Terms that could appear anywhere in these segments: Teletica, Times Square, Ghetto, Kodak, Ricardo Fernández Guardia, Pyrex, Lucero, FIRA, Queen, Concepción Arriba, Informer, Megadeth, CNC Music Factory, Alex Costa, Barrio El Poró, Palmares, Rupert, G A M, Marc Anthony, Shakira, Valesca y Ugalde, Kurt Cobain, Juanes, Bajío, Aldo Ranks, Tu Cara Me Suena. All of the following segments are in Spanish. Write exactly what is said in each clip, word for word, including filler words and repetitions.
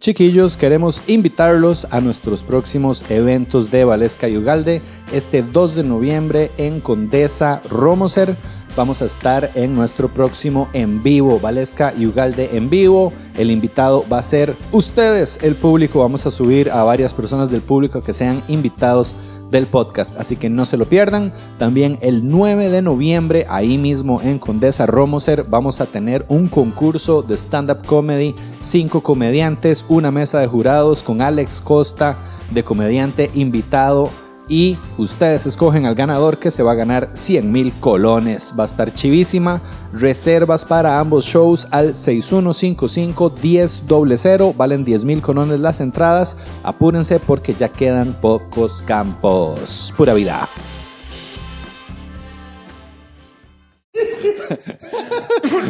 Chiquillos, queremos invitarlos a nuestros próximos eventos de Valesca y Ugalde. Este dos de noviembre en Condesa Romoser vamos a estar en nuestro próximo en vivo, Valesca y Ugalde en vivo. El invitado va a ser ustedes, el público. Vamos a subir a varias personas del público que sean invitados del podcast, así que no se lo pierdan. También el nueve de noviembre, ahí mismo en Condesa Romoser, vamos a tener un concurso de stand-up comedy, cinco comediantes, una mesa de jurados con Alex Costa de comediante invitado, y ustedes escogen al ganador que se va a ganar cien mil colones. Va a estar chivísima. Reservas para ambos shows al seis uno cinco cinco uno cero cero cero. Valen diez mil colones las entradas. Apúrense porque ya quedan pocos campos. Pura vida.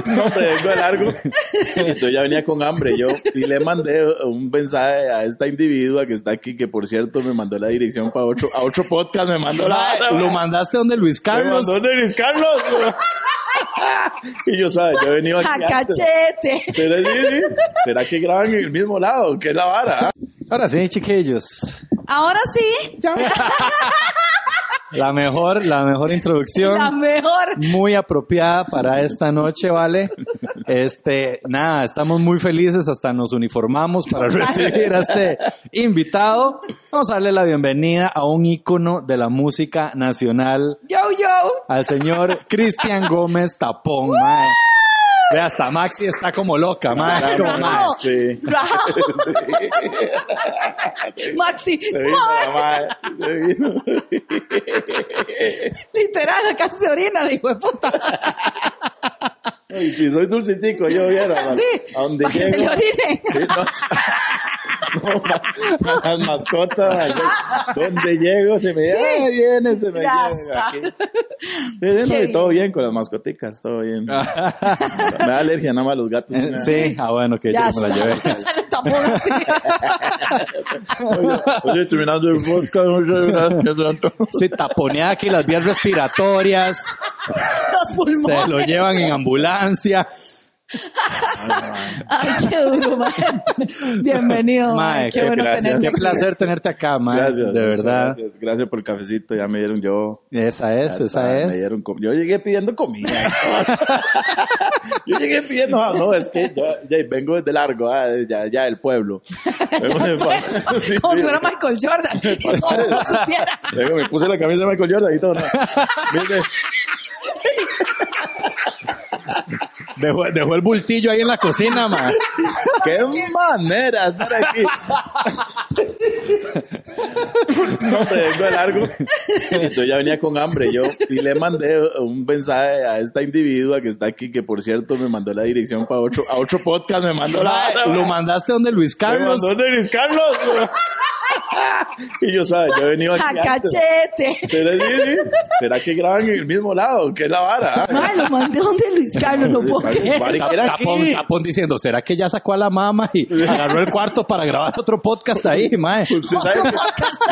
No, se vengo de largo. Yo ya venía con hambre. Yo y le mandé un mensaje a esta individua que está aquí, que por cierto me mandó la dirección para otro, a otro podcast. Me mandó la. Lo mandaste donde Luis Carlos. Me mandó donde Luis Carlos. Y yo, ¿sabes? Yo he venido aquí. ¡A cachete! ¿Será, sí, sí? ¿Será que graban en el mismo lado? ¿Qué es la vara? Ahora sí, chiquillos. Ahora sí. Ya. La mejor, la mejor introducción. La mejor. Muy apropiada para esta noche, ¿vale? Este, nada, estamos muy felices, hasta nos uniformamos para recibir a este invitado. Vamos a darle la bienvenida a un ícono de la música nacional. Yo, yo. Al señor Cristian Gómez Tapón, mae. Vea, hasta Maxi está como loca, Maxi. Como Maxi. Sí. Sí. Maxi. Se vino, mae. Se vino. Literal, casi se orina, la hijo de puta. Ay, si soy dulcitico, yo viera. Sí, a donde llego. Que se le orine. Sí, no. No, ma, las mascotas, donde llego se me sí, viene, se me viene. Sí, sí, no, todo bien con las mascoticas, todo bien. Me da alergia nada más a los gatos. Eh, sí, ah, bueno, que ya yo me la llevé. Oye, oye, terminando el podcast, se taponea aquí las vías respiratorias, los pulmones. Se lo llevan en ambulancia. Ay, qué duro, mae. Bienvenido, mae. Qué, qué bueno tenerte. Qué placer tenerte acá, mae. Gracias, de verdad. Gracias, gracias por el cafecito. Ya me dieron yo. Esa es, esa es. Me dieron com- yo llegué pidiendo comida. Yo llegué pidiendo, no, no es que yo, ya vengo desde largo, ¿eh? ya, ya del pueblo. Sí, como sí, si fuera Michael Jordan. Que todo el mundo supiera. Luego me puse la camisa de Michael Jordan y todo. ¿No? Mire. Dejó, dejó el bultillo ahí en la cocina, ma. ¡Qué manera de estar aquí! No, se vengo de largo. Yo ya venía con hambre. Yo y le mandé un mensaje a esta individua que está aquí, que por cierto me mandó la dirección para otro, a otro podcast. Me mandó la. la lo mandaste donde Luis Carlos. Me mandó donde Luis Carlos. Y yo, ¿sabes? Yo he venido aquí. ¡A cachete! ¿Será, sí, sí? ¿Será que graban en el mismo lado? ¿Qué es la vara? Mae, lo mandé donde Luis Carlos, no puedo creer. Tapón, tapón diciendo, ¿será que ya sacó a la mama y agarró el cuarto para grabar otro podcast ahí, mae? ¿Usted sabe que,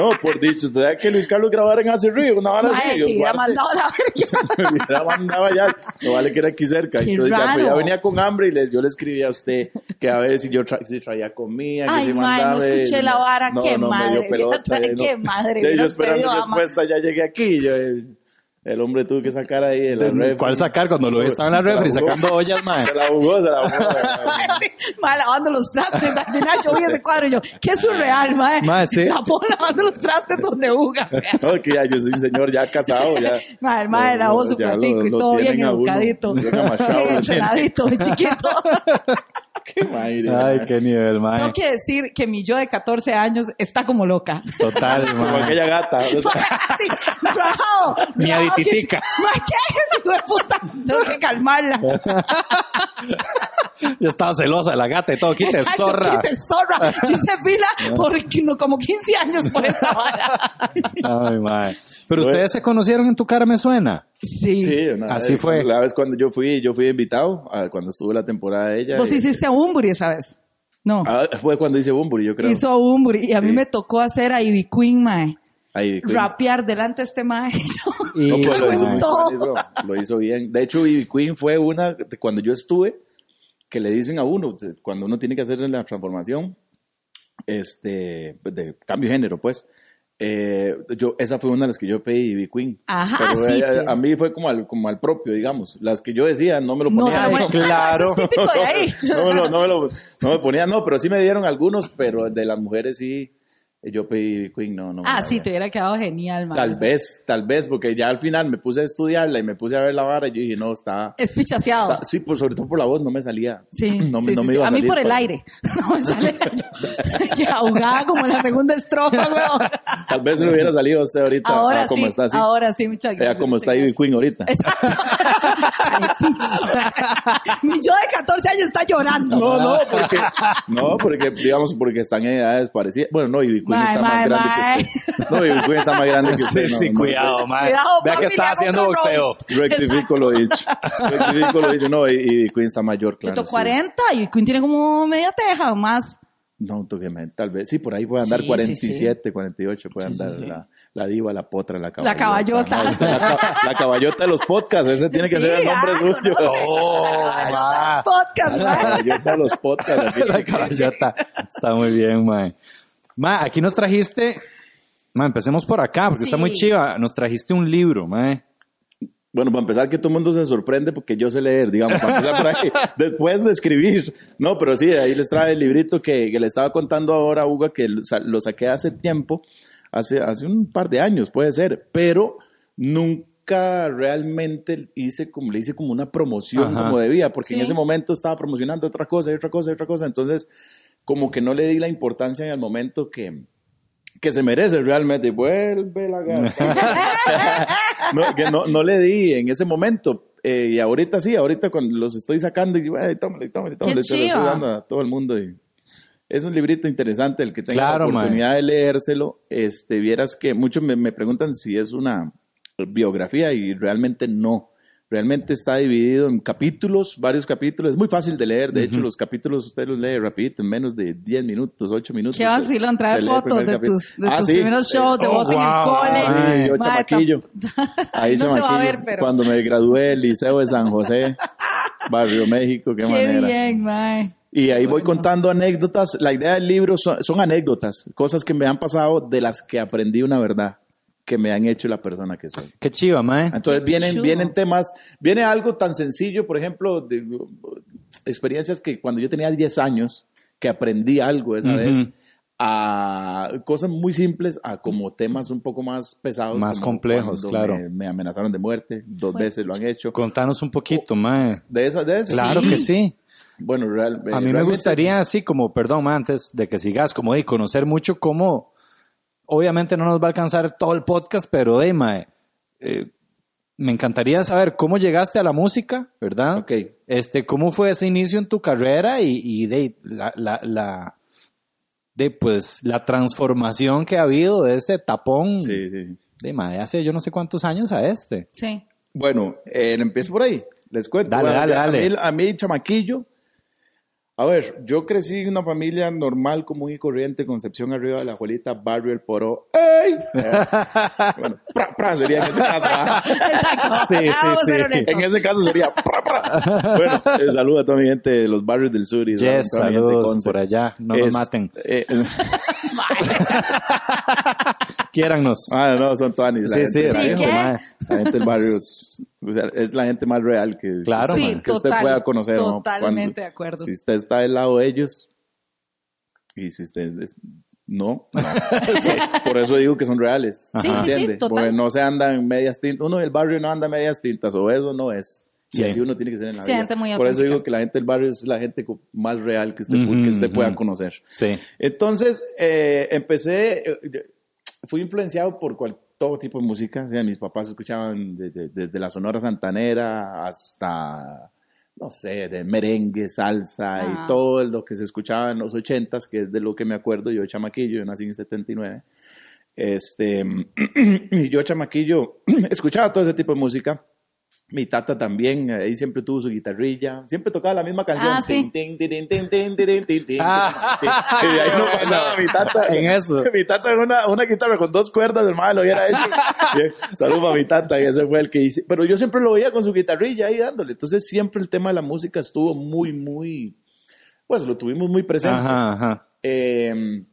no, por dicho, ¿usted sabe que Luis Carlos grabara en Hace Río? Una vara así. Mae, que hubiera mandado la verga. Me hubiera mandado allá. No vale que era aquí cerca. Qué entonces ya, pues, ya venía con hambre y les, yo le escribí a usted que a ver si yo tra- si traía comida, que ay, si mandaba. Ay, no escuché la vara, no, qué no, madre. Yo pelota, yo, qué no, madre, yo, yo esperando respuesta, ama. Ya llegué aquí. Yo, el, el hombre tuvo que sacar ahí el refri. ¿Cuál sacar? Cuando lo estaba en la refri sacando ollas, mae. Se la jugó, se la jugó. Mae, lavando los trastes. Al final yo vi ese cuadro y yo, qué surreal, mae. Mae, sí. Tapón lavando los trastes donde Uga. No, que ya yo soy un señor ya casado. Ya. Mae, mae, lavó su platico y todo bien educadito. Bien entrenadito, chiquito. Qué madre. Ay, qué nivel, mae. Tengo que decir que mi yo de catorce años está como loca. Total, mae. Como aquella gata. Bravo. Mi adititica. Mae, ¿qué es, hijo de puta? Tengo que calmarla. Yo estaba celosa de la gata y todo. Quita zorra. Quita zorra. Yo hice fila por como quince años por esta vara. Ay, mae. Pero bueno, ustedes se conocieron en Tu Cara Me Suena. Sí, sí, una así vez, fue. La vez cuando yo fui, yo fui invitado, a, cuando estuvo la temporada de ella. Vos y, hiciste a Bunbury esa vez. No. Ah, fue cuando hice Bunbury, yo creo. Hizo a Bunbury y a sí, mí me tocó hacer a Ivy Queen, mae. Rapear delante de este mae. Y no, pues, lo, hizo, hizo, lo hizo bien. De hecho, Ivy Queen fue una, de, cuando yo estuve, que le dicen a uno, cuando uno tiene que hacer la transformación, este, de cambio de género, pues. Eh, yo, esa fue una de las que yo pedí, Ivy Queen. Ajá, pero sí, ella, pero... a mí fue como al, como al propio, digamos. Las que yo decía no me lo ponían. No, no, claro. No, no, de ahí. No, no, no, me lo, no me ponían, no, pero sí me dieron algunos, pero de las mujeres sí. Yo pedí Queen, no, no. Ah, sí, te hubiera quedado genial, man. Tal vez, tal vez, porque ya al final me puse a estudiarla y me puse a ver la vara y yo dije, no, está... Es pichaseado. Está, sí, por, sobre todo por la voz, no me salía. Sí, no, sí, no sí, me iba sí. a, a mí por el para... aire. No me sale. Y ahogada como en la segunda estrofa, weón. Tal vez le hubiera salido a usted ahorita. Ahora ah, sí, está, sí, ahora sí, muchas gracias. Ya como está Ivy Queen ahorita. Exacto. Ni yo de catorce años está llorando. No, no, porque, no, porque digamos, porque están en edades parecidas. Bueno, no, Ivy Queen Queen está más grande que usted. No, Ivy Queen está más grande que usted. Sí, sí, cuidado, mae. Vea que está haciendo boxeo. Rectifico lo dicho. Rectifico lo dicho. No, Ivy Queen está mayor, claro. cuarenta y Queen tiene como media teja o más. No, tal vez. Sí, por ahí puede andar cuarenta y siete, cuarenta y ocho. Puede andar la diva, la potra, la caballota. La caballota. La caballota de los podcasts. Ese tiene que ser el nombre suyo. La caballota de los podcasts. La caballota. Está muy bien, mae. Ma, aquí nos trajiste, ma, empecemos por acá, porque sí. Está muy chiva, nos trajiste un libro, ma. Bueno, para empezar, que todo el mundo se sorprende porque yo sé leer, digamos, para empezar por ahí, después de escribir. No, pero sí, ahí les trae el librito que, que le estaba contando ahora a Uga, que lo, lo saqué hace tiempo, hace, hace un par de años, puede ser, pero nunca realmente hice como, le hice como una promoción. Ajá. Como debía, porque sí. En ese momento estaba promocionando otra cosa, y otra cosa, y otra cosa, entonces... como que no le di la importancia en el momento que, que se merece realmente. Vuelve la gata. no, que no, no le di en ese momento. Eh, y ahorita sí, ahorita cuando los estoy sacando, y bueno, tómale, tómale, tómale. Se lo estoy dando a todo el mundo. Y es un librito interesante el que tenga claro, la oportunidad man. De leérselo. Este, vieras que muchos me, me preguntan si es una biografía y realmente no. Realmente está dividido en capítulos, varios capítulos. Es muy fácil de leer. De uh-huh. hecho, los capítulos usted los lee rapidito, en menos de diez minutos, ocho minutos. Qué vacilón, trae fotos de capítulo. tus, de ah, tus sí. primeros shows, oh, de vos wow. en el cole. Sí, yo madre, chamaquillo. Ahí no se va a ver, pero... Cuando me gradué del Liceo de San José, Barrio México, qué, qué manera. Qué bien, mae. Y ahí bueno. voy contando anécdotas. La idea del libro son, son anécdotas, cosas que me han pasado de las que aprendí una verdad. Que me han hecho la persona que soy. Qué chiva, mae. Entonces vienen, vienen temas, viene algo tan sencillo, por ejemplo, de, de, experiencias que cuando yo tenía diez años, que aprendí algo esa uh-huh. vez, a cosas muy simples, a como temas un poco más pesados. Más complejos, claro. Me, me amenazaron de muerte, dos bueno, veces lo han hecho. Contanos un poquito, mae. De esas, de esas. Claro sí. que sí. Bueno, real, a mí me gustaría así como, perdón, mae, antes de que sigas, como de conocer mucho cómo... Obviamente no nos va a alcanzar todo el podcast, pero hey, mae, eh, me encantaría saber cómo llegaste a la música, ¿verdad? Ok. Este, ¿cómo fue ese inicio en tu carrera y, y de, la, la, la, de pues, la transformación que ha habido de ese tapón sí, sí. de mae, hace yo no sé cuántos años a este? Sí. Bueno, eh, empiezo por ahí, les cuento. Dale, bueno, dale, dale. A mí, a mí, chamaquillo. A ver, yo crecí en una familia normal, común y corriente, Concepción arriba de La Juelita, Barrio El Poró. ¡Ey! Bueno, pra, pra sería en ese caso. Exacto. Sí, Vamos sí, sí. En ese caso sería pra, pra. Bueno, eh, saludo a toda mi gente de los barrios del sur. Y yes, a toda saludos mi gente de por allá. No es, nos maten. Eh, Quiérannos. Ah, no, son toanis. Sí, sí, la, ¿sí gente, la gente del barrio... Es, o sea, es la gente más real que, claro, sí, que total, usted pueda conocer. Totalmente ¿no? Cuando, de acuerdo. Si usted está del lado de ellos y si usted es, no, no. Sí, por eso digo que son reales. Sí, sí, sí, total. Porque no se andan medias tintas. Uno del barrio no anda medias tintas o eso no es. Sí. Y así uno tiene que ser en la sí, vida. Gente muy por auténtica. Eso digo que la gente del barrio es la gente más real que usted, mm-hmm, que usted pueda conocer. Sí. Entonces eh, empecé, eh, fui influenciado por cualquier todo tipo de música, o sea, mis papás escuchaban desde, desde la Sonora Santanera hasta, no sé, de merengue, salsa ah. y todo lo que se escuchaba en los ochentas, que es de lo que me acuerdo, yo chamaquillo, yo nací en setenta y nueve, este, y yo chamaquillo escuchaba todo ese tipo de música. Mi tata también, ahí siempre tuvo su guitarrilla, siempre tocaba la misma canción. Ah, sí. Tin, tin, tin, tin, tin, tin, tin, tin. Ah, y de ahí no pasaba mi tata. En eso. Mi tata en una, una guitarra con dos cuerdas, hermano, lo hubiera hecho. Saludos para mi tata, y ese fue el que hice. Pero yo siempre lo veía con su guitarrilla ahí dándole. Entonces siempre el tema de la música estuvo muy, muy... Pues lo tuvimos muy presente. Ajá, ajá. Eh...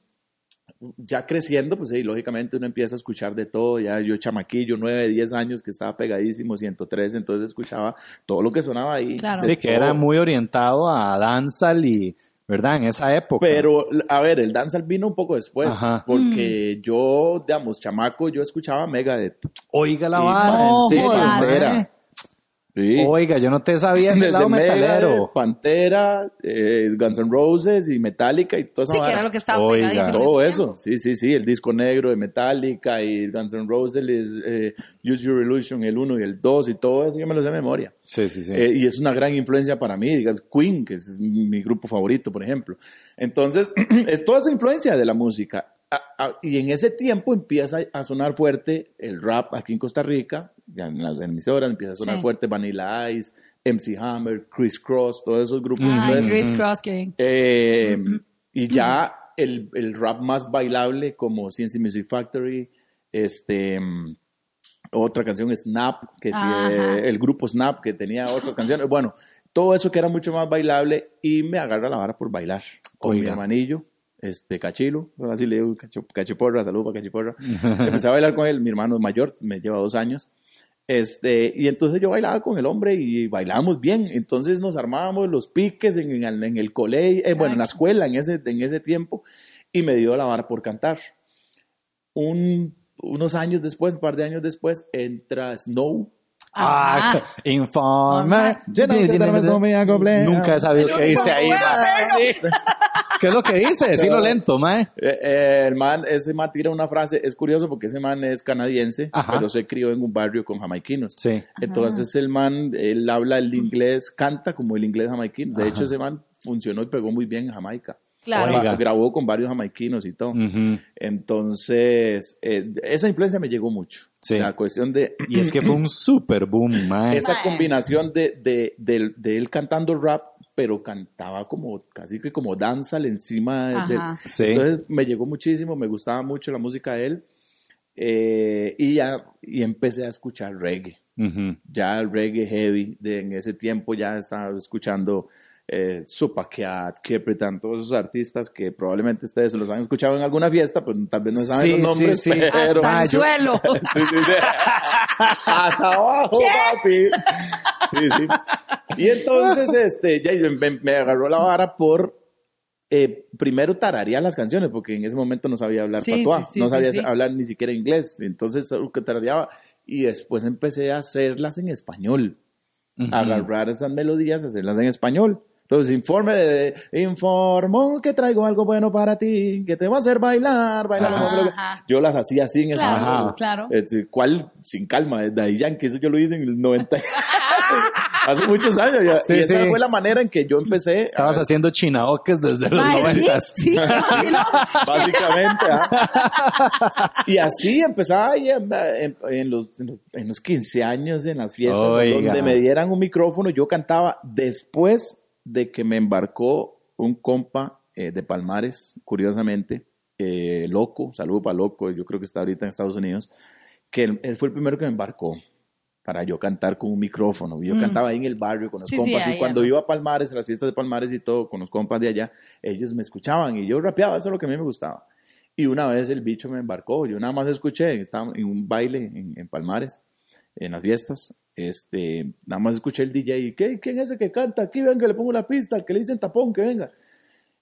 ya creciendo, pues sí, lógicamente uno empieza a escuchar de todo. Ya yo chamaquillo, nueve, diez años, que estaba pegadísimo, ciento tres, entonces escuchaba todo lo que sonaba ahí. Claro. Sí, que todo. Era muy orientado a dancehall y, ¿verdad? En esa época. Pero, a ver, el dancehall vino un poco después. Ajá. Porque mm. yo, digamos, chamaco, yo escuchaba Megadeth. Oiga la vara. Oh, sí, Pantera. Sí. Oiga, yo no te sabía ese lado metalero. Megadeth, Pantera, eh, Guns N' Roses y Metallica y todo eso. Sí, vara. Que era lo que estaba pegadísimo. Todo eso. Sí, sí, sí. El disco negro de Metallica y Guns N' Roses, eh, Use Your Illusion, el uno y el dos y todo eso. Yo me lo sé de memoria. Sí, sí, sí. Eh, y es una gran influencia para mí, digamos, Queen, que es mi grupo favorito, por ejemplo. Entonces, es toda esa influencia de la música. A, a, y en ese tiempo empieza a sonar fuerte el rap aquí en Costa Rica, ya en las emisoras empieza a sonar sí. fuerte Vanilla Ice, M C Hammer, Criss Cross, todos esos grupos. Ah, mm-hmm. Criss Cross, que... Eh, mm-hmm. Y ya el, el rap más bailable como C N C Music Factory, este... otra canción Snap, que tiene, el grupo Snap que tenía otras canciones, bueno, todo eso que era mucho más bailable y me agarra la vara por bailar con Oiga. mi hermanillo, este Cachilo, así le digo, cacho, Cachiporra, saludos para Cachiporra, empecé a bailar con él, mi hermano mayor, me lleva dos años, este, y entonces yo bailaba con el hombre y bailábamos bien, entonces nos armábamos los piques en, en, en el colegio, eh, bueno, en la escuela en ese, en ese tiempo, y me dio la vara por cantar. Un Unos años después, un par de años después, entra Snow. Ah, ah Informer. Yo no me hago blea. Nunca he sabido qué dice ahí. Sí. ¿Qué es lo que dice? Decirlo lento, mae. Eh, eh, el man, ese man tira una frase. Es curioso porque ese man es canadiense, Ajá. pero se crió en un barrio con jamaiquinos. Sí. Entonces Ajá. el man, él habla el inglés, canta como el inglés jamaiquino. De Ajá. hecho, ese man funcionó y pegó muy bien en Jamaica. Claro. Oiga. Grabó con varios jamaiquinos y todo. Uh-huh. Entonces, eh, esa influencia me llegó mucho. Sí. La cuestión de... Y es que fue un super boom, man. Esa combinación de, de, de, de él cantando rap, pero cantaba como casi que como dancehall encima. De, sí. Entonces, me llegó muchísimo, me gustaba mucho la música de él. Eh, y ya y empecé a escuchar reggae. Uh-huh. Ya el reggae heavy. De, en ese tiempo ya estaba escuchando... Eh, Supacat, Kepritan, todos esos artistas que probablemente ustedes los han escuchado en alguna fiesta, pues tal vez no saben sí, los nombres, sí, sí. pero... ¡Hasta el suelo! sí, sí, sí. ¡Hasta abajo, ¿Qué? Papi! Sí, sí. Y entonces, este, ya me, me agarró la vara por... Eh, primero tararía las canciones, porque en ese momento no sabía hablar sí, patuá, sí, sí, no sabía sí, sí. hablar ni siquiera inglés, entonces tarareaba, y después empecé a hacerlas en español. Uh-huh. Agarrar esas melodías, hacerlas en español. Entonces, informe de, de, informo que traigo algo bueno para ti, que te va a hacer bailar, bailar. Ajá, yo las hacía así en claro, esa manera. Claro. ¿Cuál? Sin calma, de Daddy Yankee, eso yo lo hice en el noventa. Hace muchos años. Ya, sí, y esa sí. fue la manera en que yo empecé. Estabas haciendo chinaoques desde los noventas. Sí, sí, básicamente. ¿Ah? Y así empezaba en, en, en, los, en, los, en los quince años, en las fiestas, Oiga. donde me dieran un micrófono, yo cantaba después de que me embarcó un compa eh, de Palmares, curiosamente, eh, Loco, saludo para Loco, yo creo que está ahorita en Estados Unidos, que él, él fue el primero que me embarcó para yo cantar con un micrófono. Yo mm. cantaba ahí en el barrio con los sí, compas, sí, y cuando iba a Palmares, a las fiestas de Palmares y todo, con los compas de allá, ellos me escuchaban y yo rapeaba, eso es lo que a mí me gustaba. Y una vez el bicho me embarcó, yo nada más escuché, estaba en un baile en, en Palmares, en las fiestas, este, nada más escuché el D J, ¿qué, ¿quién es el que canta aquí? Venga, le pongo la pista, que le dicen tapón, que venga.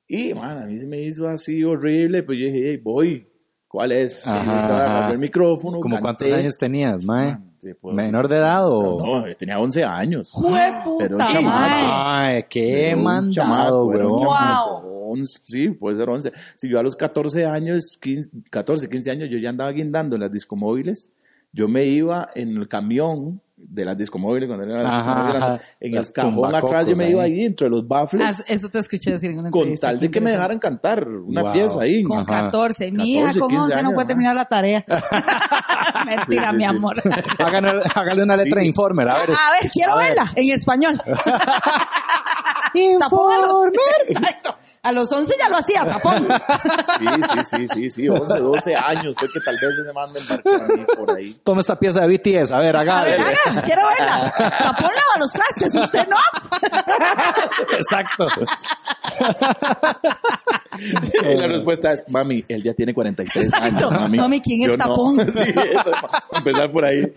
Y, man, a mí se me hizo así horrible, pues yo dije, hey, voy, ¿cuál es? Ajá, el micrófono, ¿Cómo canté. ¿Cuántos años tenías, mae? Man, sí, ¿menor ser, de edad o...? O sea, no, yo tenía once años. ¡Jueputa, pero un chamaco. ¡Ay, qué mandado, güey! ¡Wow! once, sí, puede ser once. Si yo a los catorce años, quince, catorce, quince años, yo ya andaba guindando en las discomóviles. Yo me iba en el camión de las discomóviles cuando era la en el cajón atrás, yo me iba ahí entre los baffles. Ah, eso te escuché decir en una entrevista. Con tal de que me dejaran cantar una wow. pieza ahí. Con ajá. catorce. Mija, con once años, no puede terminar la tarea. Mentira, sí, sí, mi amor. Háganle, háganle una letra sí. de Informer. A ver, a ver quiero a verla ver. En español. Informer. Exacto. A los once ya lo hacía, tapón. Sí, sí, sí, sí, sí. once, doce años. Fue que tal vez se me manden por ahí. Toma esta pieza de B T S. A ver, haga. A ver, haga. Quiero verla. Tapón lava los trastes. Usted no. Exacto. Eh, la respuesta es, mami, él ya tiene cuarenta y tres exacto. años, mami. Mami, ¿quién es tapón? No. Sí, eso. Empezar por ahí.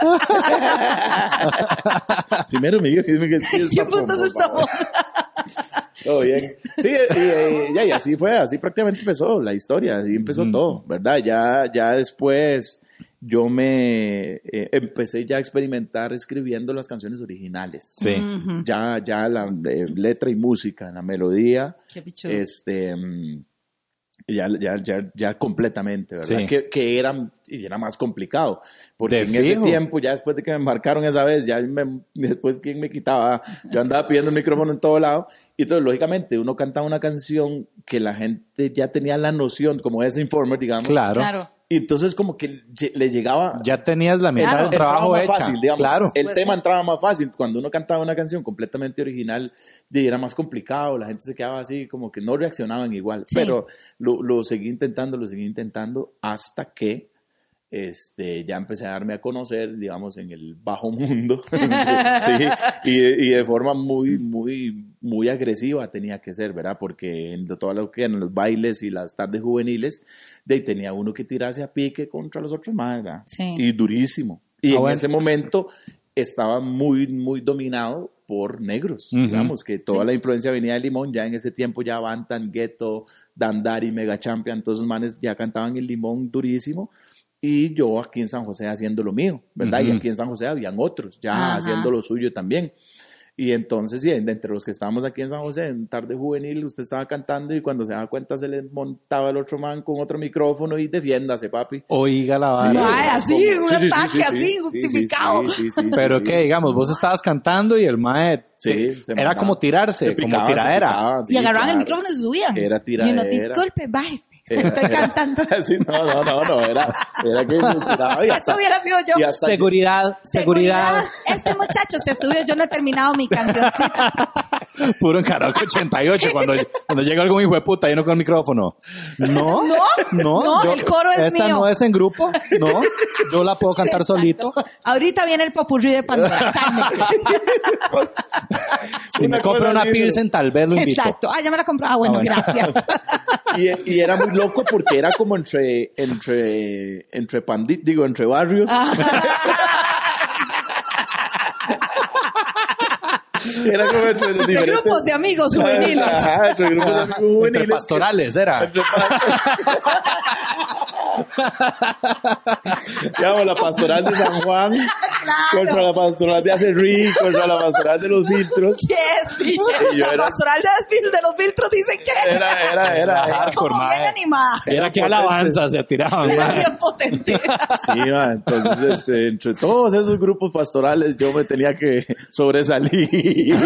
Primero me dijo que sí es tapón. ¿Qué putas es tapón? Todo bien. Sí, y, y, y, y así fue, así prácticamente empezó la historia, así empezó mm. todo, ¿verdad? Ya, ya después yo me eh, empecé ya a experimentar escribiendo las canciones originales. Sí. Mm-hmm. Ya, ya la eh, letra y música, la melodía. Qué pichudo. Este... Um, Ya, ya, ya, ya completamente, ¿verdad? Sí. Que, que era, era más complicado. Porque en ese tiempo, ya después de que me embarcaron esa vez, ya me, después quién me quitaba, yo andaba pidiendo el micrófono en todo lado. Y entonces, lógicamente, uno cantaba una canción que la gente ya tenía la noción, como ese Informer, digamos. Claro. claro. Y entonces como que le llegaba... Ya tenías la mitad del trabajo más hecha. Fácil, digamos. Claro. El tema entraba más fácil. Cuando uno cantaba una canción completamente original, era más complicado, la gente se quedaba así, como que no reaccionaban igual. Sí. Pero lo, lo seguí intentando, lo seguí intentando, hasta que este, ya empecé a darme a conocer, digamos, en el bajo mundo. Sí, y, y de forma muy, muy, muy agresiva tenía que ser, ¿verdad? Porque en todo lo que eran los bailes y las tardes juveniles, de tenía uno que tirarse a pique contra los otros más, ¿verdad? Sí. Y durísimo. Y ah, en bueno. ese momento estaba muy, muy dominado por negros, uh-huh. digamos, que toda sí. la influencia venía de Limón. Ya en ese tiempo ya Bantan, Ghetto, Dandari, Mega Champion, todos esos manes ya cantaban el Limón durísimo. Y yo aquí en San José haciendo lo mío, ¿verdad? Uh-huh. Y aquí en San José habían otros ya uh-huh. haciendo lo suyo también. Y entonces, sí, entre los que estábamos aquí en San José, en tarde juvenil, usted estaba cantando y cuando se daba cuenta se le montaba el otro man con otro micrófono y defiéndase, papi. Oiga la vara. Sí, ay, así, como, un sí, ataque sí, sí, así, sí, justificado. Sí, sí, sí, sí, sí, pero sí, que, digamos, vos estabas cantando y el mae sí, se era mataba. Como tirarse, picaba, como tiradera. Picaba, sí, y agarraban claro. el micrófono y se subían. Era tiradera. Y no, disculpe, bye. Era, estoy cantando. Era, sí, no, no, no, no, era, era que me hasta, eso hubiera sido yo. Seguridad, seguridad, seguridad. Este muchacho se estudió, yo no he terminado mi cancioncita. Puro en karaoke ochenta y ocho, sí. cuando, cuando llega algún hijo de puta y uno con el micrófono. No, no, no, no yo, el coro es esta mío. Esta no es en grupo, no, yo la puedo cantar exacto. solito. Ahorita viene el popurrí de Pandora. Si me compro una Pearson, tal vez lo invito. Exacto, ah, ya me la compraba, ah, bueno, ah, bueno, gracias. Y, y era muy loco porque era como entre, entre, entre pandit, digo, entre barrios. Era como entre los diferentes grupos de amigos juveniles. Ajá, entre grupos de amigos juveniles. Entre pastorales era. Entre pastorales. Digamos, la pastoral de San Juan claro. contra la pastoral de Acerrí, contra la pastoral de los filtros. ¿Qué es, biche? La era, pastoral de los filtros dicen que era. Era, era, era. Como bien animada. Era, era que alabanza se tiraban. Era madre. Bien potente. Sí, man, entonces este, entre todos esos grupos pastorales yo me tenía que sobresalir.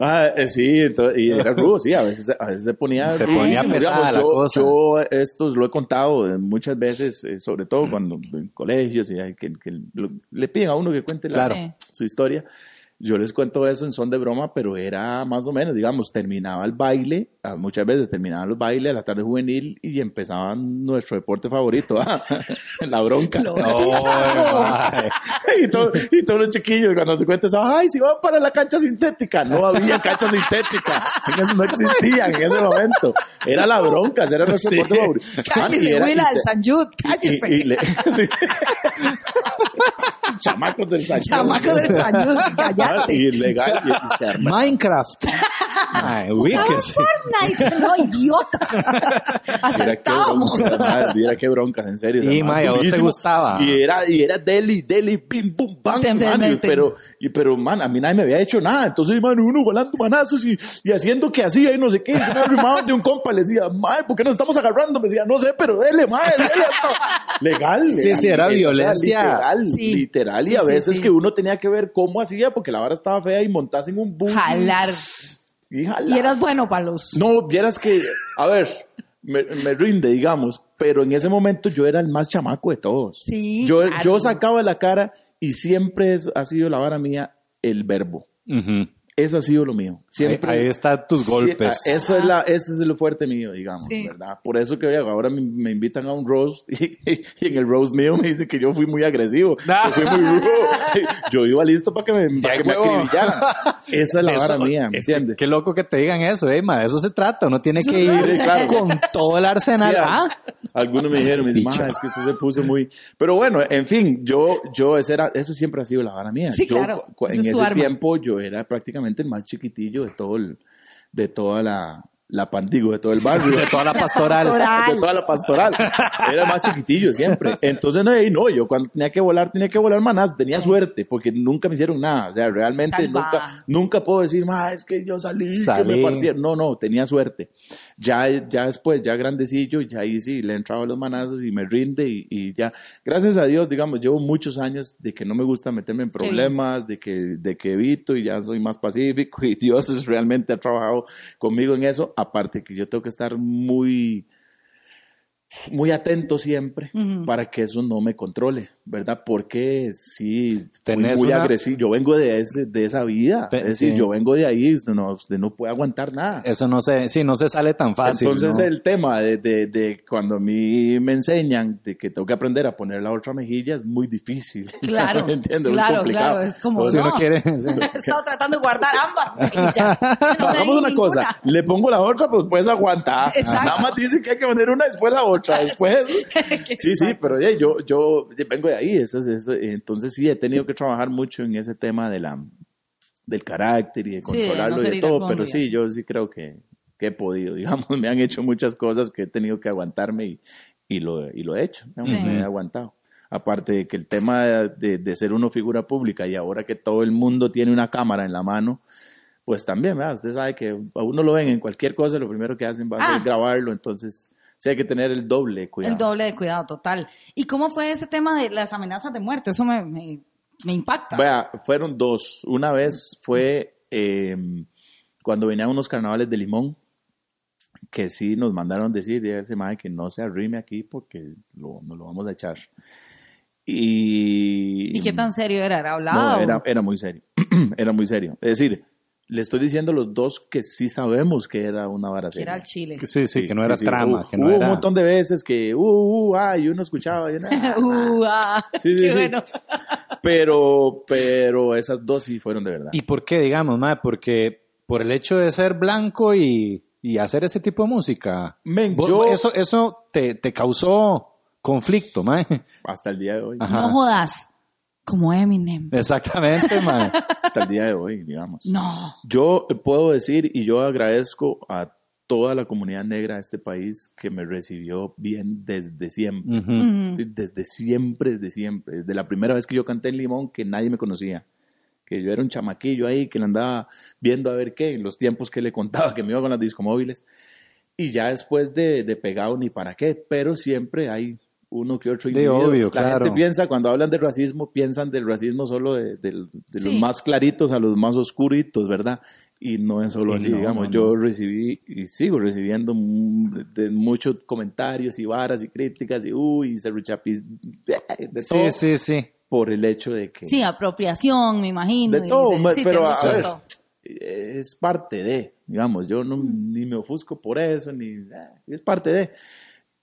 ah, sí, entonces, y era rudo, sí, a veces, a veces se ponía, se ponía sí, pesada digamos, yo, la cosa. Yo estos lo he contado muchas veces, eh, sobre todo cuando en colegios y que, que lo, le piden a uno que cuente la, claro. su historia. Yo les cuento eso en son de broma, pero era más o menos, digamos, terminaba el baile, muchas veces terminaban los bailes a la tarde juvenil y empezaban nuestro deporte favorito, ¿ah? La bronca. No, y, todo, y todos los chiquillos cuando se cuentan, ay, si van para la cancha sintética. No había cancha sintética, eso no existía en ese momento. Era la bronca, era nuestro sí. deporte favorito. Cállese, Huila del San Jude, cállese. Y, y, y le, sí. Chamacos del San Jude. Chamacos del San Jude, cállate. Y legal. Y, y Minecraft. Ay, Fortnite, no, idiota. Acertábamos. Mira qué broncas, en serio. Y Maya, ¿vos te gustaba? Y era, y era deli, deli, pim, pum, bam, man, pero, y, pero, man, a mí nadie me había hecho nada. Entonces, man, uno volando manazos y, y haciendo que hacía y no sé qué. Y me arrimaba de un compa y le decía, man, ¿por qué nos estamos agarrando? Me decía, no sé, pero dele, man, dele hasta. Legal, legal. Sí, sí, era violencia. Literal, sí. literal. Y sí, a veces sí, sí. que uno tenía que ver cómo hacía, porque la vara estaba fea y montarse en un bus. Jalar. Híjala. Y eras bueno para los... No, vieras que, a ver, me, me rinde, digamos, pero en ese momento yo era el más chamaco de todos. Sí, yo, claro. yo sacaba la cara y siempre es, ha sido la vara mía el verbo. Uh-huh. Eso ha sido lo mío. Siempre, ahí, ahí están tus golpes. Sí, eso, es la, eso es lo fuerte mío, digamos, sí. ¿Verdad? Por eso que ahora me, me invitan a un roast y, y en el roast mío me dicen que yo fui muy agresivo. No. Fui muy rudo. Yo iba listo para que me, pa que me acribillaran. Esa es la eso, vara mía, ¿me entiendes? Qué loco que te digan eso, eh, ma, de eso se trata. Uno tiene que ir sí, claro. con todo el arsenal. Sí, ¿ah? Algunos me dijeron, me dicen, es que usted se puso muy... Pero bueno, en fin, yo, yo ese era, eso siempre ha sido la vara mía. Sí, yo, claro. En ese, ese tiempo yo era prácticamente el más chiquitillo de todo el, de toda la, la pandigo, de todo el barrio, de toda la pastoral, de toda la pastoral, era más chiquitillo siempre. Entonces no, no, yo cuando tenía que volar, tenía que volar manas, tenía suerte, porque nunca me hicieron nada, o sea, realmente Salva. nunca, nunca puedo decir, ma, es que yo salí, salí, que me partieron, no, no, tenía suerte. Ya, ya después, ya grandecillo, ya ahí sí, le entraba los manazos y me rinde y, y ya, gracias a Dios, digamos, llevo muchos años de que no me gusta meterme en problemas, de que, de que evito y ya soy más pacífico y Dios realmente ha trabajado conmigo en eso, aparte que yo tengo que estar muy, muy atento siempre uh-huh. para que eso no me controle, ¿verdad? Porque sí, tenés muy, muy una... agresivo, yo vengo de, ese, de esa vida, Pe- es decir, sí. yo vengo de ahí, usted no, usted no puede aguantar nada. Eso no se, sí, no se sale tan fácil. Entonces ¿no? el tema de, de, de cuando a mí me enseñan de que tengo que aprender a poner la otra mejilla es muy difícil. Claro, ¿me entiendes? Claro, es complicado. Claro, es como no. Si uno quiere, sí. he estado tratando de guardar ambas mejillas. No, hagamos una ninguna. cosa, le pongo la otra, pues puedes aguantar. Exacto. Nada más dicen que hay que poner una, después la otra, después. Sí, sí, pero yeah, yo, yo vengo de ahí, eso es eso. Entonces sí he tenido que trabajar mucho en ese tema de la, del carácter y de controlarlo sí, no y de todo, pero sí, yo sí creo que, que he podido, digamos, me han hecho muchas cosas que he tenido que aguantarme y, y, lo, y lo he hecho, digamos, sí. me he aguantado. Aparte de que el tema de, de ser una figura pública y ahora que todo el mundo tiene una cámara en la mano, pues también, ¿verdad? Usted sabe que a uno lo ven en cualquier cosa, lo primero que hacen va a ah. ser grabarlo, entonces... O sea, hay que tener el doble de cuidado. El doble de cuidado, total. ¿Y cómo fue ese tema de las amenazas de muerte? Eso me, me, me impacta. Vea, fueron dos. Una vez fue eh, cuando venían unos carnavales de Limón, que sí nos mandaron decir, a ese mae que no se arrime aquí porque lo, nos lo vamos a echar. ¿Y, ¿Y qué tan serio era? ¿Era hablado? No, era, era muy serio. era muy serio. Es decir... Le estoy diciendo los dos que sí sabemos que era una vara seria. Que era el chile. Sí, sí, que no sí, era sí, trama. Hubo, que no hubo era... un montón de veces que, uh, uh, ah, y uno escuchaba. Y, ah, uh, ah, sí, qué sí, bueno. Sí. Pero, pero esas dos sí fueron de verdad. ¿Y por qué, digamos, madre? Porque por el hecho de ser blanco y, y hacer ese tipo de música. Men, vos, yo... Eso, eso te, te causó conflicto, madre. Hasta el día de hoy. Ajá. No jodas. Como Eminem. Exactamente, man. Hasta el día de hoy, digamos. No. Yo puedo decir y yo agradezco a toda la comunidad negra de este país que me recibió bien desde siempre. Uh-huh. Uh-huh. Sí, desde siempre, desde siempre. Desde la primera vez que yo canté en Limón, que nadie me conocía. Que yo era un chamaquillo ahí, que le andaba viendo a ver qué, en los tiempos que le contaba, que me iba con las discomóviles. Y ya después de, de pegado, ni para qué. Pero siempre hay... uno que otro individuo. De obvio, la claro. gente piensa, cuando hablan de racismo, piensan del racismo solo de, de, de sí. los más claritos a los más oscuritos, ¿verdad? Y no es solo sí, así, no, digamos. No, no. Yo recibí y sigo recibiendo m- de muchos comentarios y varas y críticas y uy, y serruchapis, de sí, todo. Sí, sí, sí. Por el hecho de que... Sí, apropiación, me imagino. De todo, de, de, pero sí, a ver, es parte de, digamos, yo no, mm. ni me ofusco por eso, ni es parte de...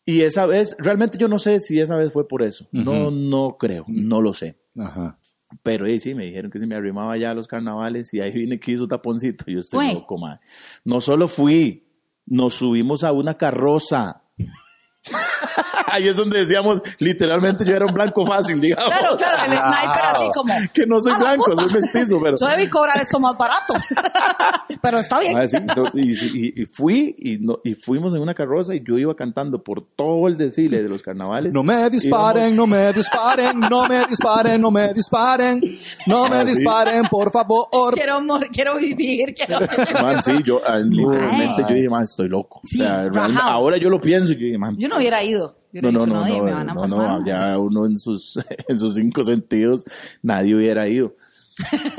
Y esa vez, realmente yo no sé si esa vez fue por eso. Uh-huh. No, no creo, no lo sé. Ajá. Pero ahí sí, me dijeron que se me arrimaba ya a los carnavales y ahí vine que hizo taponcito. Yo estoy loco, madre. No solo fui, nos subimos a una carroza. Ahí es donde decíamos, literalmente yo era un blanco fácil, digamos. Claro, claro, el sniper así como... Que no soy blanco, soy mestizo, pero... Yo debí cobrar esto más barato. Pero está bien. Ah, sí, no, y, y, y fui, y, no, y fuimos en una carroza y yo iba cantando por todo el desfile de los carnavales. No me disparen, íbamos... no me disparen, no me disparen, no me disparen, no me ah, disparen, sí. por favor. Quiero mor- quiero vivir, quiero vivir. Man, sí, yo uh, literalmente ay. yo dije, man, estoy loco. Sí, o sea, ahora yo lo pienso y yo dije, man... Yo no hubiera ido. Yo no, no, no, no, me van a no, no, ya uno en sus, en sus cinco sentidos, nadie hubiera ido.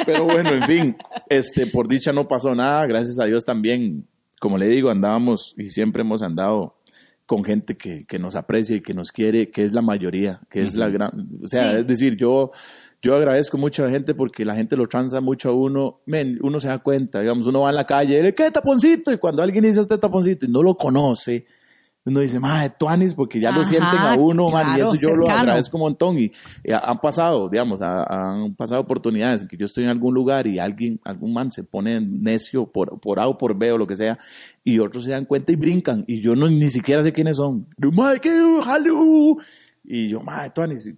Pero bueno, en fin, este, por dicha no pasó nada, gracias a Dios también, como le digo, andábamos y siempre hemos andado con gente que, que nos aprecia y que nos quiere, que es la mayoría, que uh-huh. es la gran... O sea, sí. es decir, yo, yo agradezco mucho a la gente porque la gente lo transa mucho a uno. Men, uno se da cuenta, digamos, uno va en la calle, ¿qué taponcito? Y cuando alguien dice a usted taponcito y no lo conoce, uno dice, madre, tuanis, porque ya Ajá, lo sienten a uno, claro, man, y eso yo cercano. Lo agradezco un montón. Y, y han pasado, digamos, a, han pasado oportunidades en que yo estoy en algún lugar y alguien, algún man se pone necio por, por A o por B o lo que sea, y otros se dan cuenta y brincan, y yo no, ni siquiera sé quiénes son. Y yo, madre, tuanis,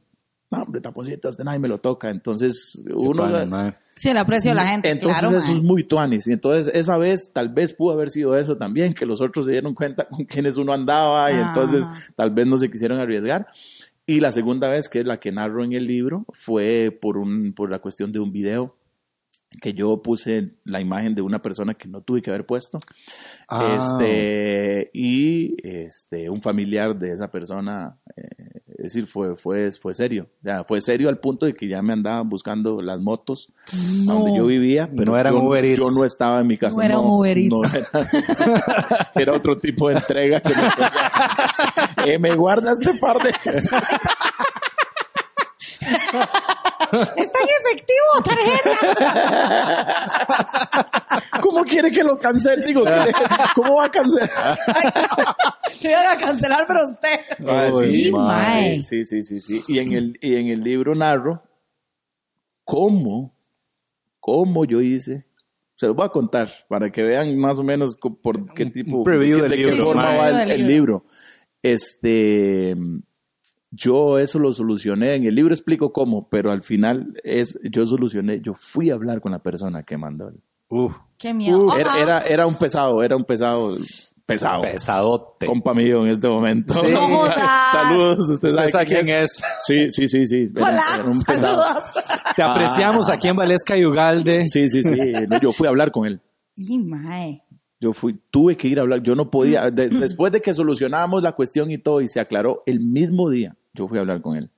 no, hombre, taponcitas, de nadie me lo toca. Entonces, uno... Tuanis, sí, el aprecio de la gente, entonces claro, eso man. Es muy tuanis. Y entonces esa vez tal vez pudo haber sido eso también, que los otros se dieron cuenta con quienes uno andaba, ah. y entonces tal vez no se quisieron arriesgar. Y la segunda vez, que es la que narro en el libro, fue por, un, por la cuestión de un video que yo puse la imagen de una persona que no tuve que haber puesto. Ah. este Y este un familiar de esa persona... Eh, Es decir, fue, fue, fue serio. Ya, fue serio al punto de que ya me andaban buscando las motos no, donde yo vivía. Pero no eran yo, Uber Eats. Yo no estaba en mi casa. No eran no, Uber Eats. No era, era otro tipo de entrega que me eh, me guarda este par de... Está en efectivo, tarjeta. ¿Cómo quiere que lo cancele? Digo, ¿cómo va a cancelar? Te iban a cancelar, pero usted. Ay, Ay, sí, sí, sí, sí. Y en el, y en el libro narro cómo, cómo yo hice. Se los voy a contar para que vean más o menos por qué tipo de qué forma va el, el libro. Este. Yo eso lo solucioné, en el libro explico cómo, pero al final es, yo solucioné, yo fui a hablar con la persona que mandó. Uf. Qué miedo. Uh, era, era, era un pesado, era un pesado, pesado. Pesadote. Compa mío en este momento. Sí. No, saludos, usted sabe ¿Sabe quién es? es. Sí, sí, sí, sí. Era, hola, era un pesado. Saludos. Te apreciamos ah. aquí en Valesca y Ugalde. Sí, sí, sí, yo fui a hablar con él. Y mae. Yo fui, tuve que ir a hablar, yo no podía, de, después de que solucionamos la cuestión y todo y se aclaró, el mismo día yo fui a hablar con él,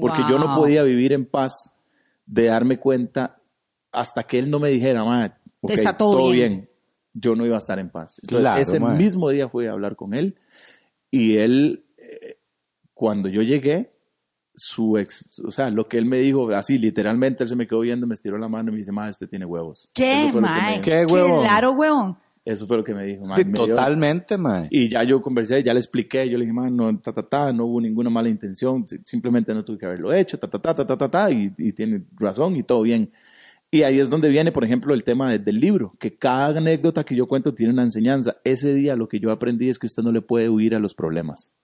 porque wow. yo no podía vivir en paz de darme cuenta hasta que él no me dijera, madre, okay, está todo, todo bien. bien, yo no iba a estar en paz. Entonces, claro, ese madre. mismo día fui a hablar con él y él, eh, cuando yo llegué, su ex, o sea, lo que él me dijo, así literalmente, él se me quedó viendo, me estiró la mano y me dice, madre, usted tiene huevos. ¿Qué, madre? ¿Qué huevos? Claro, huevón. Eso fue lo que me dijo. Man, sí, me totalmente, mae. Y ya yo conversé, ya le expliqué, yo le dije, man, no, ta, ta, ta, no hubo ninguna mala intención, simplemente no tuve que haberlo hecho, ta, ta, ta, ta, ta, ta, y, y tiene razón y todo bien. Y ahí es donde viene, por ejemplo, el tema de, del libro, que cada anécdota que yo cuento tiene una enseñanza. Ese día lo que yo aprendí es que usted no le puede huir a los problemas.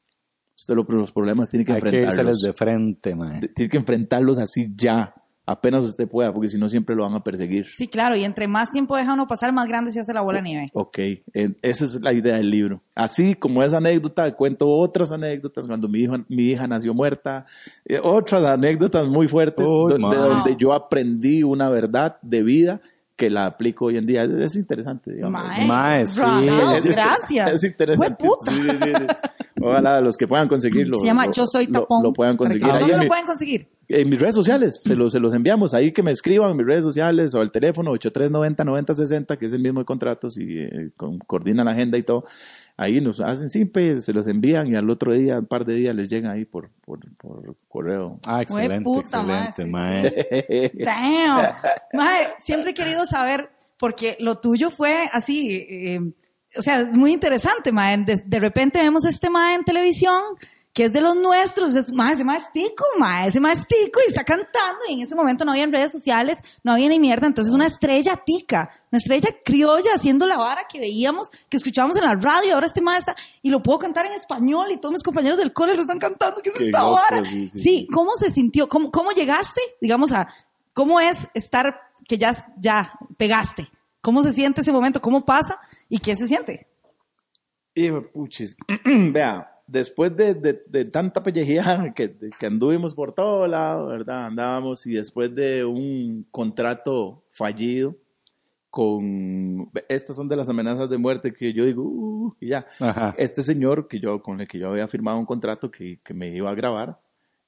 Usted lo, los problemas tiene que enfrentarlos. Hay que irseles de frente, mae. Tiene que enfrentarlos así ya. Apenas usted pueda, porque si no siempre lo van a perseguir. Sí, claro, y entre más tiempo deja uno pasar, más grande se hace la bola de nieve. Ok, esa es la idea del libro. Así como esa anécdota, cuento otras anécdotas, cuando mi hija, mi hija nació muerta, eh, otras anécdotas muy fuertes, oh, do- de donde yo aprendí una verdad de vida que la aplico hoy en día. Es, es interesante, digamos. Mae, Mae sí. No, es, gracias. Es interesante. Fue puta. Sí, sí, sí, sí. Ojalá los que puedan conseguirlo. Se llama lo, Yo Soy Tapón. Lo, lo puedan conseguir. ¿Dónde lo mi, pueden conseguir? En mis redes sociales. Se los, se los enviamos. Ahí que me escriban en mis redes sociales o al teléfono ochenta y tres noventa, noventa sesenta, que es el mismo de contratos y eh, con, coordinan la agenda y todo. Ahí nos hacen simple, se los envían y al otro día, un par de días les llegan ahí por, por, por correo. Ah, excelente, puta, excelente, mae. mae. Damn. Mae, siempre he querido saber, porque lo tuyo fue así... Eh, O sea, es muy interesante, mae. De, de repente vemos a este mae en televisión, que es de los nuestros. Es, mae, ese mae es tico, mae, ese mae es tico y está cantando. Y en ese momento no había en redes sociales, no había ni mierda. Entonces una estrella tica, una estrella criolla haciendo la vara que veíamos, que escuchábamos en la radio. Ahora este mae está, y lo puedo cantar en español y todos mis compañeros del cole lo están cantando. ¿Qué es Qué esta gozo, vara? Sí, sí. sí, ¿cómo se sintió? ¿Cómo, cómo llegaste? Digamos, a ¿cómo es estar que ya, ya pegaste? ¿Cómo se siente ese momento? ¿Cómo pasa? ¿Y qué se siente? Y puchis, vea, después de, de, de tanta pellejeada que, que anduvimos por todo lado, ¿verdad? Andábamos y después de un contrato fallido con... Estas son de las amenazas de muerte que yo digo, uh, y ya. Ajá. Este señor que yo, con el que yo había firmado un contrato que, que me iba a grabar,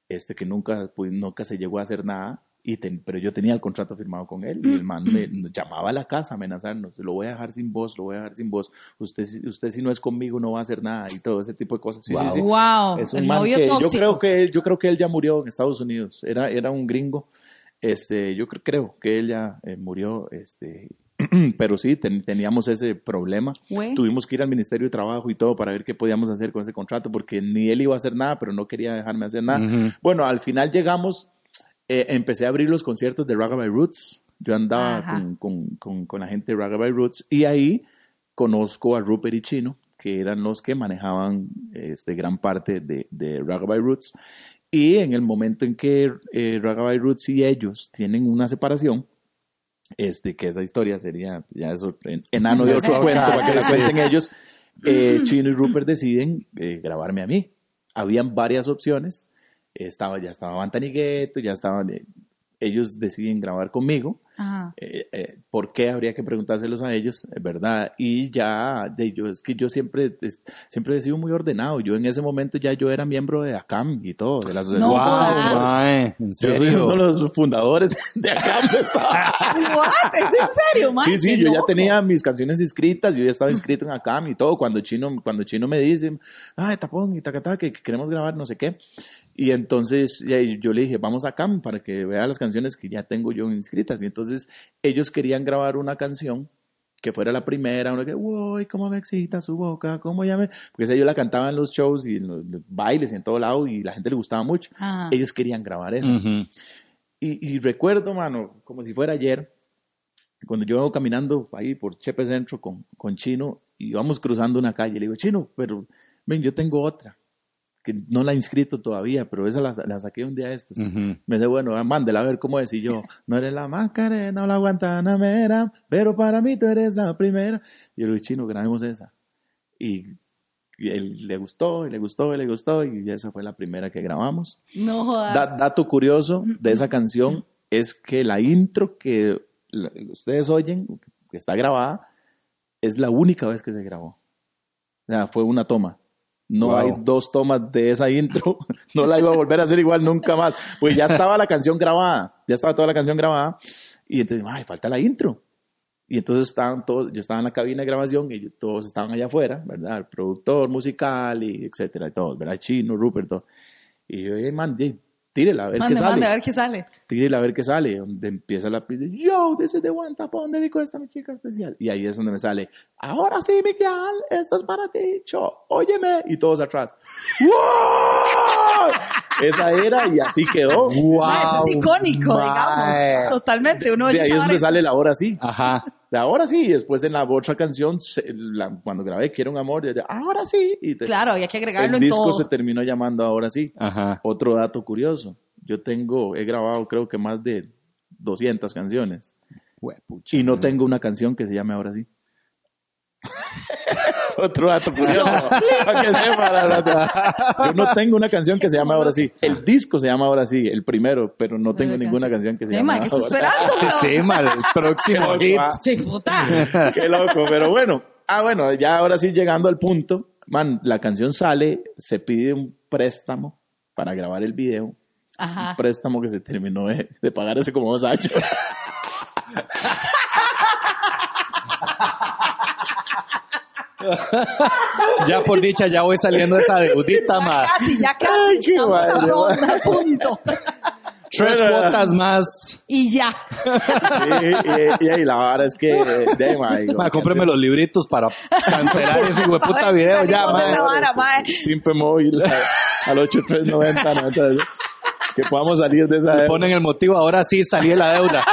este que nunca, pues, nunca se llegó a hacer nada, Y ten, pero yo tenía el contrato firmado con él y el man me llamaba a la casa amenazarnos, lo voy a dejar sin voz, lo voy a dejar sin voz, usted, usted si no es conmigo no va a hacer nada y todo ese tipo de cosas. Sí, wow. Sí, sí. Wow. Es un el man novio que, tóxico. Yo creo que él, yo creo que él ya murió en Estados Unidos, era, era un gringo, este, yo cre- creo que él ya eh, murió, este, pero sí, ten, teníamos ese problema. Bueno. Tuvimos que ir al Ministerio de Trabajo y todo para ver qué podíamos hacer con ese contrato, porque ni él iba a hacer nada, pero no quería dejarme hacer nada. Uh-huh. Bueno, al final llegamos, eh, empecé a abrir los conciertos de Rugged by Roots. Yo andaba con, con, con, con la gente de Rugged by Roots y ahí conozco a Rupert y Chino, que eran los que manejaban este, gran parte de, de Rugged by Roots. Y en el momento en que eh, Rugged by Roots y ellos tienen una separación, Este, que esa historia sería ya eso, enano de otro cuento para que la cuenten ellos. eh, Chino y Rupert deciden eh, grabarme a mí. Habían varias opciones, estaba, ya estaba Bantanigueto, ya estaban, eh, ellos deciden grabar conmigo. Ajá. Eh, eh, ¿por qué? Habría que preguntárselos a ellos, ¿verdad? Y ya de yo, es que yo siempre es, siempre he sido muy ordenado. Yo en ese momento ya yo era miembro de ACAM y todo, de la asociación. No, wow, mae, ¿en serio? Yo soy uno de los fundadores de ACAM. ¿What? ¿Es en serio, mae? Sí, sí, yo loco. Ya tenía mis canciones inscritas, yo ya estaba inscrito en ACAM y todo. Cuando Chino, cuando Chino me dice, ay, tapón y tacatá, que queremos grabar no sé qué. Y entonces yo le dije, vamos a CAM para que vea las canciones que ya tengo yo inscritas. Y entonces ellos querían grabar una canción que fuera la primera, una que, uy, cómo me excita su boca, cómo llame. Porque esa yo la cantaba en los shows y en los bailes y en todo lado y la gente le gustaba mucho. Ajá. Ellos querían grabar eso. Uh-huh. Y, y recuerdo, mano, como si fuera ayer, cuando yo iba caminando ahí por Chepe Centro con, con Chino y vamos cruzando una calle. Le digo, Chino, pero ven, yo tengo otra que no la he inscrito todavía, pero esa la, la saqué un día de estos. Uh-huh. Me dice, bueno, mándela a ver cómo es. Y yo, no eres la Macarena o la Guantanamera, pero para mí tú eres la primera. Y yo le dije, Chino, grabemos esa. Y, y él le gustó, y le gustó, y le gustó, y esa fue la primera que grabamos. No jodas. Da, dato curioso de esa canción es que la intro que ustedes oyen, que está grabada, es la única vez que se grabó. O sea, fue una toma. No wow. Hay dos tomas de esa intro. No la iba a volver a hacer igual nunca más. Pues ya estaba la canción grabada. Ya estaba toda la canción grabada. Y entonces, ay, falta la intro. Y entonces estaban todos, yo estaba en la cabina de grabación y todos estaban allá afuera, ¿verdad? El productor musical y etcétera y todo, ¿verdad? Chino, Rupert, todo. Y yo, hey, man, yeah, tírela a ver mande, qué mande, sale. A ver qué sale. Tírela a ver qué sale. Donde empieza la pista. Yo, desde de One Tapón, dedico a esta mi chica especial. Y ahí es donde me sale. Ahora sí, Miguel, esto es para ti. Cho, óyeme. Y todos atrás. ¡Wow! Esa era y así quedó. ¡Wow! Eso es icónico, man. Digamos. Totalmente. Uno de ahí es donde sale la ahora sí. Ajá. Ahora sí, y después en la otra canción, se, la, cuando grabé Quiero un Amor, yo, ahora sí. Y te, claro, había que agregarlo en todo. El disco se terminó llamando Ahora Sí. Ajá. Otro dato curioso, yo tengo, he grabado creo que más de doscientas canciones. Huepucha, y no tengo una canción que se llame Ahora Sí. Otro dato curioso. Para que sepa, yo no tengo una canción que se llame Ahora Sí. El disco se llama Ahora Sí, el primero, pero no tengo ninguna canción que se llame Ahora Sí. ¿Qué está esperando? Sí, mal, el próximo hit. Sí, puta. Qué loco, pero bueno. Ah, bueno, ya ahora sí llegando al punto. Man, la canción sale, se pide un préstamo para grabar el video. Ajá. Un préstamo que se terminó de, de pagar hace como dos años. Ya por dicha ya voy saliendo de esa deudita más. Casi, ya casi. Ay, estamos a ronda, punto. Tres cuotas más. Y ya. Sí, y, y, y la vara es que... Eh, ma, cómprame los libritos para cancelar ese hueputa video ya, mae. Simple móvil al ocho tres nueve cero. Que podamos salir de esa deuda. Le ponen el motivo, ahora sí salí de la deuda.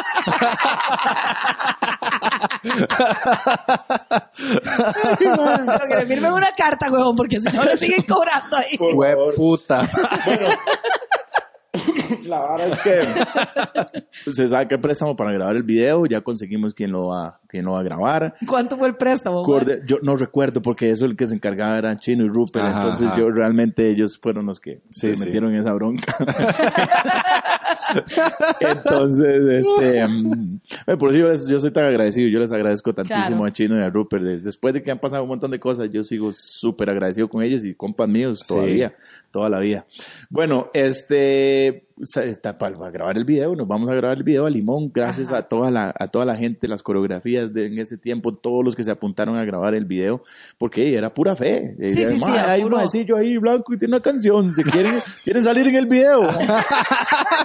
Pero que firmen una carta, huevón, porque si no le siguen cobrando ahí. Hueputa. Bueno, la verdad es que se sabe que el préstamo para grabar el video, ya conseguimos quién lo va, quién lo va a grabar. ¿Cuánto fue el préstamo? Corde- yo no recuerdo porque eso el que se encargaba era Chino y Rupert, ajá, entonces ajá. Yo realmente ellos fueron los que sí, se sí. metieron en esa bronca. Entonces, este, um, por eso yo soy tan agradecido, yo les agradezco tantísimo claro. a Chino y a Rupert. Después de que han pasado un montón de cosas, yo sigo súper agradecido con ellos y compas míos todavía, sí. toda la vida. Bueno, este, está para grabar el video, nos vamos a grabar el video a Limón, gracias a toda, la, a toda la gente, las coreografías de en ese tiempo, todos los que se apuntaron a grabar el video, porque era pura fe. Sí, sí, además, sí, hay un maecillo ahí blanco y tiene una canción, se quieren, quieren salir en el video.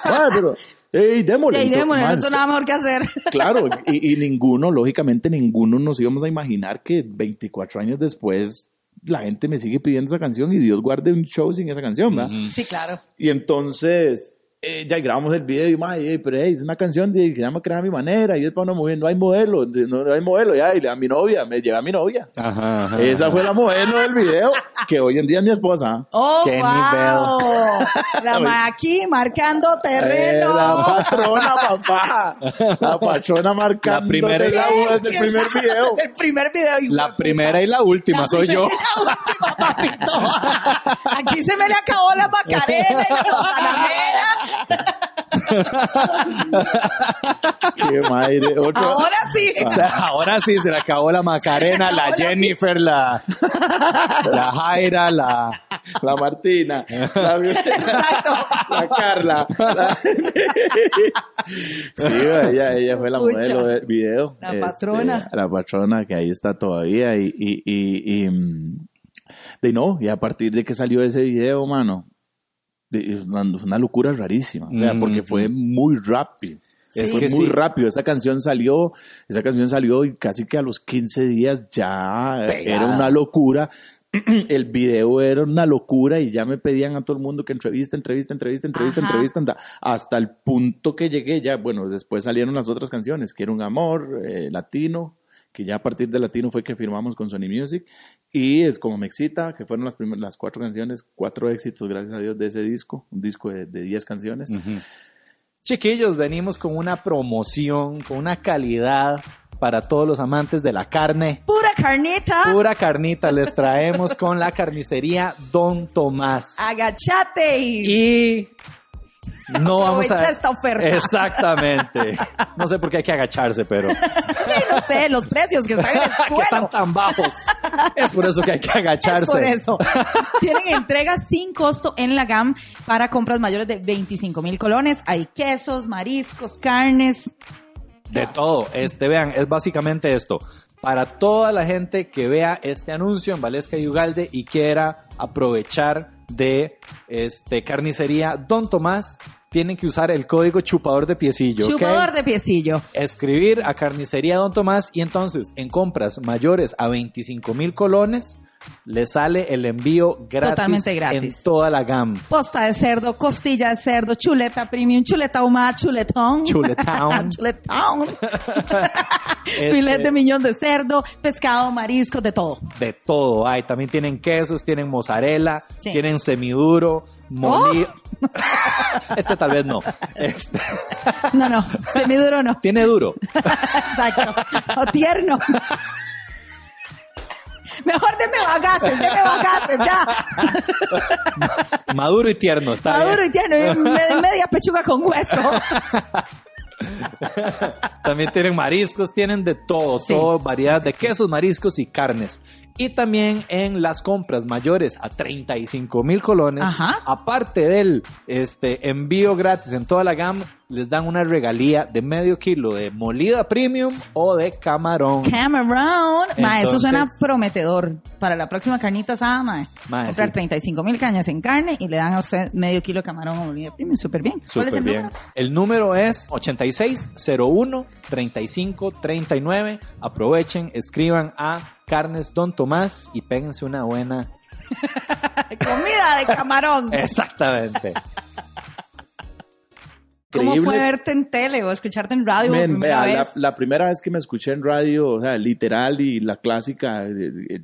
Ah, pero... ¡Ey, démosle! ¡Ey, démosle! No tengo nada mejor que hacer. Claro, y, y ninguno, lógicamente ninguno nos íbamos a imaginar que veinticuatro años después la gente me sigue pidiendo esa canción y Dios guarde un show sin esa canción, ¿verdad? Mm-hmm. Sí, claro. Y entonces, eh, ya grabamos el video y más, pero hey, es una canción que se llama Crea mi manera y es para uno mover, no hay modelo, no, no hay modelo, ya, y le da a mi novia, me lleva a mi novia. Ajá, ajá, esa ajá. fue la modelo del video, que hoy en día es mi esposa. ¡Oh, Kenny wow! Bell. La ma aquí marcando terreno. Eh, la patrona, papá. La patrona marcando la primera y la última del primer video. El primer video. Y la primera y la última, la soy yo. La última, papito. Aquí se me le acabó la macarena y la panamera. Qué madre. Otro. Ahora sí. O sea, ahora sí se le acabó la Macarena, acabó la, la Jennifer, la, la Jaira, la, la Martina, la, la Carla. La... Sí, ella, ella fue la Mucha. modelo del video. La patrona. Este, la patrona que ahí está todavía y, y, y, y de no. Y a partir de que salió ese video, mano. Es una, una locura rarísima, o sea, porque fue muy rápido. Sí, es que muy sí. rápido, esa canción salió, esa canción salió y casi que a los quince días ya pegada. Era una locura. El video era una locura y ya me pedían a todo el mundo que entrevista, entrevista, entrevista, entrevista, Ajá. entrevista, hasta el punto que llegué ya, bueno, después salieron las otras canciones, que era Un Amor, eh, Latino, que ya a partir de Latino fue que firmamos con Sony Music, y Es Como Me Excita, que fueron las primeras, las cuatro canciones, cuatro éxitos, gracias a Dios, de ese disco, un disco de, de diez canciones. Uh-huh. Chiquillos, venimos con una promoción, con una calidad para todos los amantes de la carne. ¡Pura carnita! ¡Pura carnita! Les traemos con la carnicería Don Tomás. ¡Agachate! Y... no vamos a... esta oferta. Exactamente. No sé por qué hay que agacharse, pero... no sé, los precios que están en el suelo. Que están tan bajos. Es por eso que hay que agacharse. Es por eso. Tienen entregas sin costo en la G A M para compras mayores de veinticinco mil colones. Hay quesos, mariscos, carnes. De todo. Este, vean, es básicamente esto. Para toda la gente que vea este anuncio en Valesca y Ugalde y quiera aprovechar... de este carnicería Don Tomás, tienen que usar el código chupador de piecillo. Chupador ¿okay? de piecillo. Escribir a carnicería Don Tomás y entonces en compras mayores a veinticinco mil colones le sale el envío gratis. Totalmente gratis. En toda la G A M. Posta de cerdo, costilla de cerdo, chuleta premium, chuleta ahumada, chuletón. Chuletón. Chuletón. Este... filet de miñón de cerdo, pescado, mariscos, de todo. De todo. Ay, también tienen quesos, tienen mozzarella, sí. tienen semiduro, molido. Oh. Este tal vez no. Este... no, no. Semiduro no. Tiene duro. Exacto. O tierno. Mejor deme bagaces, deme bagaces, ya. Maduro y tierno, está Maduro bien. Maduro y tierno, y media pechuga con hueso. También tienen mariscos, tienen de todo, sí, todo, variedad sí, sí, de quesos, mariscos y carnes. Y también en las compras mayores a treinta y cinco mil colones, Ajá. aparte del este, envío gratis en toda la G A M, les dan una regalía de medio kilo de molida premium o de camarón. Camarón. Ma, eso suena prometedor. Para la próxima carnita asada, ma, ma comprar sí. treinta y cinco mil cañas en carne y le dan a usted medio kilo de camarón o molida premium. Súper bien. Super ¿Cuál es el bien. número? El número es ochenta y seis cero uno treinta y cinco treinta y nueve. Aprovechen, escriban a Carnes Don Tomás y péguense una buena comida de camarón. Exactamente. ¿Cómo fue verte en tele o escucharte en radio? Men, primera vea, vez? La, la primera vez que me escuché en radio, o sea, literal y la clásica,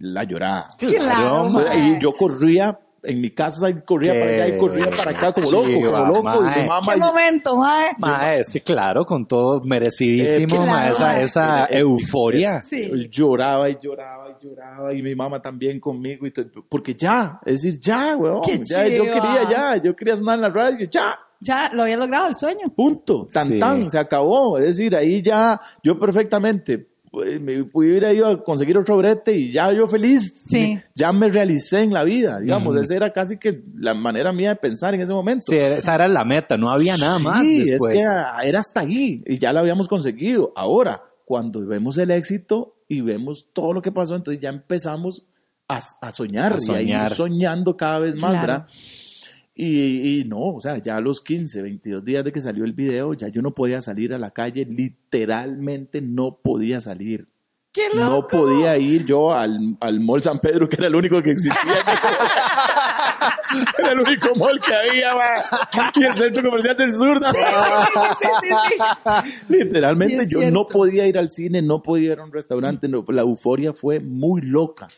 la llorada. Claro, y yo corría. En mi casa corría para allá y corría para acá como loco, chiva, como loco. Mae. Y mamá, ¿Qué momento, mae? Mae, es que claro, con todo merecidísimo, eh, claro, mae, esa, mae. esa euforia. Sí. Lloraba y lloraba y lloraba y mi mamá también conmigo. Y t- porque ya, es decir, ya, weón. Ya, yo quería ya, yo quería sonar en la radio, ya. Ya lo había logrado el sueño. Punto, tan sí. tan, se acabó. Es decir, ahí ya, yo perfectamente... me hubiera ido a conseguir otro brete y ya yo feliz, sí. ya me realicé en la vida, digamos, uh-huh. esa era casi que la manera mía de pensar en ese momento. Sí, esa era la meta, no había nada sí, más después. Es que era, era hasta ahí y ya la habíamos conseguido. Ahora, cuando vemos el éxito y vemos todo lo que pasó, entonces ya empezamos a, a soñar, a soñar. Y a ir soñando cada vez más, claro. ¿verdad? Y, y no, o sea, ya a los quince, veintidós días de que salió el video, ya yo no podía salir a la calle, literalmente no podía salir. ¡Qué loco! No podía ir yo al, al Mall San Pedro, que era el único que existía. Era el único mall que había, va. Y el Centro Comercial del Sur. ¿No? Sí, sí, sí, sí. Literalmente sí, yo cierto. no podía ir al cine, no podía ir a un restaurante. No, la euforia fue muy loca.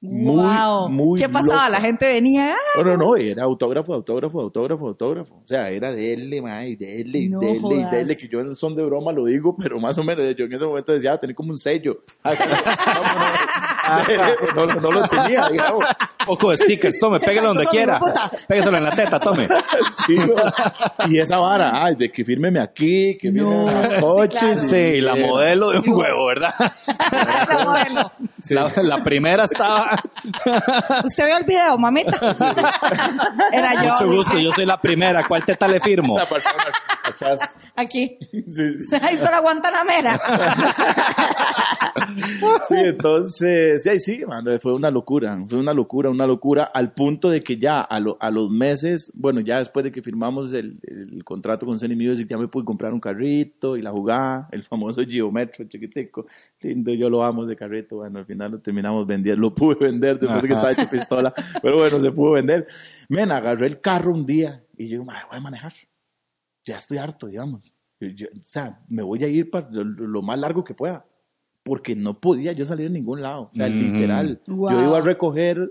Muy, wow. muy ¿Qué pasaba? Loco. La gente venía. No, no, no, era autógrafo, autógrafo, autógrafo, autógrafo. O sea, era dele, mae, dele, no dele, jodas. dele. Que yo en son de broma lo digo, pero más o menos yo en ese momento decía, ah, tenía como un sello. No, no, no, no lo tenía, digamos. Poco de stickers, tome, pégalo donde quiera. Pégaselo en la teta, tome. Sí, y esa vara, ay, de que fírmeme aquí, que no, viene coche. Claro. Sí, la modelo de un huevo, ¿verdad? La modelo. Sí. La, la primera estaba. ¿Usted vio el video, mamita? Era yo. Mucho gusto, yo soy la primera. ¿Cuál teta le firmo? La persona, aquí. Sí. Ahí está la Guantanamera. Sí, entonces, sí, sí, mano, fue una locura, fue una locura, una locura, al punto de que ya a, lo, a los meses, bueno, ya después de que firmamos el, el contrato con Sony Music, ya me pude comprar un carrito y la jugada, el famoso Geometro chiquitico, lindo, yo lo amo ese carrito, bueno, al final lo terminamos vendiendo, lo pude vender después de que estaba hecho pistola, pero bueno, se pudo vender. Men, agarré el carro un día y yo, madre, voy a manejar, ya estoy harto, digamos, yo, yo, o sea, me voy a ir para lo, lo más largo que pueda, porque no podía yo salir de ningún lado, o sea, mm. literal, wow. yo iba a recoger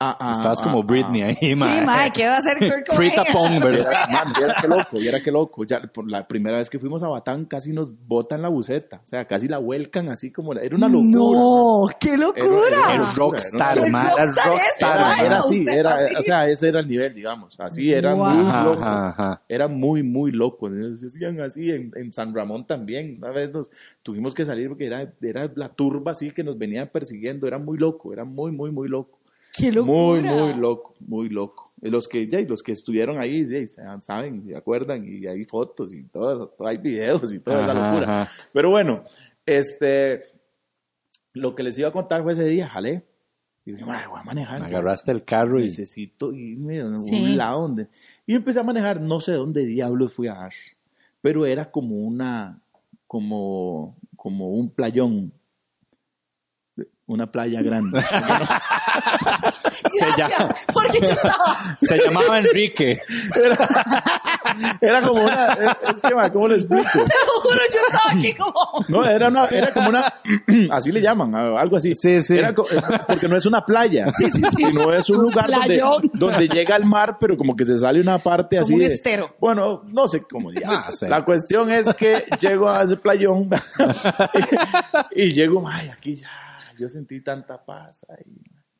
a... a Estabas a, como Britney a, ahí, man. Sí, man, ¿qué va a hacer Kurt Cobain? Frita Pong, ¿verdad? Man, ya era que loco, ya era que loco, ya por la primera vez que fuimos a Batán casi nos botan la buceta, o sea, casi la vuelcan así como, la, era una locura. ¡No! Man. ¡Qué locura! Era, era, era rockstar, man, era rockstar. Era, era así, era, o sea, ese era el nivel, digamos, así, era wow. muy ajá, loco, ajá. era muy, muy loco, decían así, en, en San Ramón también, una vez nos... Tuvimos que salir porque era, era la turba así que nos venía persiguiendo. Era muy loco, era muy, muy, muy loco. ¡Qué locura! Muy, muy loco, muy loco. Y los que, ya, los que estuvieron ahí, ya, saben, se acuerdan, y hay fotos y todo, hay videos y toda ajá, esa locura. Ajá. Pero bueno, este, lo que les iba a contar fue ese día, jalé. Y dije, voy a manejar. Me agarraste el carro y... Necesito irme a sí. un lado donde... Y empecé a manejar, no sé dónde diablos fui a dar, pero era como una... como como un playón, una playa grande. Se, llama, se llamaba Enrique. Era, era como una, es que ma, ¿cómo le explico? Te lo juro, yo estaba aquí como... No, era, una, era como una, así le llaman, algo así. Sí, sí. Era, porque no es una playa, sí, sí, sí. sino es un lugar donde, donde llega el mar, pero como que se sale una parte como así. Un de, estero. Bueno, no sé cómo llaman. Ah, sí. La cuestión es que llego a ese playón y, y llego, ay, aquí ya, yo sentí tanta paz ahí.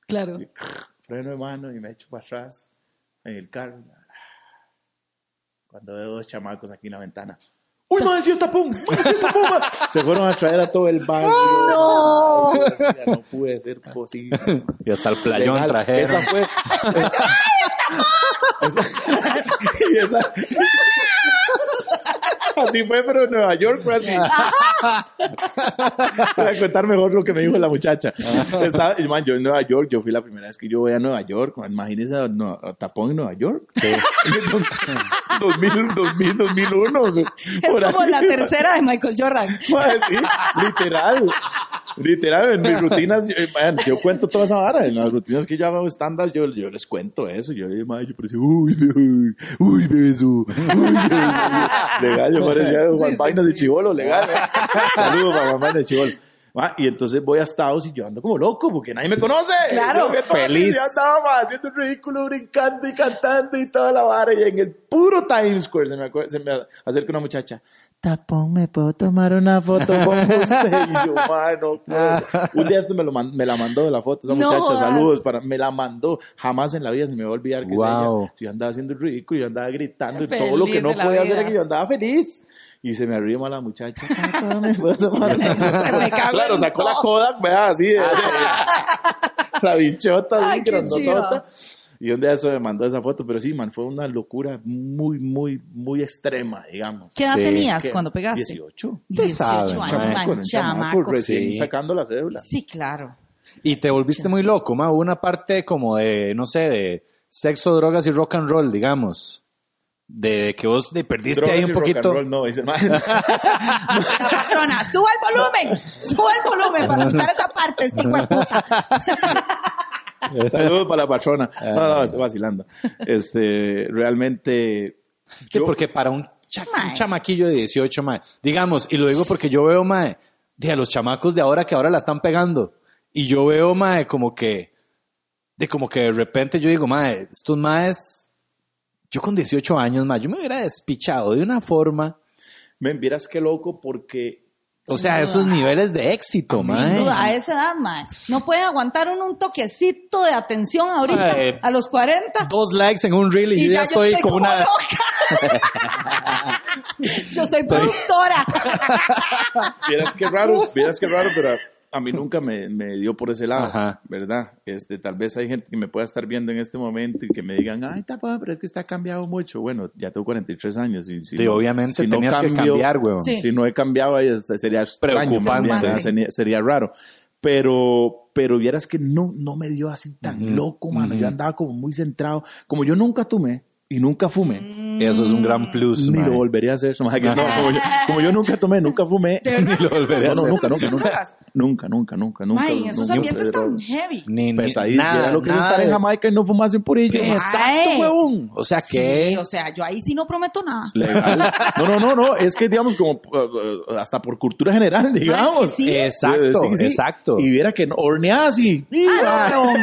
Claro. Y, crrr, freno de mano y me echo para atrás en el carro. Cuando veo dos chamacos aquí en la ventana. ¡Uy, madre, sí está pum! ¡Madre, sí está pum! Se fueron a traer a todo el barrio. ¡Oh, no! Madre, ya no pude ser posible. Y hasta el playón legal, trajeron. Esa fue... esa, y esa... Así fue, pero en Nueva York fue así. Voy a contar mejor lo que me dijo la muchacha. Estaba, man, yo en Nueva York, yo fui la primera vez que yo voy a Nueva York. Imagínense a, no, a Tapón en Nueva York. Sí. dos mil, dos mil, dos mil uno. Es como ahí. La tercera de Michael Jordan. Man, sí, literal. Literal, en mis rutinas, yo, man, yo cuento toda esa vara. En las rutinas que yo hago estándar, yo, yo les cuento eso. Yo, man, yo parecía, uy, uy, uy, bebé, su. Legal, yo parecía Juan Vainas de Chibolo, legal. Saludos para Juan Vainas de Chibolo. Ah, y entonces voy a Estados y yo ando como loco porque nadie me conoce. Claro, feliz. Yo andaba haciendo un ridículo, brincando y cantando y toda la vara. Y en el puro Times Square se me, se me acerca una muchacha. Tapón, ¿me puedo tomar una foto con usted? Y yo, mano, claro. Un día esto me, lo man, me la mandó de la foto. Esa no, muchacha, jodas. Saludos. Para, me la mandó. Jamás en la vida se me va a olvidar que wow. ella, si yo andaba haciendo el ridículo, yo andaba gritando y todo lo que no podía vida. hacer es que yo andaba feliz. Y se me arrima la muchacha. Tapón, ¿me puedo tomar una foto? Me cago en Claro, sacó la Kodak, vea, así de, la bichota, así, grandota. Y un día eso me mandó esa foto, pero sí, man, fue una locura muy, muy, muy extrema, digamos. ¿Qué edad sí. tenías ¿Qué? cuando pegaste? dieciocho. dieciocho años, chamaco. Recién sí. sacando la cédula. Sí, claro. Y te volviste chamaco. muy loco, ma, hubo una parte como de, no sé, de sexo, drogas y rock and roll, digamos. De que vos te perdiste drogas ahí un y poquito. Rock and roll, no, dice, man. La patrona, suba el volumen, suba el volumen para escuchar esa parte, este hijo de puta. Saludos para la patrona. No, no, estoy vacilando. Este, realmente. Sí, yo... Porque para un, cha- un chamaquillo de dieciocho, mae, digamos, y lo digo porque yo veo, mae, de a los chamacos de ahora que ahora la están pegando. Y yo veo, mae, como que. De como que de repente yo digo, mae, estos maes. Yo con dieciocho años, mae, yo me hubiera despichado de una forma. Me vieras qué loco porque. O sea, esos niveles de éxito, mae. Sin duda, a esa edad, mae. No puede aguantar uno un toquecito de atención ahorita, ay, a los cuarenta. Dos likes en un reel y, y yo ya, ya estoy, estoy como una... loca. Yo soy productora. Vieras qué raro, vieras qué raro, pero a mí nunca me, me dio por ese lado, ajá, ¿verdad? Este, tal vez hay gente que me pueda estar viendo en este momento y que me digan, ay, tapá, pero es que está cambiado mucho. Bueno, ya tengo cuarenta y tres años. Y, si sí, no, obviamente si tenías no cambio, que cambiar, huevón. Sí. Si no he cambiado, sería preocupante. Sería, sería raro. Pero, pero vieras que no, no me dio así tan mm. loco, mano. Mm. Yo andaba como muy centrado. Como yo nunca tomé y nunca fumé. Mm. Eso es un gran plus. Ni man. Lo volvería a hacer. No, no, como, yo, como yo nunca tomé, nunca fumé. Ni lo volvería no, a hacer. No, nunca, nunca, nunca. Nunca, nunca, nunca. nunca Ay, nunca, esos nunca, ambientes nunca, tan heavy. Ni, pues ahí, nada, lo que nada. Es estar en Jamaica y no fumarse un purillo. Exacto, huevón. O sea, que... Sí, o sea, yo ahí sí no prometo nada. Legal. No, no, no, no. Es que, digamos, como hasta por cultura general, digamos. Es que sí. Exacto, sí, sí, exacto. Y viera que no, horneada así. Ah, no, no.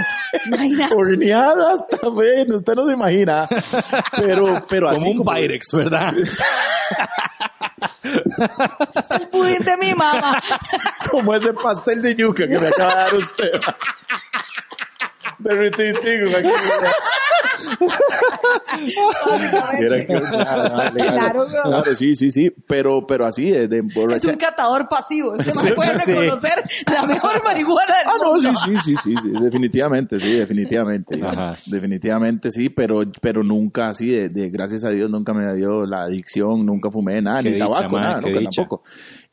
Imagínate. Horneada hasta, bueno, usted no se imagina. Pero, pero como así un como un Pyrex, ¿verdad? Es el pudín de mi mamá. Como ese pastel de yuca que me acaba de dar usted. Derrititín. Claro, claro, claro, sí, sí, sí. Pero, pero así de, de es un catador pasivo. Este sí, puede sí, reconocer sí. la mejor marihuana del ah, mundo. Ah, no, sí, sí, sí, sí, definitivamente, sí, definitivamente, ajá. definitivamente sí. Pero, pero nunca así de, de, gracias a Dios nunca me dio la adicción, nunca fumé nada, qué ni dicha, tabaco, man, nada, nunca dicha. Tampoco.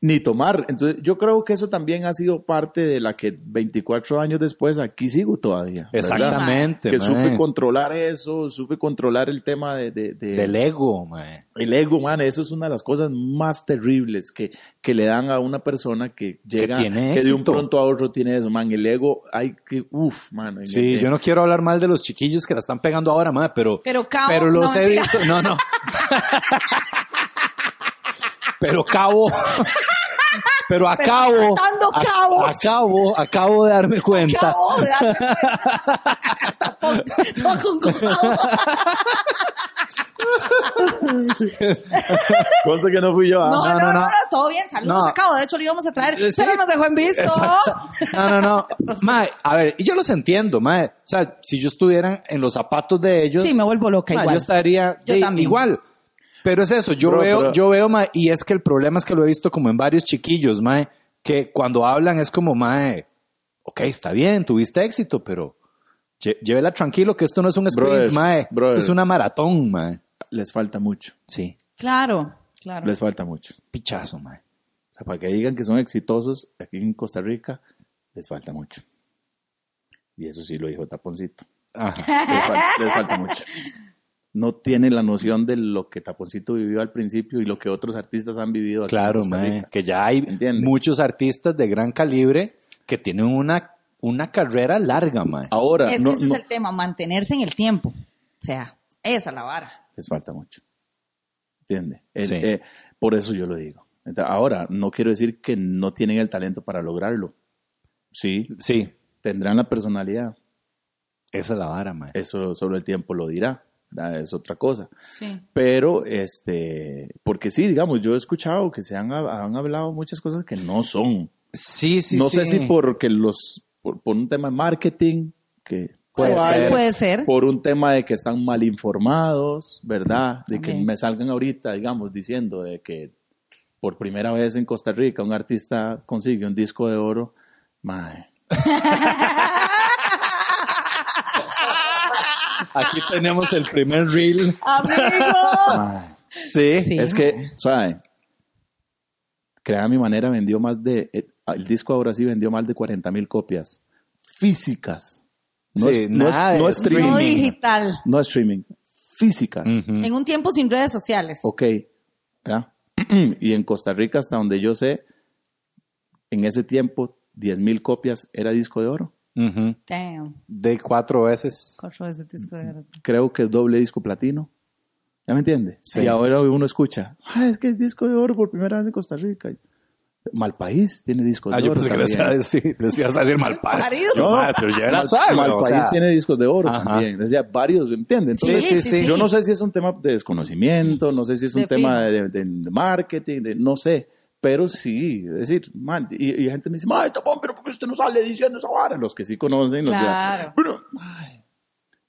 Ni tomar. Entonces, yo creo que eso también ha sido parte de la que veinticuatro años después aquí sigo todavía. Exactamente. Man. Que supe controlar eso, supe controlar el tema de, de, de del ego, man. El ego, man, eso es una de las cosas más terribles que, que le dan a una persona que llega, que, tiene que de un pronto a otro tiene eso, man. El ego, hay que, uff, man. Sí, el, yo no quiero hablar mal de los chiquillos que la están pegando ahora, man, pero, pero, cabo, pero los no, he visto. No, no. Pero cabo, pero acabo, pero a, acabo, acabo de darme cuenta. Acabo de darme cuenta. Sí. Cosa que no fui yo. ¿Ah? No, no, no, no, no, no, todo bien, saludos, no. Acabo. De hecho, lo íbamos a traer, sí, pero nos dejó en visto. Exacto. No, no, no. Mae, a ver, y yo los entiendo, mae. O sea, si yo estuviera en los zapatos de ellos. Sí, me vuelvo loca, mae, igual. Yo estaría yo de, igual. Pero es eso, yo bro, veo, bro. yo veo, mae, y es que el problema es que lo he visto como en varios chiquillos, mae, que cuando hablan es como, mae, ok, está bien, tuviste éxito, pero lle- llévela tranquilo que esto no es un sprint, brother, mae, brother. Esto es una maratón, mae. Les falta mucho. Sí. Claro, claro. Les falta mucho. Pichazo, mae. O sea, para que digan que son exitosos aquí en Costa Rica, les falta mucho. Y eso sí lo dijo Taponcito. Ajá. Les, fal- les falta mucho. No tiene la noción de lo que Taponcito vivió al principio y lo que otros artistas han vivido. Claro, mae, que ya hay ¿entiendes? Muchos artistas de gran calibre que tienen una, una carrera larga, mae. Ahora, es que no, ese no, es el tema, mantenerse en el tiempo. O sea, esa es la vara. Les falta mucho. ¿Entiendes? Sí. Eh, por eso yo lo digo. Entonces, ahora, no quiero decir que no tienen el talento para lograrlo. Sí, sí. Tendrán la personalidad. Esa es la vara, mae. Eso solo el tiempo lo dirá. Es otra cosa, sí. Pero este, porque sí, digamos, yo he escuchado que se han, han hablado muchas cosas que no son, sí, sí, no sí. sé si porque los, por, por un tema de marketing, que puede, puede, ser, puede ser, por un tema de que están mal informados, ¿verdad? De okay. que me salgan ahorita, digamos, diciendo de que por primera vez en Costa Rica un artista consigue un disco de oro, mae. Aquí tenemos el primer reel. ¡Amigo! Sí, sí, es que, ¿saben? Crea Mi Manera vendió más de... El disco ahora sí vendió más de cuarenta mil copias. Físicas. No, sí, es, no, es, no es streaming. No digital. No streaming. Físicas. Uh-huh. En un tiempo sin redes sociales. Ok. ¿Ya? Y en Costa Rica, hasta donde yo sé, en ese tiempo, diez mil copias era disco de oro. Uh-huh. Damn. De cuatro veces. Cuatro veces disco de oro. Creo que es doble disco platino. ¿Ya me entiende? Sí. Y ahora uno escucha, ah, es que es disco de oro por primera vez en Costa Rica. Malpaís tiene discos ah, de oro. Ah, yo pensé que les ibas a decir Malpaís. Yo, mal, pero ya era suave. Malpaís o sea, tiene discos de oro ajá. también. Decía varios, ¿me entienden? Entonces, sí, sí, sí, sí. Yo no sé si es un tema de desconocimiento, no sé si es un de tema de, de, de marketing, de, no sé. Pero sí, es decir, man, y, y la gente me dice, mae, tapón, pero ¿por qué usted no sale diciendo esa vara? Los que sí conocen, los claro. que... Pero, mae,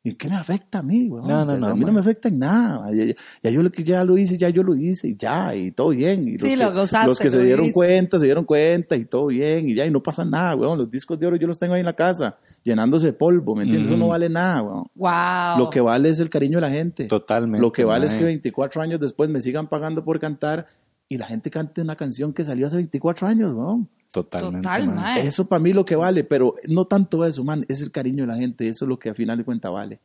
¿y qué me afecta a mí, güey? No, no, no. A mí man. no me afecta en nada. Ya, ya, ya yo ya lo hice, ya yo lo hice, y ya, y todo bien. Y los sí, que, lo gozaste. Los que se dieron hice. cuenta, se dieron cuenta, y todo bien, y ya, y no pasa nada, güey. Los discos de oro yo los tengo ahí en la casa, llenándose de polvo, ¿me entiendes? Uh-huh. Eso no vale nada, güey. Wow. Lo que vale es el cariño de la gente. Totalmente. Lo que vale man. es que veinticuatro años después me sigan pagando por cantar, y la gente cante una canción que salió hace veinticuatro años, güey. Totalmente, Total, man. Man. Eso para mí lo que vale, pero no tanto eso, man, es el cariño de la gente, eso es lo que a final de cuentas vale.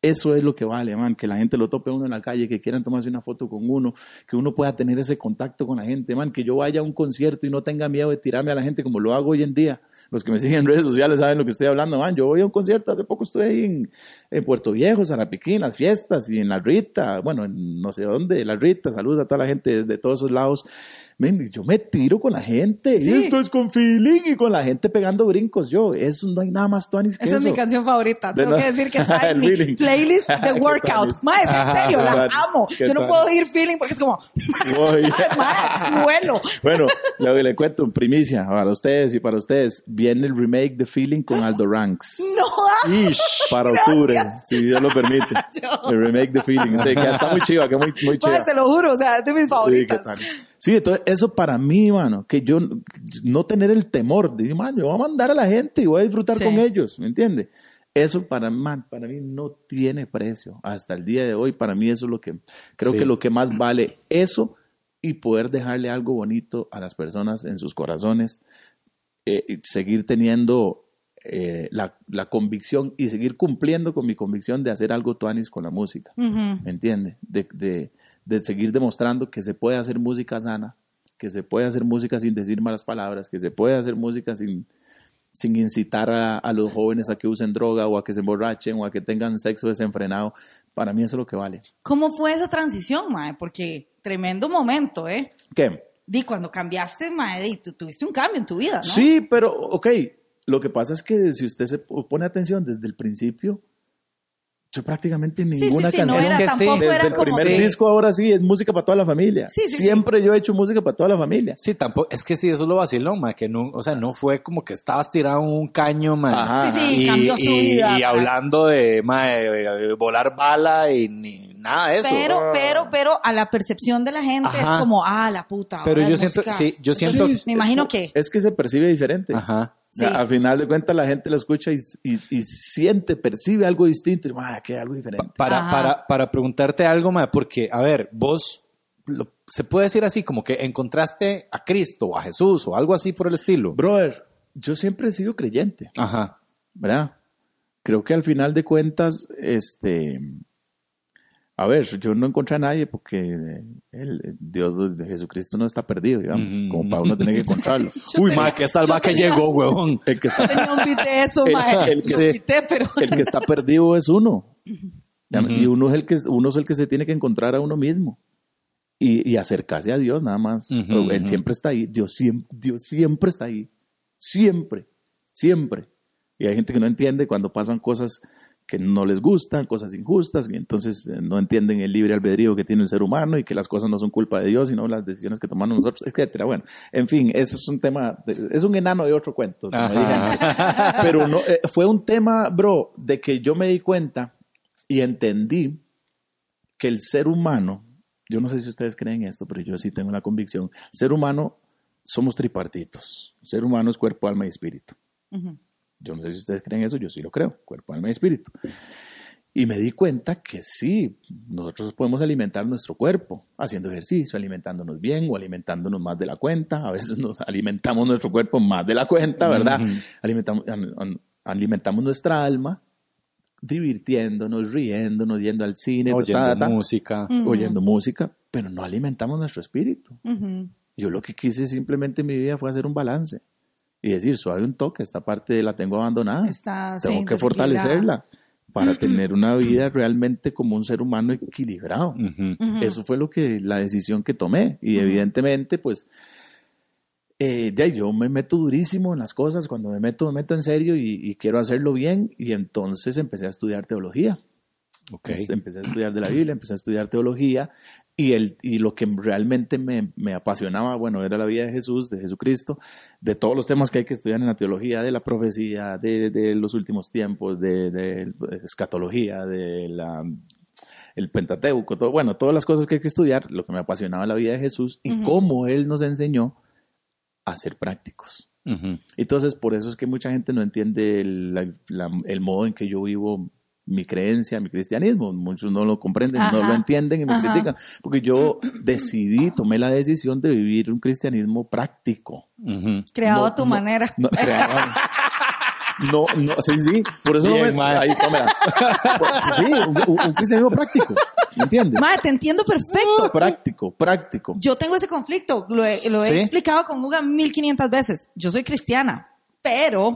Eso es lo que vale, man, que la gente lo tope a uno en la calle, que quieran tomarse una foto con uno, que uno pueda tener ese contacto con la gente, man, que yo vaya a un concierto y no tenga miedo de tirarme a la gente como lo hago hoy en día. Los que me siguen en redes sociales saben lo que estoy hablando, man. Yo voy a un concierto, hace poco estuve ahí en, en Puerto Viejo, Sarapiquí, en las fiestas y en La Rita, bueno, en no sé dónde, La Rita, saludos a toda la gente de todos esos lados. Man, yo me tiro con la gente, sí. y esto es con feeling y con la gente pegando brincos. Yo, eso no hay nada más tuanis que eso. Esa es mi canción favorita, tengo no? que decir que está en mi feeling. Playlist de workout. Mae, en serio, la amo. Yo no puedo oír feeling porque es como, mae, suelo. Bueno, le, le cuento en primicia para ustedes y para ustedes. Viene el remake de Feeling con Aldo Ranks. ¡No! Ish, para octubre, gracias. Si Dios lo permite. El remake de Feeling. O sea, que está muy chiva, que muy, muy chiva. Mae, te lo juro, o sea, es de mis favoritas. Sí, Sí, entonces eso para mí, mano, que yo no tener el temor de decir, man, yo voy a mandar a la gente y voy a disfrutar sí. con ellos, ¿me entiendes? Eso para, man, para mí no tiene precio. Hasta el día de hoy, para mí eso es lo que, creo sí. que lo que más vale eso y poder dejarle algo bonito a las personas en sus corazones, eh, seguir teniendo eh, la, la convicción y seguir cumpliendo con mi convicción de hacer algo tuanis con la música, uh-huh. ¿me entiendes? De... de de seguir demostrando que se puede hacer música sana, que se puede hacer música sin decir malas palabras, que se puede hacer música sin, sin incitar a, a los jóvenes a que usen droga o a que se emborrachen o a que tengan sexo desenfrenado. Para mí eso es lo que vale. ¿Cómo fue esa transición, mae? Porque tremendo momento, ¿eh? ¿Qué? Di, cuando cambiaste, mae, tú tuviste un cambio en tu vida, ¿no? Sí, pero, ok, lo que pasa es que si usted se pone atención desde el principio... Yo prácticamente ninguna sí, sí, sí, canción. No era, es que sí. Desde el primer que... disco ahora sí es música para toda la familia. Sí, sí, Siempre sí. yo he hecho música para toda la familia. Sí, tampoco. Es que sí, eso es lo vacilón, ma, que no, o sea, no fue como que estabas tirado un caño, ma. Ajá, sí, sí, y, cambió su vida. Y, y hablando de, ma, de volar bala y ni nada de eso. Pero, ah. pero, pero a la percepción de la gente Ajá. es como, ah, la puta. Pero yo siento, sí, yo siento, sí, me imagino es, que es que se percibe diferente. Ajá. Sí. Al final de cuentas la gente lo escucha y, y, y siente, percibe algo distinto y que es algo diferente. Para, para, para preguntarte algo, ma, porque, a ver, vos, lo, ¿se puede decir así? Como que encontraste a Cristo o a Jesús o algo así por el estilo. Brother, yo siempre he sido creyente. Ajá. ¿Verdad? Creo que al final de cuentas, este... A ver, yo no encontré a nadie porque el Dios de Jesucristo no está perdido, digamos, mm. como para uno tener que encontrarlo. Uy, ma, qué salvaje llegó, huevón. El que está, tenía un beat de eso, ma, el, el que, lo quité, pero... el que está perdido es uno. Uh-huh. Y uno es, el que, uno es el que se tiene que encontrar a uno mismo y, y acercarse a Dios nada más. Uh-huh, Él uh-huh. siempre está ahí, Dios siempre, Dios siempre está ahí, siempre, siempre. Y hay gente que no entiende cuando pasan cosas... que no les gustan, cosas injustas, y entonces no entienden el libre albedrío que tiene el ser humano y que las cosas no son culpa de Dios, sino las decisiones que tomamos nosotros, etcétera. Bueno, en fin, eso es un tema, de, es un enano de otro cuento. Como dije eso. Pero no, eh, fue un tema, bro, de que yo me di cuenta y entendí que el ser humano yo no sé si ustedes creen esto, pero yo sí tengo la convicción, ser humano somos tripartitos, ser humano es cuerpo, alma y espíritu. Uh-huh. Yo no sé si ustedes creen eso, yo sí lo creo, cuerpo, alma y espíritu. Y me di cuenta que sí, nosotros podemos alimentar nuestro cuerpo haciendo ejercicio, alimentándonos bien o alimentándonos más de la cuenta. A veces nos alimentamos nuestro cuerpo más de la cuenta, ¿verdad? Uh-huh. Alimentamos, alimentamos nuestra alma divirtiéndonos, riéndonos, yendo al cine. Oyendo ta, ta, ta, música. Uh-huh. Oyendo música, pero no alimentamos nuestro espíritu. Uh-huh. Yo lo que quise simplemente en mi vida fue hacer un balance y decir, suave un toque, esta parte la tengo abandonada. Está, tengo sí, que fortalecerla. Para tener una vida realmente como un ser humano equilibrado. Uh-huh. Uh-huh. Eso fue lo que, la decisión que tomé. Y uh-huh. evidentemente, pues, eh, ya yo me meto durísimo en las cosas. Cuando me meto, me meto en serio y, y quiero hacerlo bien. Y entonces empecé a estudiar teología. Okay. Entonces, empecé a estudiar de la Biblia, empecé a estudiar teología. Y, el, y lo que realmente me, me apasionaba, bueno, era la vida de Jesús, de Jesucristo, de todos los temas que hay que estudiar en la teología, de la profecía, de, de los últimos tiempos, de, de escatología, de la, el Pentateuco, todo, bueno, todas las cosas que hay que estudiar, lo que me apasionaba la vida de Jesús y uh-huh. cómo Él nos enseñó a ser prácticos. Uh-huh. Entonces, por eso es que mucha gente no entiende el, la, la, el modo en que yo vivo mi creencia, mi cristianismo, muchos no lo comprenden, ajá, no lo entienden y me ajá. critican, porque yo decidí, tomé la decisión de vivir un cristianismo práctico. Uh-huh. Creado no, a tu no, manera. No, creado, no, no, sí, sí, por eso bien, no me... Ahí, tómela. Sí, un, un cristianismo práctico. ¿Me entiendes? Madre, te entiendo perfecto. No, práctico, práctico. Yo tengo ese conflicto, lo he, lo he ¿sí? explicado con Uga mil quinientas veces. Yo soy cristiana, pero...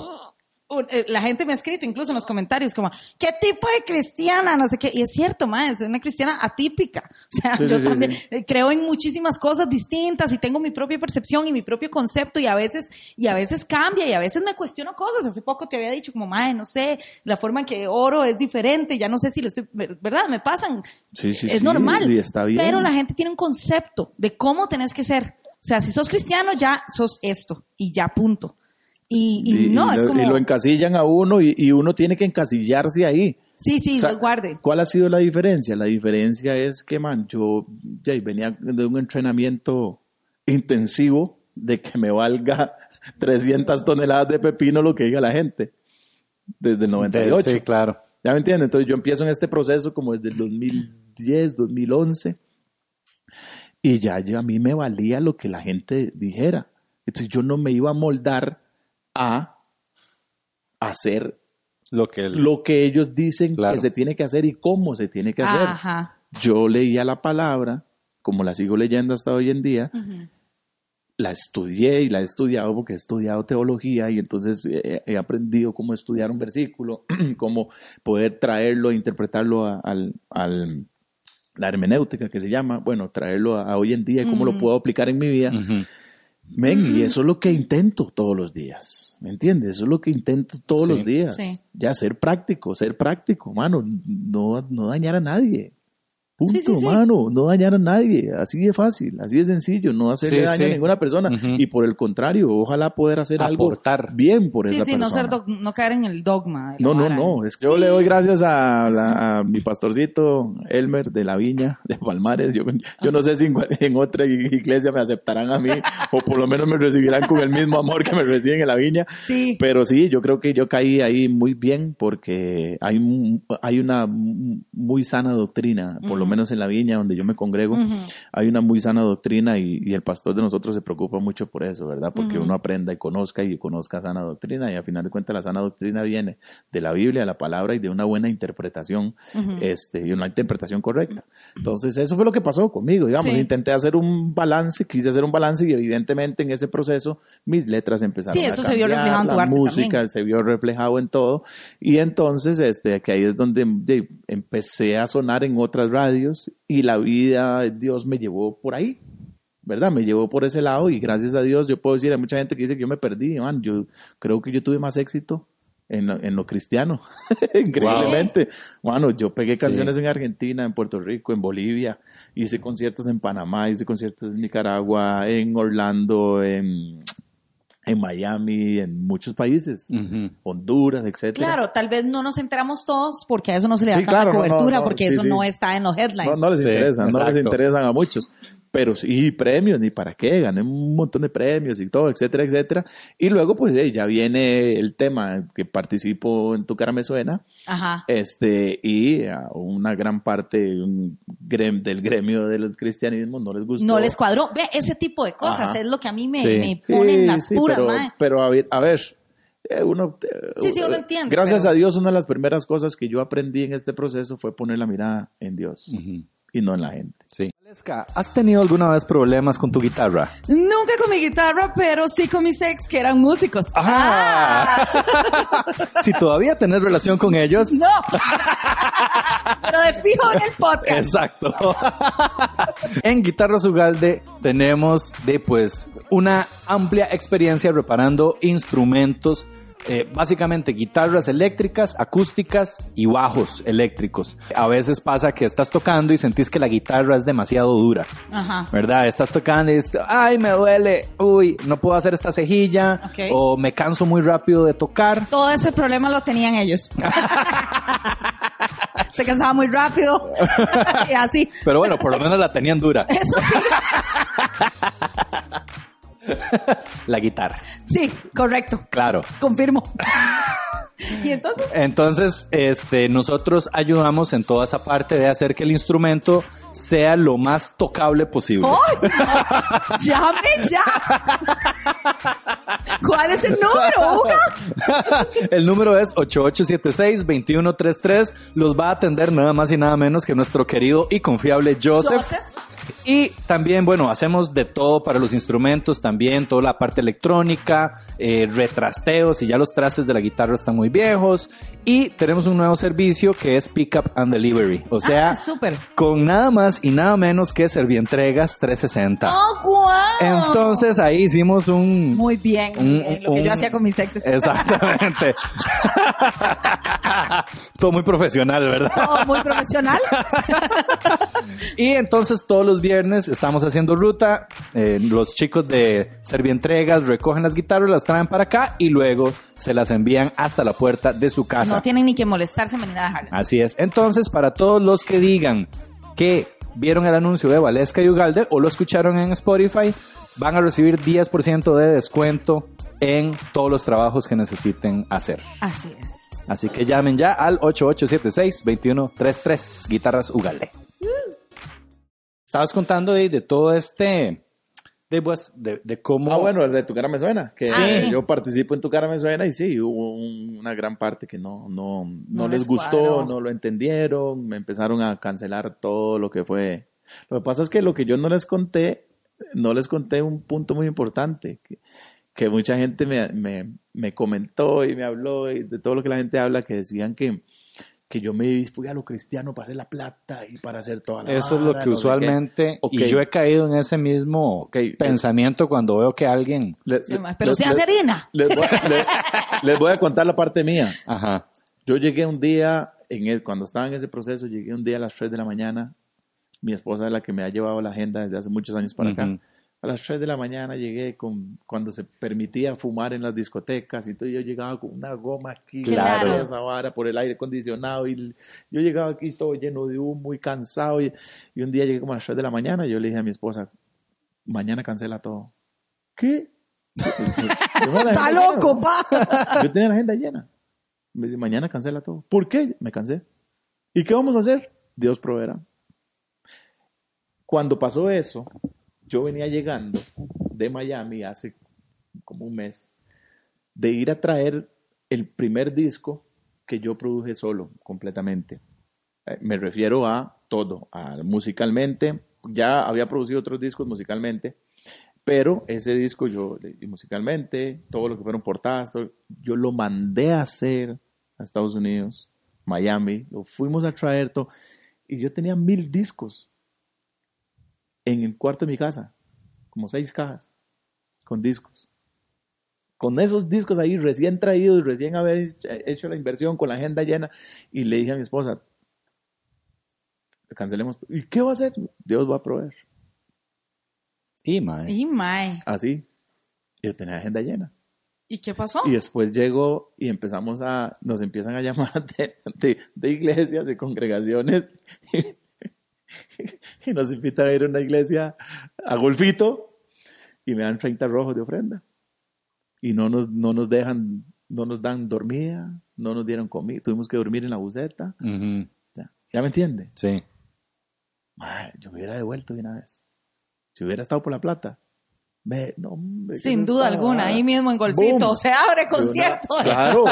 La gente me ha escrito, incluso en los comentarios, como, ¿qué tipo de cristiana? No sé qué. Y es cierto, mae, soy una cristiana atípica. O sea, sí, yo sí, también sí. creo en muchísimas cosas distintas y tengo mi propia percepción y mi propio concepto y a veces, y a veces cambia y a veces me cuestiono cosas. Hace poco te había dicho, como, mae, no sé, la forma en que oro es diferente, ya no sé si lo estoy, ¿verdad? Me pasan. Sí, sí, es sí, normal. Y está bien. Pero la gente tiene un concepto de cómo tenés que ser. O sea, si sos cristiano, ya sos esto y ya punto. Y, y, y, no, y, es lo, como... y lo encasillan a uno y, y uno tiene que encasillarse ahí. Sí, sí, o sea, lo guarde. ¿Cuál ha sido la diferencia? La diferencia es que, man, yo ya, venía de un entrenamiento intensivo de que me valga trescientas toneladas de pepino lo que diga la gente desde el noventa y ocho. Sí, claro. ¿Ya me entienden? Entonces yo empiezo en este proceso como desde el dos mil diez, dos mil once y ya yo, a mí me valía lo que la gente dijera. Entonces yo no me iba a moldar a hacer lo que, el, lo que ellos dicen claro. que se tiene que hacer y cómo se tiene que hacer. Ajá. Yo leía la palabra, como la sigo leyendo hasta hoy en día, uh-huh. la estudié y la he estudiado porque he estudiado teología y entonces he, he aprendido cómo estudiar un versículo, cómo poder traerlo e interpretarlo a, al, al, la hermenéutica que se llama, bueno, traerlo a, a hoy en día y cómo uh-huh. lo puedo aplicar en mi vida. Uh-huh. Men, y eso es lo que intento todos los días, ¿me entiendes? Eso es lo que intento todos sí, los días, sí. ya ser práctico, ser práctico, mano, no, no dañar a nadie, punto, sí, sí, mano, sí. no dañar a nadie, así de fácil, así de sencillo, no hacerle sí, daño sí. a ninguna persona, uh-huh. y por el contrario, ojalá poder hacer aportar algo bien por sí, esa sí, persona. Sí, no, do- no caer en el dogma. No, no, no, es que yo le doy gracias a, la, a mi pastorcito Elmer de la Viña, de Palmares, yo, yo no sé si en, en otra iglesia me aceptarán a mí, o por lo menos me recibirán con el mismo amor que me reciben en la Viña, sí. pero sí, yo creo que yo caí ahí muy bien, porque hay, hay una muy sana doctrina, por uh-huh. lo menos en la Viña donde yo me congrego, uh-huh. hay una muy sana doctrina y, y el pastor de nosotros se preocupa mucho por eso, ¿verdad? Porque uh-huh. uno aprenda y conozca y conozca sana doctrina y al final de cuentas la sana doctrina viene de la Biblia, de la palabra y de una buena interpretación uh-huh. este, y una interpretación correcta. Entonces eso fue lo que pasó conmigo, digamos, sí. intenté hacer un balance, quise hacer un balance y evidentemente en ese proceso mis letras empezaron sí, eso a cambiar, se vio reflejado en tu la arte música también. Se vio reflejado en todo y entonces este, que ahí es donde de, empecé a sonar en otras radios y la vida de Dios me llevó por ahí, ¿verdad? Me llevó por ese lado y gracias a Dios yo puedo decir, hay mucha gente que dice que yo me perdí, man, yo creo que yo tuve más éxito en lo, en lo cristiano, increíblemente. Wow. Bueno, yo pegué canciones sí. en Argentina, en Puerto Rico, en Bolivia, hice conciertos en Panamá, hice conciertos en Nicaragua, en Orlando, en... en Miami, en muchos países, uh-huh. Honduras, etcétera. Claro, tal vez no nos enteramos todos porque a eso no se le da sí, tanta claro, cobertura, no, no, porque sí, eso sí. no está en los headlines. No, no les sí, interesan, exacto. no les interesan a muchos. Pero sí, premios, ni para qué, gané un montón de premios y todo, etcétera, etcétera. Y luego, pues, eh, ya viene el tema que participo en Tu Cara Me Suena. Ajá. Este, y a una gran parte un grem, del gremio del cristianismo no les gustó. No les cuadró. Ve, ese tipo de cosas Ajá. es lo que a mí me, sí. me ponen sí, las sí, puras, pero, mae. Pero a ver, a ver eh, uno... Eh, sí, sí, uno entiende. Gracias pero... a Dios, una de las primeras cosas que yo aprendí en este proceso fue poner la mirada en Dios. Uh-huh. Y no en la gente. Sí. Valesca, ¿has tenido alguna vez problemas con tu guitarra? Nunca con mi guitarra, pero sí con mis ex que eran músicos. Ah. Ah. Si todavía tenés relación con ellos. No. Pero de fijo en el podcast. Exacto. En Guitarras Ugalde tenemos de pues una amplia experiencia reparando instrumentos. Eh, básicamente guitarras eléctricas, acústicas y bajos eléctricos. A veces pasa que estás tocando y sentís que la guitarra es demasiado dura. Ajá. ¿Verdad? Estás tocando y dices, ay, me duele, uy, no puedo hacer esta cejilla, okay. o me canso muy rápido de tocar. Todo ese problema lo tenían ellos. Se cansaba muy rápido y así. Pero bueno, por lo menos la tenían dura. Eso sí. La guitarra. Sí, correcto. Claro. Confirmo. ¿Y entonces? Entonces, este, nosotros ayudamos en toda esa parte de hacer que el instrumento sea lo más tocable posible. ¡Oh, no! ¡Llame ya! ¿Cuál es el número, Uga? El número es ocho ocho siete seis, dos uno tres tres. Los va a atender nada más y nada menos que nuestro querido y confiable Joseph. Joseph. Y también, bueno, hacemos de todo para los instrumentos, también toda la parte electrónica, eh, retrasteos, si ya los trastes de la guitarra están muy viejos. Y tenemos un nuevo servicio que es Pick Up and Delivery. O sea, ah, super. Con nada más y nada menos que Servientregas trescientos sesenta. ¡Oh, wow! Entonces ahí hicimos un... Muy bien, un, eh, lo que un, yo hacía con mis exes. Exactamente. Todo muy profesional, ¿verdad? Todo muy profesional. Y entonces todos los Los viernes estamos haciendo ruta, eh, los chicos de Servientregas recogen las guitarras, las traen para acá y luego se las envían hasta la puerta de su casa. No tienen ni que molestarse ni nada. Así es. Entonces, para todos los que digan que vieron el anuncio de Valesca y Ugalde o lo escucharon en Spotify, van a recibir diez por ciento de descuento en todos los trabajos que necesiten hacer. Así es. Así que llamen ya al ocho ocho siete seis, dos uno tres tres, Guitarras Ugalde. Estabas contando de, de todo este, de, de, de cómo... Ah, bueno, el de Tu Cara Me Suena, que sí. Yo participo en Tu Cara Me Suena y sí, hubo un, una gran parte que no, no, no, no les gustó, cuadro. No lo entendieron, me empezaron a cancelar todo lo que fue. Lo que pasa es que lo que yo no les conté, no les conté un punto muy importante, que, que mucha gente me, me, me comentó y me habló, y de todo lo que la gente habla, que decían que... que yo me fui a lo cristiano para hacer la plata y para hacer toda la vara. Eso es lo que no usualmente... Okay. Y yo he caído en ese mismo okay. pensamiento cuando veo que alguien... Le, sí, le, pero si hace harina. Les voy, a, les, les voy a contar la parte mía. Ajá. Yo llegué un día, en el, cuando estaba en ese proceso, llegué un día a las tres de la mañana. Mi esposa es la que me ha llevado la agenda desde hace muchos años para uh-huh. acá. A las tres de la mañana llegué con, cuando se permitía fumar en las discotecas, y entonces yo llegaba con una goma aquí, claro. esa vara por el aire acondicionado, y yo llegaba aquí todo lleno de humo, muy cansado, y, y un día llegué como a las tres de la mañana, y yo le dije a mi esposa, mañana cancela todo. ¿Qué? ¡Está loco, pa! Yo tenía la agenda llena. Me dice, mañana cancela todo. ¿Por qué? Me cansé. ¿Y qué vamos a hacer? Dios proveerá. Cuando pasó eso... Yo venía llegando de Miami hace como un mes de ir a traer el primer disco que yo produje solo, completamente. Me refiero a todo, a musicalmente. Ya había producido otros discos musicalmente, pero ese disco yo, musicalmente, todo lo que fueron portadas, todo, yo lo mandé a hacer a Estados Unidos, Miami, lo fuimos a traer todo, y yo tenía mil discos. En el cuarto de mi casa, como seis cajas, con discos. Con esos discos ahí recién traídos, recién haber hecho la inversión, con la agenda llena. Y le dije a mi esposa, cancelemos. ¿Y qué va a hacer? Dios va a proveer. Y mae. Y mae. Así. Y yo tenía agenda llena. ¿Y qué pasó? Y después llegó y empezamos a, nos empiezan a llamar de, de, de iglesias, de congregaciones, y, y nos invitan a ir a una iglesia a Golfito, y me dan treinta rojos de ofrenda. Y no nos, no nos dejan, no nos dan dormida, no nos dieron comida, tuvimos que dormir en la buceta. Uh-huh. ¿Ya? ¿Ya me entiende? Sí. Madre, yo me hubiera devuelto de una vez. Si hubiera estado por la plata. Me, no, me sin duda estaba alguna, ahí mismo en Golfito. Boom. Se abre concierto. Una, claro.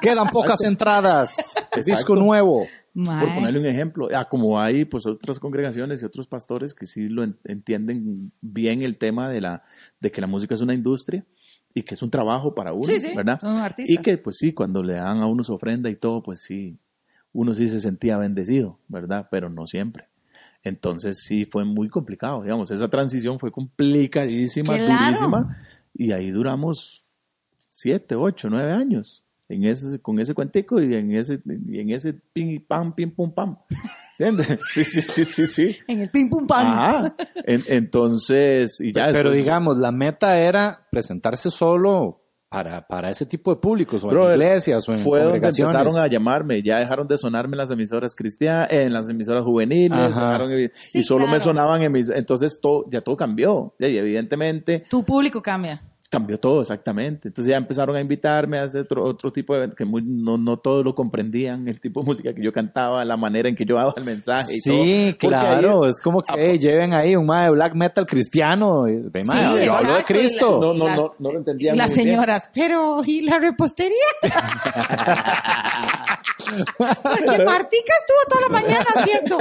Quedan pocas entradas. Exacto. Disco nuevo. May. Por ponerle un ejemplo, ah, como hay pues otras congregaciones y otros pastores que sí lo entienden bien el tema de la de que la música es una industria y que es un trabajo para uno, sí, sí, ¿verdad? Son artistas. Y que pues sí, cuando le dan a uno su ofrenda y todo, pues sí, uno sí se sentía bendecido, ¿verdad? Pero no siempre. Entonces sí fue muy complicado, digamos, esa transición fue complicadísima, claro, durísima, y ahí duramos siete, ocho, nueve años en ese, con ese cuentico y en ese, y en ese pim pam, pim pum pam, ¿entiendes? Sí, sí, sí, sí, sí. En el pim pum pam. Ajá. En, entonces, y ya. Pero, pero digamos, la meta era presentarse solo para, para ese tipo de públicos, o pero en iglesias, o en fue congregaciones. Donde empezaron a llamarme, ya dejaron de sonarme en las emisoras cristianas, en las emisoras juveniles, dejaron, sí, y solo claro, me sonaban en mis, entonces todo, ya todo cambió, y evidentemente. Tu público cambia. Cambió todo, exactamente. Entonces ya empezaron a invitarme a hacer otro, otro tipo de eventos, que muy, no, no todos lo comprendían, el tipo de música que yo cantaba, la manera en que yo daba el mensaje y sí, todo. Sí, claro, ahí, es como que ah, lleven ahí un mae de black metal cristiano, de mae, sí, yo exacto, hablo de Cristo. La, no, no, la, no, no lo entendían muy bien. Las señoras, pero ¿y la repostería? Porque Martica estuvo toda la mañana haciendo.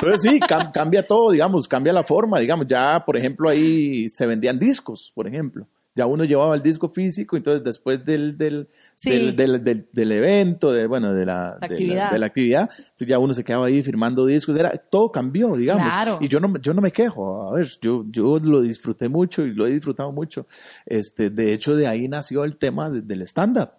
Pero sí, cam- cambia todo, digamos, cambia la forma, digamos, ya por ejemplo ahí se vendían discos, por ejemplo. Ya uno llevaba el disco físico, entonces después del del, sí. del, del, del, del evento, de, bueno, de la, la, de, actividad. La, de la actividad, entonces ya uno se quedaba ahí firmando discos, era, todo cambió, digamos, claro. Y yo no, yo no me quejo, a ver, yo, yo lo disfruté mucho y lo he disfrutado mucho, este, de hecho de ahí nació el tema de, del stand-up,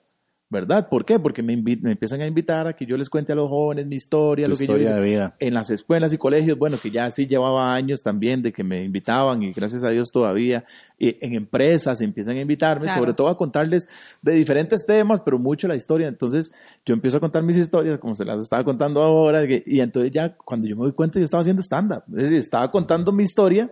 ¿verdad? ¿Por qué? Porque me, invi- me empiezan a invitar a que yo les cuente a los jóvenes mi historia, tu lo que historia yo hice de vida. En las escuelas y colegios, bueno, que ya sí llevaba años también de que me invitaban y gracias a Dios todavía eh, en empresas empiezan a invitarme, claro, sobre todo a contarles de diferentes temas, pero mucho la historia. Entonces yo empiezo a contar mis historias como se las estaba contando ahora, que, y entonces ya cuando yo me doy cuenta yo estaba haciendo stand-up, es decir, estaba contando mi historia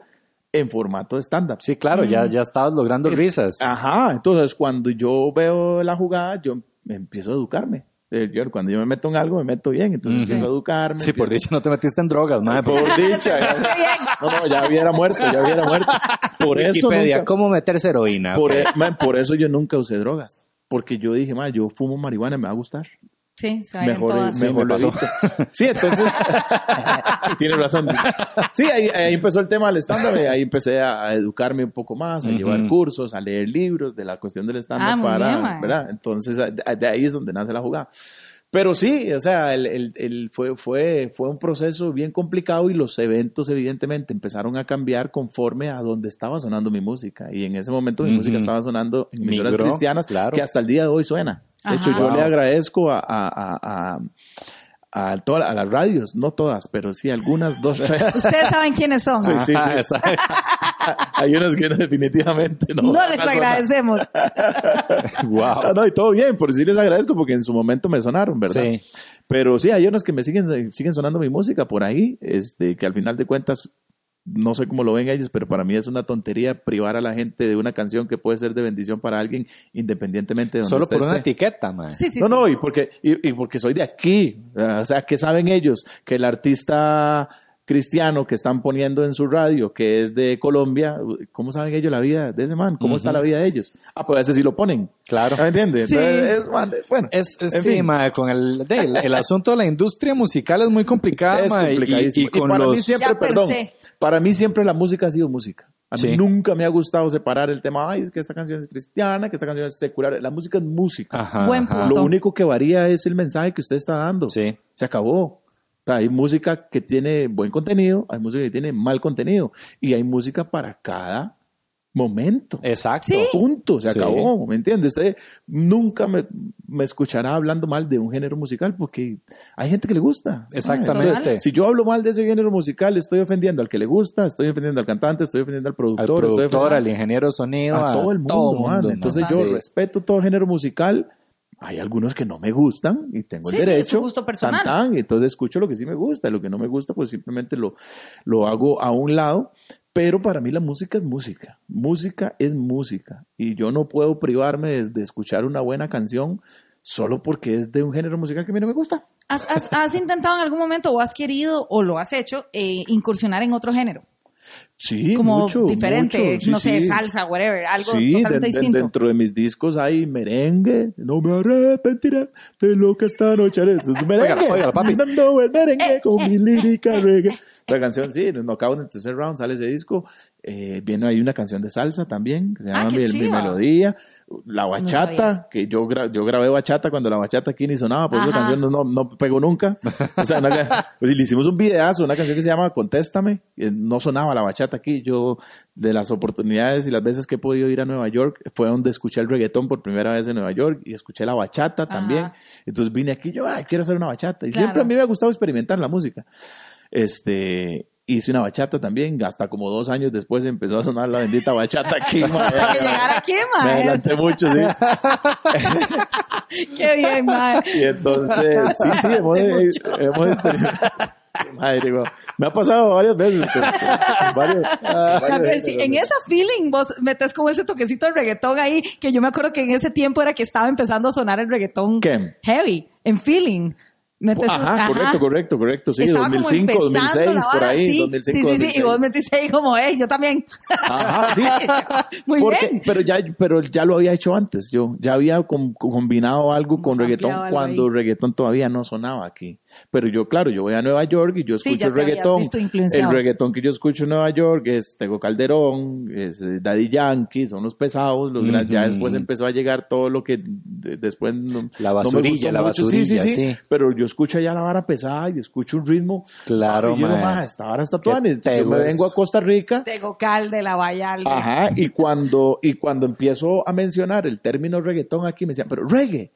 en formato de stand-up. Sí, claro, mm. ya, ya estabas logrando eh, risas. Ajá, entonces cuando yo veo la jugada, yo empiezo a educarme. Yo, cuando yo me meto en algo, me meto bien, entonces uh-huh. empiezo a educarme. Sí, empiezo... por dicha no te metiste en drogas, madre. Por dicha. Ya... No, no, ya hubiera muerto, ya hubiera muerto. Por eso nunca... ¿Cómo meterse heroína? Por, e... man, por eso yo nunca usé drogas, porque yo dije, madre, yo fumo marihuana, me va a gustar. Sí, se vayan mejor, todas. Mejor sí, me pasó. Sí, entonces tienes razón. Sí, ahí, ahí empezó el tema del stand-up. Ahí empecé a, a educarme un poco más, a uh-huh. llevar cursos, a leer libros de la cuestión del stand-up, ah, para, bien, ¿verdad? Entonces de, de ahí es donde nace la jugada. Pero sí, o sea, el, el, el fue, fue, fue un proceso bien complicado y los eventos evidentemente empezaron a cambiar conforme a donde estaba sonando mi música. Y en ese momento mi uh-huh. música estaba sonando en emisoras cristianas, claro, que hasta el día de hoy suena. De hecho, ajá, yo wow. le agradezco a, a, a, a, a, toda, a las radios, no todas, pero sí algunas, dos, tres. Ustedes saben quiénes son. Sí, sí, sí. Hay unas que definitivamente no. No les agradecemos. Wow. No, no, y todo bien, por sí les agradezco porque en su momento me sonaron, ¿verdad? Sí. Pero sí, hay unas que me siguen, siguen sonando mi música por ahí, este, que al final de cuentas, no sé cómo lo ven ellos, pero para mí es una tontería privar a la gente de una canción que puede ser de bendición para alguien, independientemente de donde solo esté, por una esté. Etiqueta, man. Sí, sí, no, sí, no, sí. Y porque, y, y porque soy de aquí. O sea, ¿qué saben ellos? Que el artista cristiano que están poniendo en su radio, que es de Colombia, ¿cómo saben ellos la vida de ese man? ¿Cómo uh-huh. está la vida de ellos? Ah, pues a veces sí lo ponen. Claro. ¿Me entiendes? Sí. Entonces, es, man, bueno, es, es, en sí, fin. Ma, con el, de, el, el asunto de la industria musical es muy complicado, es ma, complicadísimo. Y, y, con y para los... mí siempre, perdón. Para mí siempre la música ha sido música. A mí sí. nunca me ha gustado separar el tema, ay, es que esta canción es cristiana, que esta canción es secular. La música es música. Ajá, buen punto. Lo único que varía es el mensaje que usted está dando. Sí. Se acabó. O sea, hay música que tiene buen contenido, hay música que tiene mal contenido y hay música para cada Momento. Exacto. ¿Sí? Punto. Se sí. acabó. ¿Me entiendes? Usted nunca me, me escuchará hablando mal de un género musical porque hay gente que le gusta. Exactamente. Entonces, si yo hablo mal de ese género musical, estoy ofendiendo al que le gusta, estoy ofendiendo al cantante, estoy ofendiendo al productor, al, productor, estoy ofendiendo al ingeniero sonido, a, a todo el mundo. Todo mundo, man. Entonces yo sí. respeto todo género musical. Hay algunos que no me gustan y tengo el sí, derecho. Sí, es tu gusto personal. Tan, tan, entonces escucho lo que sí me gusta y lo que no me gusta, pues simplemente lo, lo hago a un lado. Pero para mí la música es música, música es música y yo no puedo privarme de, de escuchar una buena canción solo porque es de un género musical que a mí no me gusta. ¿Has, has, has intentado en algún momento o has querido o lo has hecho eh, incursionar en otro género? Sí, como mucho, diferente, mucho. Sí, no sé, sí. salsa, whatever, algo sí, totalmente de, distinto. Sí, dentro de mis discos hay merengue, no me arrepentiré de lo que esta noche eres. Es merengue, oígalo, oígalo, papi. Dando el merengue eh, con eh, mi lírica eh, reggae. Esa canción, sí, nos acabamos en el tercer round, sale ese disco. Eh, viene ahí una canción de salsa también, que se llama ah, mi, mi Melodía. La bachata, no que yo, gra yo grabé bachata cuando la bachata aquí ni sonaba, por Ajá. esa canción no, no, no pegó nunca. O sea, una, pues, le hicimos un videazo, una canción que se llama Contéstame, no sonaba la bachata aquí. Yo, de las oportunidades y las veces que he podido ir a Nueva York, fue donde escuché el reggaetón por primera vez en Nueva York y escuché la bachata Ajá. también. Entonces vine aquí, yo, ay, quiero hacer una bachata. Y claro. siempre a mí me ha gustado experimentar la música. Este... Hice una bachata también, hasta como dos años después empezó a sonar la bendita bachata aquí. Hasta que llegara aquí, mae. Me adelanté mucho, sí. Qué bien, mae. Y entonces, sí, sí, hemos, hemos experimentado. Madre, wow. Me ha pasado varias veces. Pero, pero, varios, ah, varias veces sí, en esa feeling vos metes como ese toquecito de reggaetón ahí, que yo me acuerdo que en ese tiempo era que estaba empezando a sonar el reggaetón ¿Qué? heavy, en feeling. Metes, ajá, ajá, correcto, correcto, correcto, sí, estaba dos mil cinco, dos mil seis, por ahí, sí, dos mil cinco, sí, sí, dos mil seis. Sí, y vos metiste ahí como, hey, yo también. Ajá, sí. Muy porque, bien. Pero ya, pero ya lo había hecho antes, yo ya había com, combinado algo con Nos reggaetón cuando reggaetón todavía no sonaba aquí. Pero yo, claro, yo voy a Nueva York y yo escucho sí, el reggaetón. El reggaetón que yo escucho en Nueva York es Tego Calderón, es Daddy Yankee, son los pesados. Los uh-huh. gran, ya después empezó a llegar todo lo que de, después... No, la basurilla, no la mucho. basurilla, sí, sí, sí, sí. Pero yo escucho allá la vara pesada y escucho un ritmo. Claro, yo nomás, esta vara está toda. Yo me vengo a Costa Rica. Tego Cal de la Vallarta. Ajá, y cuando, y cuando empiezo a mencionar el término reggaetón aquí, me decían, pero reggae.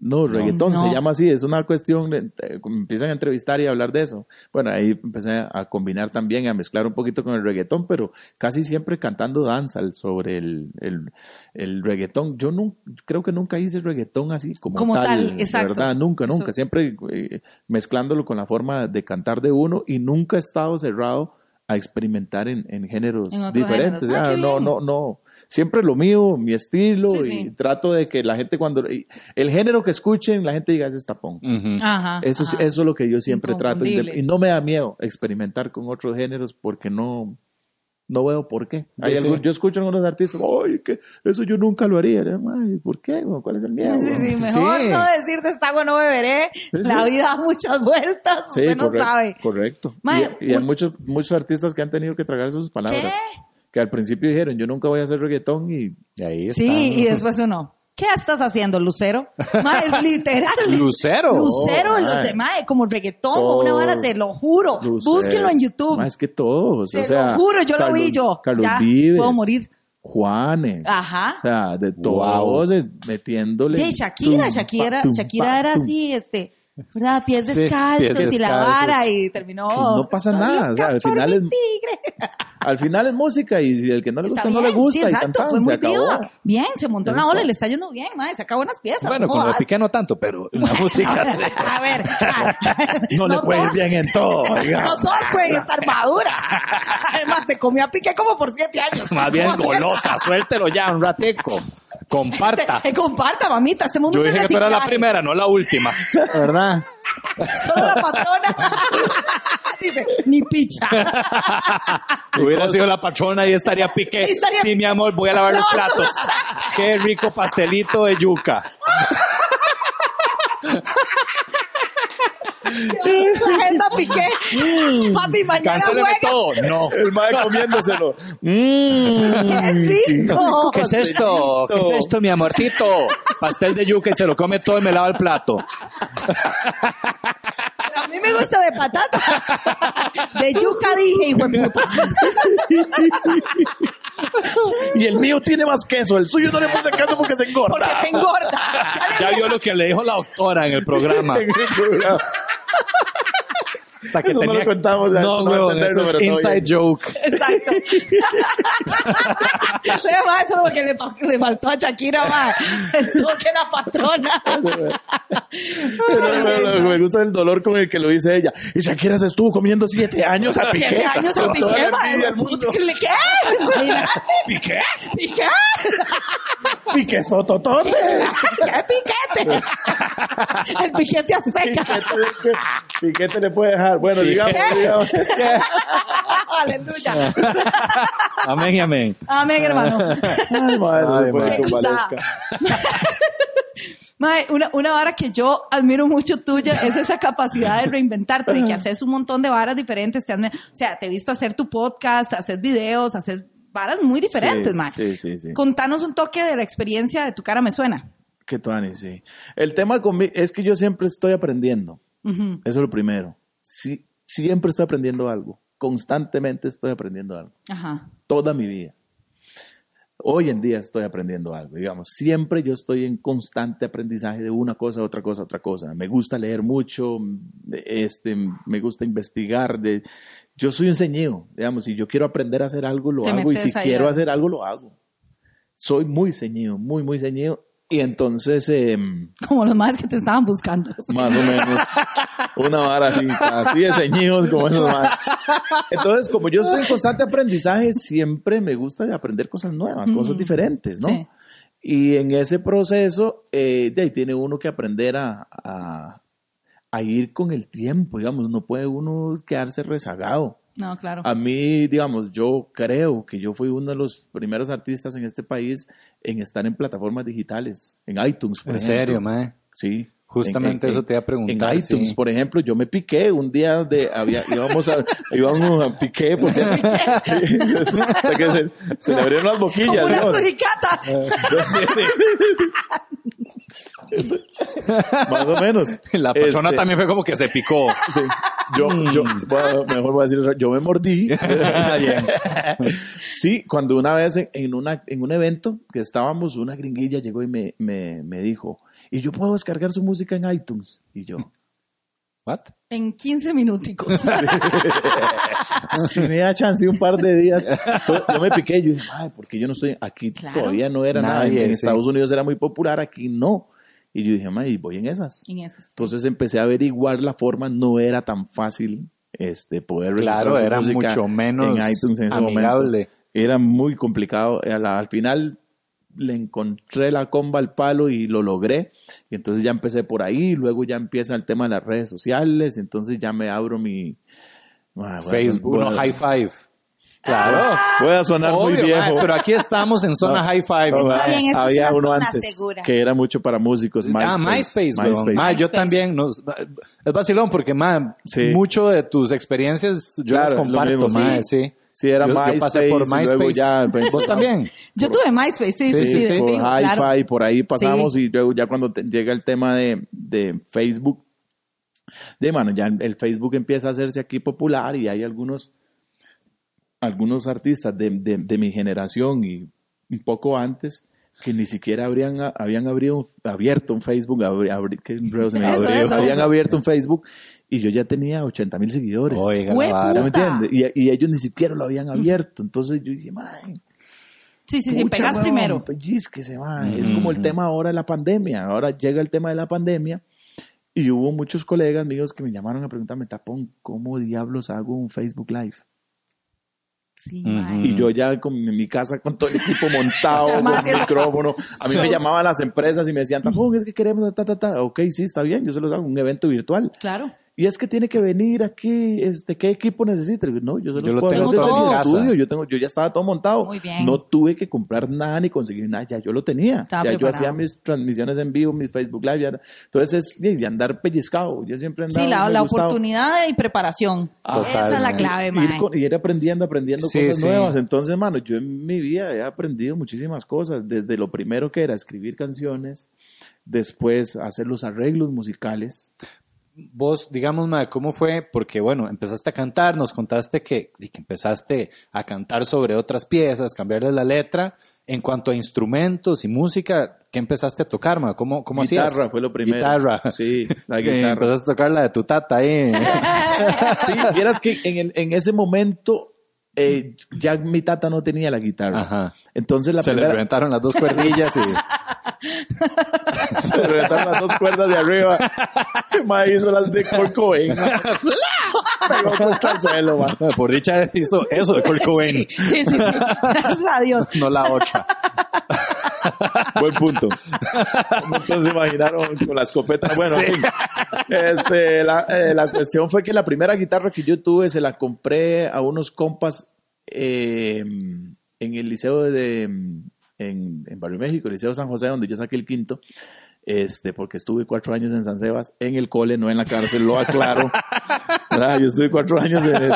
No, reggaetón no, no. se llama así, es una cuestión, te, empiezan a entrevistar y a hablar de eso. Bueno, ahí empecé a combinar también, a mezclar un poquito con el reggaetón, pero casi siempre cantando danzal sobre el, el, el reggaetón. Yo no, creo que nunca hice reggaetón así como, como tal, tal exacto. verdad, nunca, nunca. Eso. Siempre eh, mezclándolo con la forma de cantar de uno y nunca he estado cerrado a experimentar en, en géneros en diferentes. Géneros. Ah, ah, no, no, no, no. Siempre lo mío, mi estilo, sí, y sí. trato de que la gente cuando... El género que escuchen, la gente diga, eso es tapón. Uh-huh. Ajá, eso, ajá. eso es lo que yo siempre trato. Y no me da miedo experimentar con otros géneros porque no, no veo por qué. Hay sí. algún, yo escucho a algunos artistas, ¡ay, que eso yo nunca lo haría! Ay, ¿por qué? ¿Cuál es el miedo? Sí, sí, sí. Mejor sí. no decirte, esta agua no beberé. Sí. La vida da muchas vueltas, sí, usted correcto, no sabe. correcto. May, y, y hay muchos, muchos artistas que han tenido que tragar sus palabras. ¿Qué? Que al principio dijeron, yo nunca voy a hacer reggaetón y ahí está. Sí, y después uno, ¿qué estás haciendo, Lucero? Mae, literal. Lucero. Lucero, oh, los de, mae, como reggaetón, oh, como una vara, te lo juro. Lucero. Búsquelo en YouTube. Mae, es que todos. Te o sea, lo juro, yo Carlos, lo vi yo. Carlos ya Vives. Puedo morir. Juanes. Ajá. O sea, de todos wow. metiéndole. Sí, Shakira, tum, Shakira, tum, Shakira tum, era tum. así, este... ¿Verdad? Pies descalzos, sí, pies descalzos y la vara y terminó. Pues no pasa nada, o sea, al final es tigre. Al final es música y si el que no le gusta bien, no le gusta sí, exacto, y tan, tan, fue muy se acabó. Viva. Bien, se montó Eso. una ola, le está yendo bien, madre, se acabó unas piezas. Bueno, con lo Piqué no tanto, pero la bueno, música. A ver, a ver no, no, no le puede ir bien en todo. No todas pueden estar maduras. Además, se comió a Piqué como por siete años. Más bien golosa, suéltelo ya un ratico. Comparta. Este, eh, comparta, mamita. Este mundo Yo dije que era la primera, no la última. ¿Verdad? Solo la patrona. Dice, ni picha. Hubiera sido la patrona y estaría Piqué. Y estaría... Sí, mi amor, voy a lavar no, los platos. No. Qué rico pastelito de yuca. Agenda Piqué. Mm. Papi, mañana Cancéleme juega. todo. No. El mae comiéndoselo. Mm. Qué rico. ¿Qué es esto? ¿Qué es esto, mi amorcito? Pastel de yuca y se lo come todo y me lava el plato. Pero a mí me gusta de patata. De yuca dije, hijo de puta. Y el mío tiene más queso. El suyo no le pone queso porque se engorda. Porque se engorda. Ya, ya vio lo que le dijo la doctora en el programa. En el programa. Hasta que eso tenía... no lo contamos. No, no, no, eso es inside no, joke. Exacto. Pero más eso porque le, le faltó a Shakira más. Tuvo que era patrona. Pero, pero, me gusta el dolor con el que lo dice ella. Y Shakira se estuvo comiendo siete años a Piqué. Siete años a Piqué, ¿Piqué? ¿Piqué? ¿Piqué? Piqué sototote. ¿Qué piquete? El piquete seca. Piquete, piquete le puede dejar. Bueno, digamos, digamos. Aleluya. Amén y amén. Amén, hermano. Ay, madre, ay, madre, madre, una, una vara que yo admiro mucho tuya es esa capacidad de reinventarte, de que haces un montón de varas diferentes. Te has, o sea, te he visto hacer tu podcast, haces videos, haces varas muy diferentes, sí, madre. Sí, sí, sí. Contanos un toque de la experiencia de Tu Cara Me Suena. Que tuani, sí. El tema conmigo es que yo siempre estoy aprendiendo. Uh-huh. Eso es lo primero. Sí, siempre estoy aprendiendo algo. Constantemente estoy aprendiendo algo. Ajá. Toda mi vida. Hoy en día estoy aprendiendo algo, digamos. Siempre yo estoy en constante aprendizaje de una cosa, otra cosa, otra cosa. Me gusta leer mucho, este, me gusta investigar. De, yo soy un ceñido, digamos. Si yo quiero aprender a hacer algo, lo hago. Y si quiero hacer algo, lo hago. Soy muy ceñido, muy, muy ceñido. Y entonces... Eh, como los más que te estaban buscando. Más o menos. Una vara así, así de ceñidos como esos más. Entonces, como yo estoy en constante aprendizaje, siempre me gusta aprender cosas nuevas, mm-hmm. cosas diferentes, ¿no? Sí. Y en ese proceso, eh, de ahí tiene uno que aprender a, a, a ir con el tiempo, digamos. No puede uno quedarse rezagado. No, claro. A mí, digamos, yo creo que yo fui uno de los primeros artistas en este país en estar en plataformas digitales, en iTunes, por ¿En ejemplo. ¿En serio, mae? Sí. Justamente en, en, eso te iba a preguntar. En iTunes, sí. Por ejemplo, yo me piqué un día de... Había, íbamos, a, íbamos a Piqué, por cierto. se, se le abrieron las boquillas. Como una suricata. Más o menos. La persona este, también fue como que se picó. Sí. Yo, mm. yo bueno, mejor voy a decir, yo me mordí. Sí, cuando una vez en, en, una, en un evento que estábamos, una gringuilla llegó y me, me, me dijo, ¿y yo puedo descargar su música en iTunes? Y yo, ¿what? En quince minuticos. Sí. Si me da chance un par de días. Yo me piqué y yo dije, madre, ¿por qué yo no estoy aquí? Claro. Todavía no era nadie. Nada. En sí. Estados Unidos era muy popular, aquí no. Y yo dije, madre, voy en esas. En esas. Entonces empecé a averiguar la forma. No era tan fácil este, poder claro, registrar su música mucho menos en iTunes en ese amigable. Momento. Era muy complicado. Al final... le encontré la comba al palo y lo logré, y entonces ya empecé por ahí, luego ya empieza el tema de las redes sociales, entonces ya me abro mi... Bueno, Facebook, bueno, high five. Claro, ah, voy a sonar obvio, muy viejo. Man, pero aquí estamos en zona no, high five. No, man, bien, había es uno antes segura. Que era mucho para músicos. MySpace, ah, MySpace. MySpace. MySpace. Man, yo también. Nos, es vacilón porque, man, sí. Mucho de tus experiencias yo claro, las comparto. Mismo, man, sí. sí. Sí, era yo, MySpace, yo pasé por MySpace. Ya, pues, ¿vos también? Yo tuve MySpace, sí, sí, sí. sí por Hi-Fi, claro. Por ahí pasamos sí. Y luego ya cuando te, llega el tema de, de Facebook, de mano, ya el Facebook empieza a hacerse aquí popular y hay algunos, algunos artistas de, de, de mi generación y un poco antes que ni siquiera habrían, habían abrido, abierto un Facebook, abri, abri, ¿qué se me abrió? Eso, eso, habían eso. abierto un Facebook. Y yo ya tenía ochenta mil seguidores. Oiga, ¿no me entiendes? Y, y ellos ni siquiera lo habían abierto. Entonces yo dije, man. Sí, sí, sí, pegas man, primero. Pellizquese, man. Mm. Es como el tema ahora de la pandemia. Ahora llega el tema de la pandemia. Y hubo muchos colegas míos que me llamaron a preguntarme, Tapón, ¿cómo diablos hago un Facebook Live? Sí, uh-huh. Y yo ya con, en mi casa con todo el equipo montado, con el micrófono. A mí me llamaban las empresas y me decían, Tapón, es que queremos, ta, ta, ta. Ok, sí, está bien, yo se los hago un evento virtual. Claro. Y es que tiene que venir aquí, este, ¿qué equipo necesita? No, yo se los yo puedo lo tengo todo en mi estudio, yo, tengo, yo ya estaba todo montado. Muy bien. No tuve que comprar nada ni conseguir nada, ya yo lo tenía. Estaba ya preparado. Yo hacía mis transmisiones en vivo, mis Facebook Live. Ya, entonces, es y andar pellizcado, yo siempre andaba. Sí, la, la oportunidad y preparación. Ah, total, esa es la clave, mae. Ir, con, ir aprendiendo, aprendiendo sí, cosas sí. nuevas. Entonces, mano, yo en mi vida he aprendido muchísimas cosas. Desde lo primero que era escribir canciones, después hacer los arreglos musicales. vos, digamos, ma, ¿cómo fue? Porque, bueno, empezaste a cantar, nos contaste que, que empezaste a cantar sobre otras piezas, cambiarle la letra. En cuanto a instrumentos y música, ¿qué empezaste a tocar, ma? ¿Cómo, cómo guitarra hacías? Guitarra fue lo primero. Guitarra. Sí, la guitarra. Empezaste a tocar la de tu tata ahí. ¿Eh? Sí, vieras que en, el, en ese momento... Eh, ya mi tata no tenía la guitarra. Ajá. Entonces la se primera... le reventaron las dos cuerdillas y... se le reventaron las dos cuerdas de arriba. Ma hizo las de Corcoven. Pero contra el suelo, ma. Por dicha hizo eso de Corcoven. Sí, sí, sí. Gracias a Dios. No la otra. Buen punto. Entonces se imaginaron con la escopeta. Bueno, sí. este, la, eh, la cuestión fue que la primera guitarra que yo tuve se la compré a unos compas eh, en el liceo de en, en Barrio México, el liceo San José, donde yo saqué el quinto, este, porque estuve cuatro años en San Sebas, en el cole, no en la cárcel, lo aclaro. ¿Verdad? Yo estuve cuatro años en el,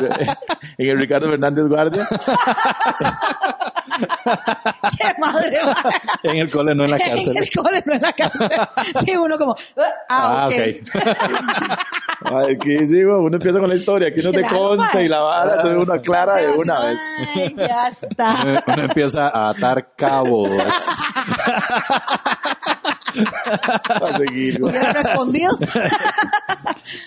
en el Ricardo Fernández Guardia. ¡Qué madre! En el cole, no en la cárcel. En el cole, no en la cárcel. Sí, uno como... Ah, ok. Ah, okay. Aquí sí, uno empieza con la historia. Aquí no te consta y la vara. Entonces uno aclara de una vez. Ay, ya está. Uno empieza a atar cabos. A seguir. ¿Y han respondido?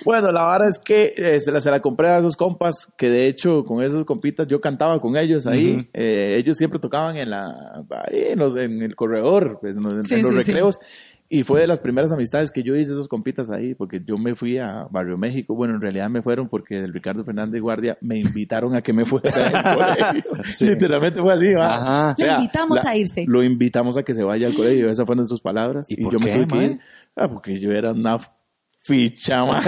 Bueno, la vara es que eh, se, la, se la compré a esos compas, que de hecho con esos compitas yo cantaba con ellos ahí. Uh-huh. eh, ellos siempre tocaban en la ahí, en, los, en el corredor, pues, en los, sí, en los sí, recreos. Sí. Y fue de las primeras amistades que yo hice esos compitas ahí, porque yo me fui a Barrio México. Bueno, en realidad me fueron porque el Ricardo Fernández Guardia me invitaron a que me fuera al colegio. Sí. Literalmente fue así, ¿va? Ajá. O sea, lo invitamos la, a irse. Lo invitamos a que se vaya al colegio. Esas fueron sus palabras. Y, y por yo qué, me tuve que ir. Ah, porque yo era una ficha, man.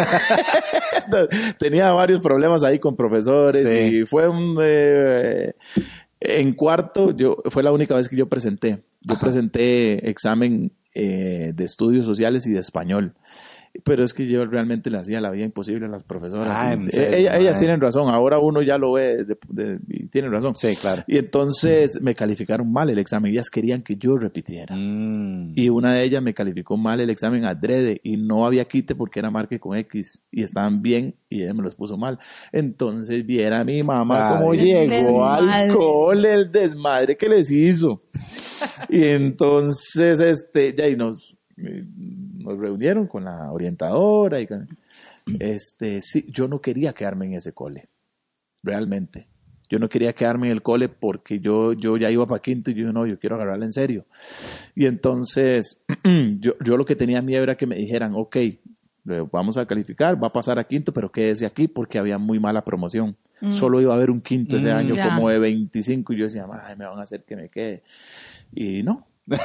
Tenía varios problemas ahí con profesores. Sí. Y fue un... Eh, en cuarto, yo fue la única vez que yo presenté. Yo Ajá. presenté examen... Eh, de estudios sociales y de español, pero es que yo realmente le hacía la vida imposible a las profesoras. Ay, y, serio, ellas, ellas tienen razón, ahora uno ya lo ve de, de, y tienen razón. Sí, claro. Y entonces mm. me calificaron mal el examen, ellas querían que yo repitiera mm. y una de ellas me calificó mal el examen adrede y no había quite porque era marque con X y estaban bien y ella me los puso mal. Entonces viera a mi mamá cómo llegó al cole, el desmadre que les hizo. Y entonces, este, ya y nos, nos reunieron con la orientadora y con, este, sí, yo no quería quedarme en ese cole, realmente. Yo no quería quedarme en el cole porque yo, yo ya iba para quinto y yo no, yo quiero agarrarla en serio. Y entonces, yo, yo lo que tenía miedo era que me dijeran, ok, vamos a calificar, va a pasar a quinto, pero quédese aquí porque había muy mala promoción. Mm. Solo iba a haber un quinto ese mm, año, ya. Como de veinticinco, y yo decía, ay, me van a hacer que me quede. Y no. Me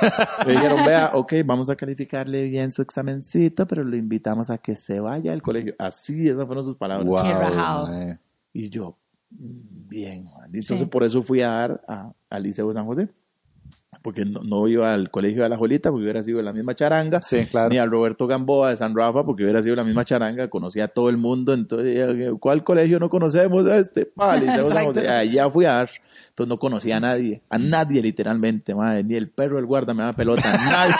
dijeron, vea, ok, vamos a calificarle bien su examencito, pero lo invitamos a que se vaya al colegio. Así, esas fueron sus palabras. Wow. Y yo, bien. Entonces, sí. Por eso fui a dar a, al Liceo San José. Porque no, no iba al colegio de La Juelita, porque hubiera sido la misma charanga. Sí, claro. Ni al Roberto Gamboa de San Rafa, porque hubiera sido la misma charanga. Conocía a todo el mundo. Entonces, ¿cuál colegio no conocemos? Este, pa, Liceo San José. Allá fui a dar. Entonces no conocía a nadie. A nadie, literalmente. Madre. Ni el perro del guarda me daba pelota. Nadie.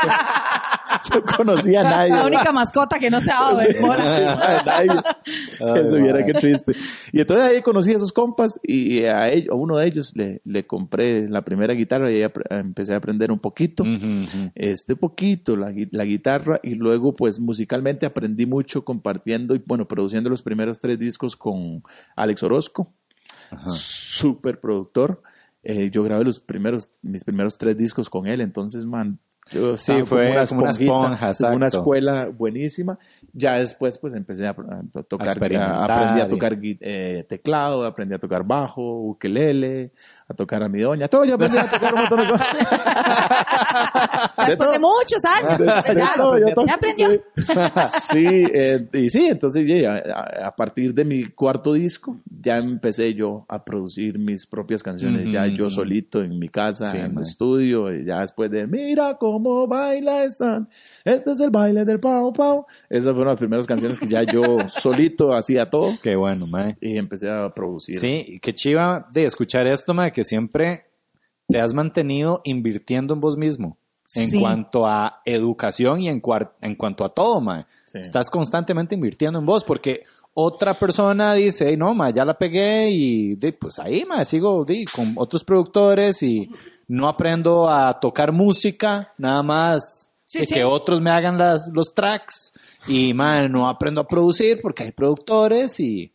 No conocía a nadie. La única mascota que no se ha dado de bola. Eso viera qué triste. Y entonces ahí conocí a esos compas y a, ellos, a uno de ellos le, le compré la primera guitarra y ahí empecé a aprender un poquito, uh-huh, uh-huh. este poquito, la, la guitarra y luego pues musicalmente aprendí mucho compartiendo y bueno, produciendo los primeros tres discos con Alex Orozco, uh-huh. Súper productor. Eh, yo grabé los primeros, mis primeros tres discos con él, entonces man... Yo sí, fue una, como una esponja, exacto. Una escuela buenísima. Ya después pues empecé a, a tocar, a aprendí a tocar eh, teclado, aprendí a tocar bajo, ukelele, a tocar a mi doña. Todo yo aprendí a tocar un montón de cosas. Después de, de muchos años. De, de, de ya, todo, ya aprendió. Sí, eh, y sí, entonces yeah, a, a partir de mi cuarto disco ya empecé yo a producir mis propias canciones, mm-hmm. ya yo solito en mi casa, sí, en mi estudio, y ya después de mira cómo baila esa, este es el baile del pau pau. Esas fueron las primeras canciones que ya yo solito hacía todo. Qué bueno, mae. Y empecé a producir. Sí, qué chiva de escuchar esto, mae, que siempre te has mantenido invirtiendo en vos mismo. en sí. cuanto a educación y en, en cuanto a todo, mae. Sí. Estás constantemente invirtiendo en vos porque otra persona dice, hey, no, mae, ya la pegué y de, pues ahí, mae, sigo de, con otros productores y no aprendo a tocar música, nada más sí, de sí. que otros me hagan las, los tracks y, mae, no aprendo a producir porque hay productores y...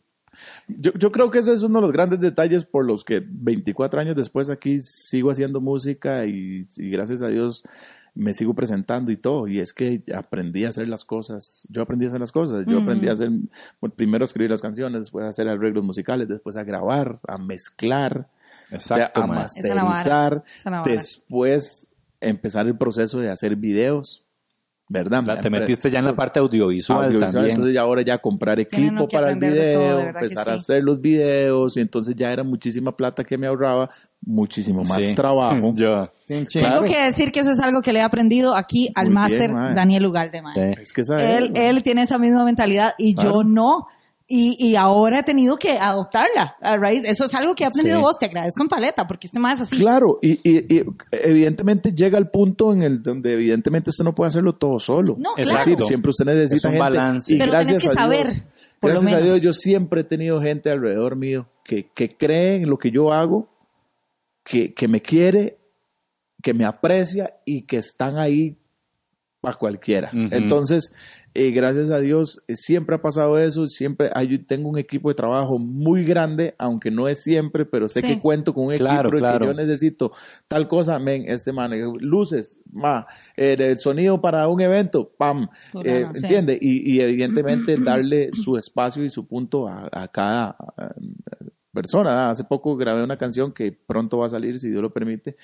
Yo, yo creo que ese es uno de los grandes detalles por los que veinticuatro años después aquí sigo haciendo música y, y gracias a Dios me sigo presentando y todo. Y es que aprendí a hacer las cosas. Yo aprendí a hacer las cosas. Yo uh-huh. aprendí a hacer, bueno, primero a escribir las canciones, después a hacer arreglos musicales, después a grabar, a mezclar, exacto, o sea, a masterizar, después empezar el proceso de hacer videos. ¿Verdad? Claro, te metiste ya en la parte audiovisual, audiovisual también. Entonces ya ahora ya comprar equipo no para el video, todo, empezar sí. a hacer los videos, y entonces ya era muchísima plata que me ahorraba, muchísimo más sí. trabajo. Yo. Sí, claro. Tengo que decir que eso es algo que le he aprendido aquí al máster Daniel Ugalde. Sí. Es que sabe, él, él tiene esa misma mentalidad y claro. yo no. Y, y ahora he tenido que adoptarla, right? Eso es algo que he aprendido sí. vos, te agradezco en paleta, porque este más es así. Claro, y, y, y evidentemente llega el punto en el donde evidentemente usted no puede hacerlo todo solo. No, claro. Es decir, siempre usted necesita gente. Es un balance. Pero tenés que saber, por lo menos. Gracias a Dios, yo siempre he tenido gente alrededor mío que, que cree en lo que yo hago, que, que me quiere, que me aprecia y que están ahí para cualquiera. Uh-huh. Entonces... Eh, gracias a Dios eh, siempre ha pasado eso, siempre hay, tengo un equipo de trabajo muy grande, aunque no es siempre, pero sé sí. que cuento con un claro, equipo claro. que yo necesito tal cosa, men, este man, luces, ma, eh, el sonido para un evento, pam, eh, no, ¿entiende? Sí. Y, y evidentemente darle su espacio y su punto a, a cada a persona. Hace poco grabé una canción que pronto va a salir, si Dios lo permite.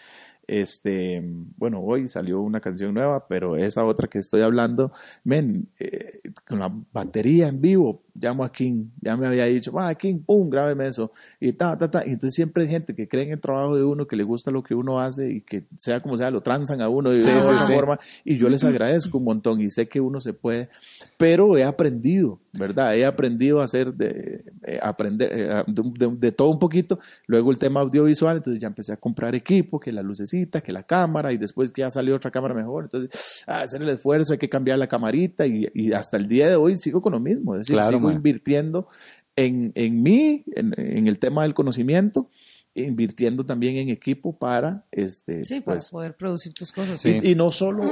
Este, bueno, hoy salió una canción nueva, pero esa otra que estoy hablando, men, eh, con la batería en vivo, llamo a King, ya me había dicho, ah, King, pum, grábeme eso, y ta, ta, ta, y entonces siempre hay gente que cree en el trabajo de uno, que le gusta lo que uno hace, y que sea como sea, lo transan a uno de sí, alguna sí, forma, sí. y yo les agradezco un montón, y sé que uno se puede, pero he aprendido, ¿verdad? He aprendido a hacer, de, eh, aprender eh, de, de, de todo un poquito, luego el tema audiovisual, entonces ya empecé a comprar equipo, que la lucecita, que la cámara, y después que ya salió otra cámara mejor, entonces hacer el esfuerzo, hay que cambiar la camarita, y, y hasta el día de hoy sigo con lo mismo, es decir, claro, sigo man. invirtiendo en, en mí, en, en el tema del conocimiento, invirtiendo también en equipo para este sí, pues, para poder producir tus cosas. Sí. Y, y no solo,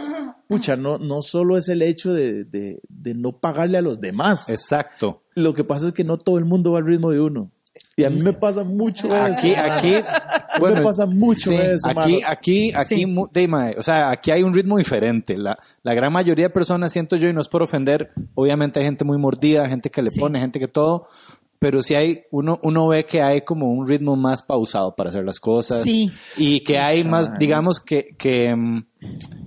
pucha, no, no solo es el hecho de, de, de no pagarle a los demás. Exacto. Lo que pasa es que no todo el mundo va al ritmo de uno. Y a mí me pasa mucho aquí, eso. Aquí, aquí, bueno, me pasa mucho sí, eso. Aquí, mano. aquí, aquí, sí. mu, de, mae, o sea, aquí hay un ritmo diferente. La, la gran mayoría de personas, siento yo, y no es por ofender, obviamente hay gente muy mordida, gente que le sí. pone, gente que todo, pero sí hay, uno, uno ve que hay como un ritmo más pausado para hacer las cosas. Sí. Y que hay Mucha más, man. digamos, que, que,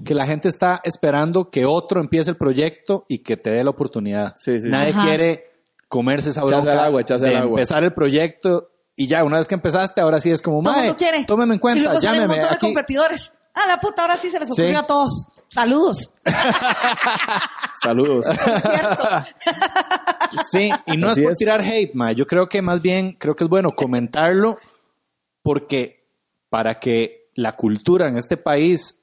que la gente está esperando que otro empiece el proyecto y que te dé la oportunidad. Sí, sí. Nadie Ajá. quiere... comerse esa bronca, el agua, de el agua. empezar el proyecto y ya, una vez que empezaste, ahora sí es como, mae, tómeme en cuenta, y luego llámeme. Un montón de aquí. competidores. Ah, la puta, ahora sí se les ocurrió sí. a todos. Saludos. Saludos. Es cierto. Sí, y no Así es por es. tirar hate, mae. Yo creo que más bien, creo que es bueno comentarlo porque para que la cultura en este país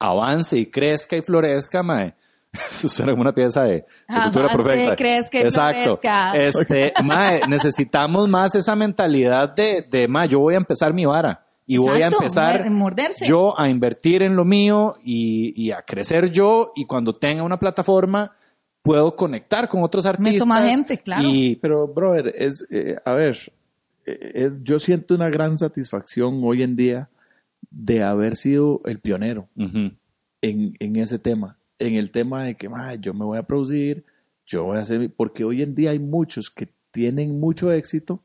avance y crezca y florezca, mae, eso suena como una pieza de, de cultura perfecta. crees que Exacto. Florezca. Este, mae, necesitamos más esa mentalidad de, de mae, yo voy a empezar mi vara y Exacto, voy a empezar morderse. yo a invertir en lo mío y, y a crecer yo, y cuando tenga una plataforma puedo conectar con otros artistas. Me toma gente, claro. Y, pero, brother, es, eh, a ver, eh, es, yo siento una gran satisfacción hoy en día de haber sido el pionero uh-huh. en, en ese tema. En el tema de que yo me voy a producir, yo voy a hacer... Porque hoy en día hay muchos que tienen mucho éxito,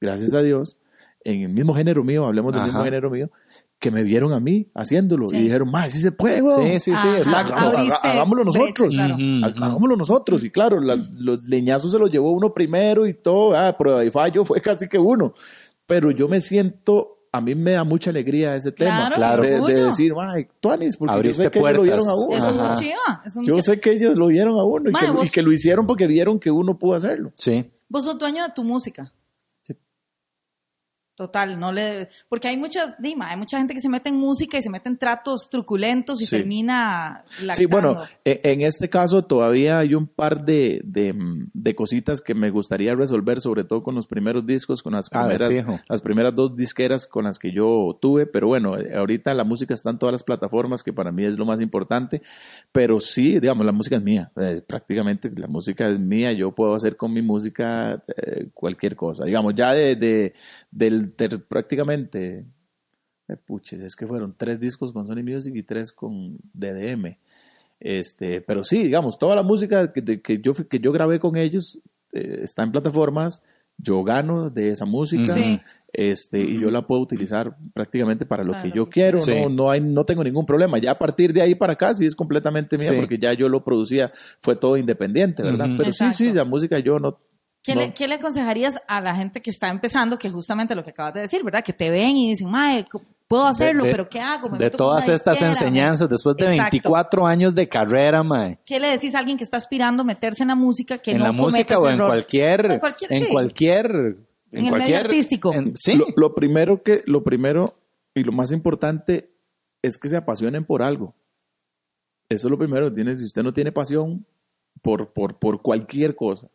gracias a Dios, en el mismo género mío, hablemos del Ajá. mismo género mío, que me vieron a mí haciéndolo sí. y dijeron, ma, sí se puede, bro. Sí, sí, sí, Ajá. exacto. Hagá, hagámoslo nosotros, claro. uh-huh. hagámoslo nosotros. Y claro, las, los leñazos se los llevó uno primero y todo, ah, prueba y fallo, fue casi que uno. Pero yo me siento... A mí me da mucha alegría ese tema. Claro, de, de decir, ay, Tuanis, porque Abriste yo sé que puertas. ellos lo vieron a uno. Es un chiva, es un yo chiva. sé que ellos lo vieron a uno May, y, que, vos... y que lo hicieron porque vieron que uno pudo hacerlo. Sí. Vos sos dueño de tu música. Sí. Total, no le... Porque hay muchas, Dima, hay mucha gente que se mete en música y se mete en tratos truculentos y sí. termina lactando. Sí, bueno, en este caso todavía hay un par de, de, de cositas que me gustaría resolver, sobre todo con los primeros discos, con las primeras, ver, las primeras dos disqueras con las que yo tuve. Pero bueno, ahorita la música está en todas las plataformas, que para mí es lo más importante. Pero sí, digamos, la música es mía. Eh, prácticamente la música es mía. Yo puedo hacer con mi música eh, cualquier cosa. Digamos, ya de, de del Ter, prácticamente eh, puches, es que fueron tres discos con Sony Music y tres con D D M, este, pero sí, digamos, toda la música que, de, que, yo, que yo grabé con ellos eh, está en plataformas. Yo gano de esa música, sí. este, y yo la puedo utilizar prácticamente para lo claro, que yo quiero, sí. no, no, hay, no tengo ningún problema. Ya a partir de ahí para acá sí es completamente mía, sí. porque ya yo lo producía, fue todo independiente, ¿verdad? Uh-huh. Pero Exacto. sí, sí, la música yo no... ¿Qué, no. le, ¿Qué le aconsejarías a la gente que está empezando, que justamente lo que acabas de decir, ¿verdad? Que te ven y dicen, mae, puedo hacerlo, de, de, pero ¿qué hago? Me de todas estas disquera, enseñanzas, mae. Después de Exacto. veinticuatro años de carrera, mae. ¿Qué le decís a alguien que está aspirando a meterse en la música? Que en no la música o en cualquier, en cualquier... En sí. cualquier... En, en el cualquier, medio artístico. En, sí. Lo, lo primero que... Lo primero y lo más importante es que se apasionen por algo. Eso es lo primero. Tiene, si usted no tiene pasión por, por, por cualquier cosa.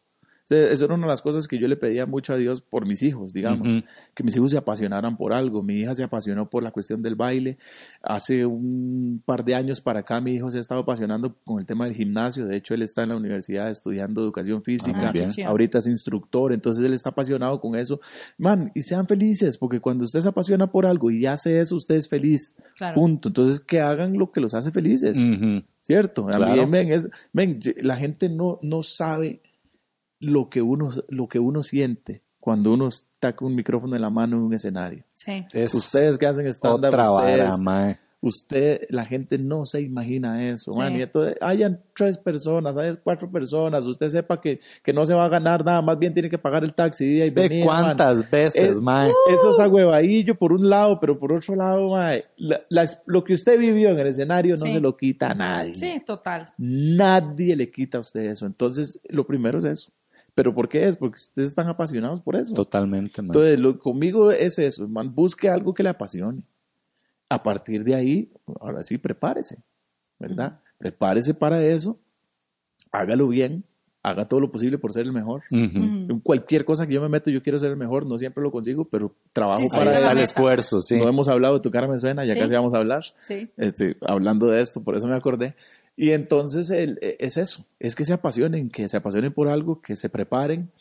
Eso era una de las cosas que yo le pedía mucho a Dios por mis hijos, digamos, uh-huh. que mis hijos se apasionaran por algo. Mi hija se apasionó por la cuestión del baile. Hace un par de años para acá mi hijo se ha estado apasionando con el tema del gimnasio. De hecho, él está en la universidad estudiando educación física. Ah, ahorita es instructor, entonces él está apasionado con eso. Man, y sean felices, porque cuando usted se apasiona por algo y hace eso, usted es feliz. Claro. Punto. Entonces, que hagan lo que los hace felices. Uh-huh. ¿Cierto? Claro. A mí, men, es, men, la gente no, no sabe... lo que uno lo que uno siente cuando uno está con un micrófono en la mano en un escenario. Sí. Es ustedes que hacen stand-up, otra vara, mae. Usted, la gente no se imagina eso, sí. man, y entonces hayan tres personas, hayan cuatro personas, usted sepa que, que no se va a ganar nada, más bien tiene que pagar el taxi día y venir. ¿De cuántas man. veces, es, man? Eso es agüevadillo por un lado, pero por otro lado, man, la, la, lo que usted vivió en el escenario no sí. se lo quita a nadie. Sí, total. Nadie le quita a usted eso, entonces lo primero es eso. ¿Pero por qué es? Porque ustedes están apasionados por eso. Totalmente, man. Entonces, lo, conmigo es eso, man, busque algo que le apasione. A partir de ahí, ahora sí, prepárese, ¿verdad? Uh-huh. Prepárese para eso, hágalo bien, haga todo lo posible por ser el mejor. Uh-huh. En cualquier cosa que yo me meto, yo quiero ser el mejor, no siempre lo consigo, pero trabajo sí, para sí, el esfuerzo, sí. No hemos hablado de Tu Cara Me Suena, ya sí. casi vamos a hablar, sí. este, hablando de esto, por eso me acordé. Y entonces el, es eso, es que se apasionen, que se apasionen por algo, que se preparen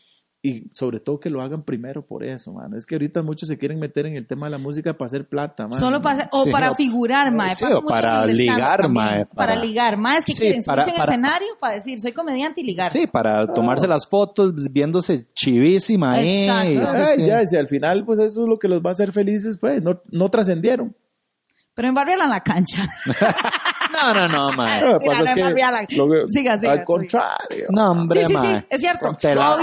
y sobre todo que lo hagan primero por eso, mano. Es que ahorita muchos se quieren meter en el tema de la música para hacer plata, mano. Solo para, o sí, para o, figurar, mae. Sí, o para ligar, mae. Para, para ligar, mae. Es que sí, quieren subirse en escenario para decir, soy comediante y ligar. Sí, para oh. tomarse las fotos viéndose chivísima. Exacto. Eh, Ay, sí, ya, sí. Si al final pues eso es lo que los va a hacer felices, pues no, no trascendieron. Pero embarrieron en la cancha. No, no, no, mae. No, pasa es que que, siga, siga, al contrario. No, hombre, sí, sí, sí, es cierto. Te la,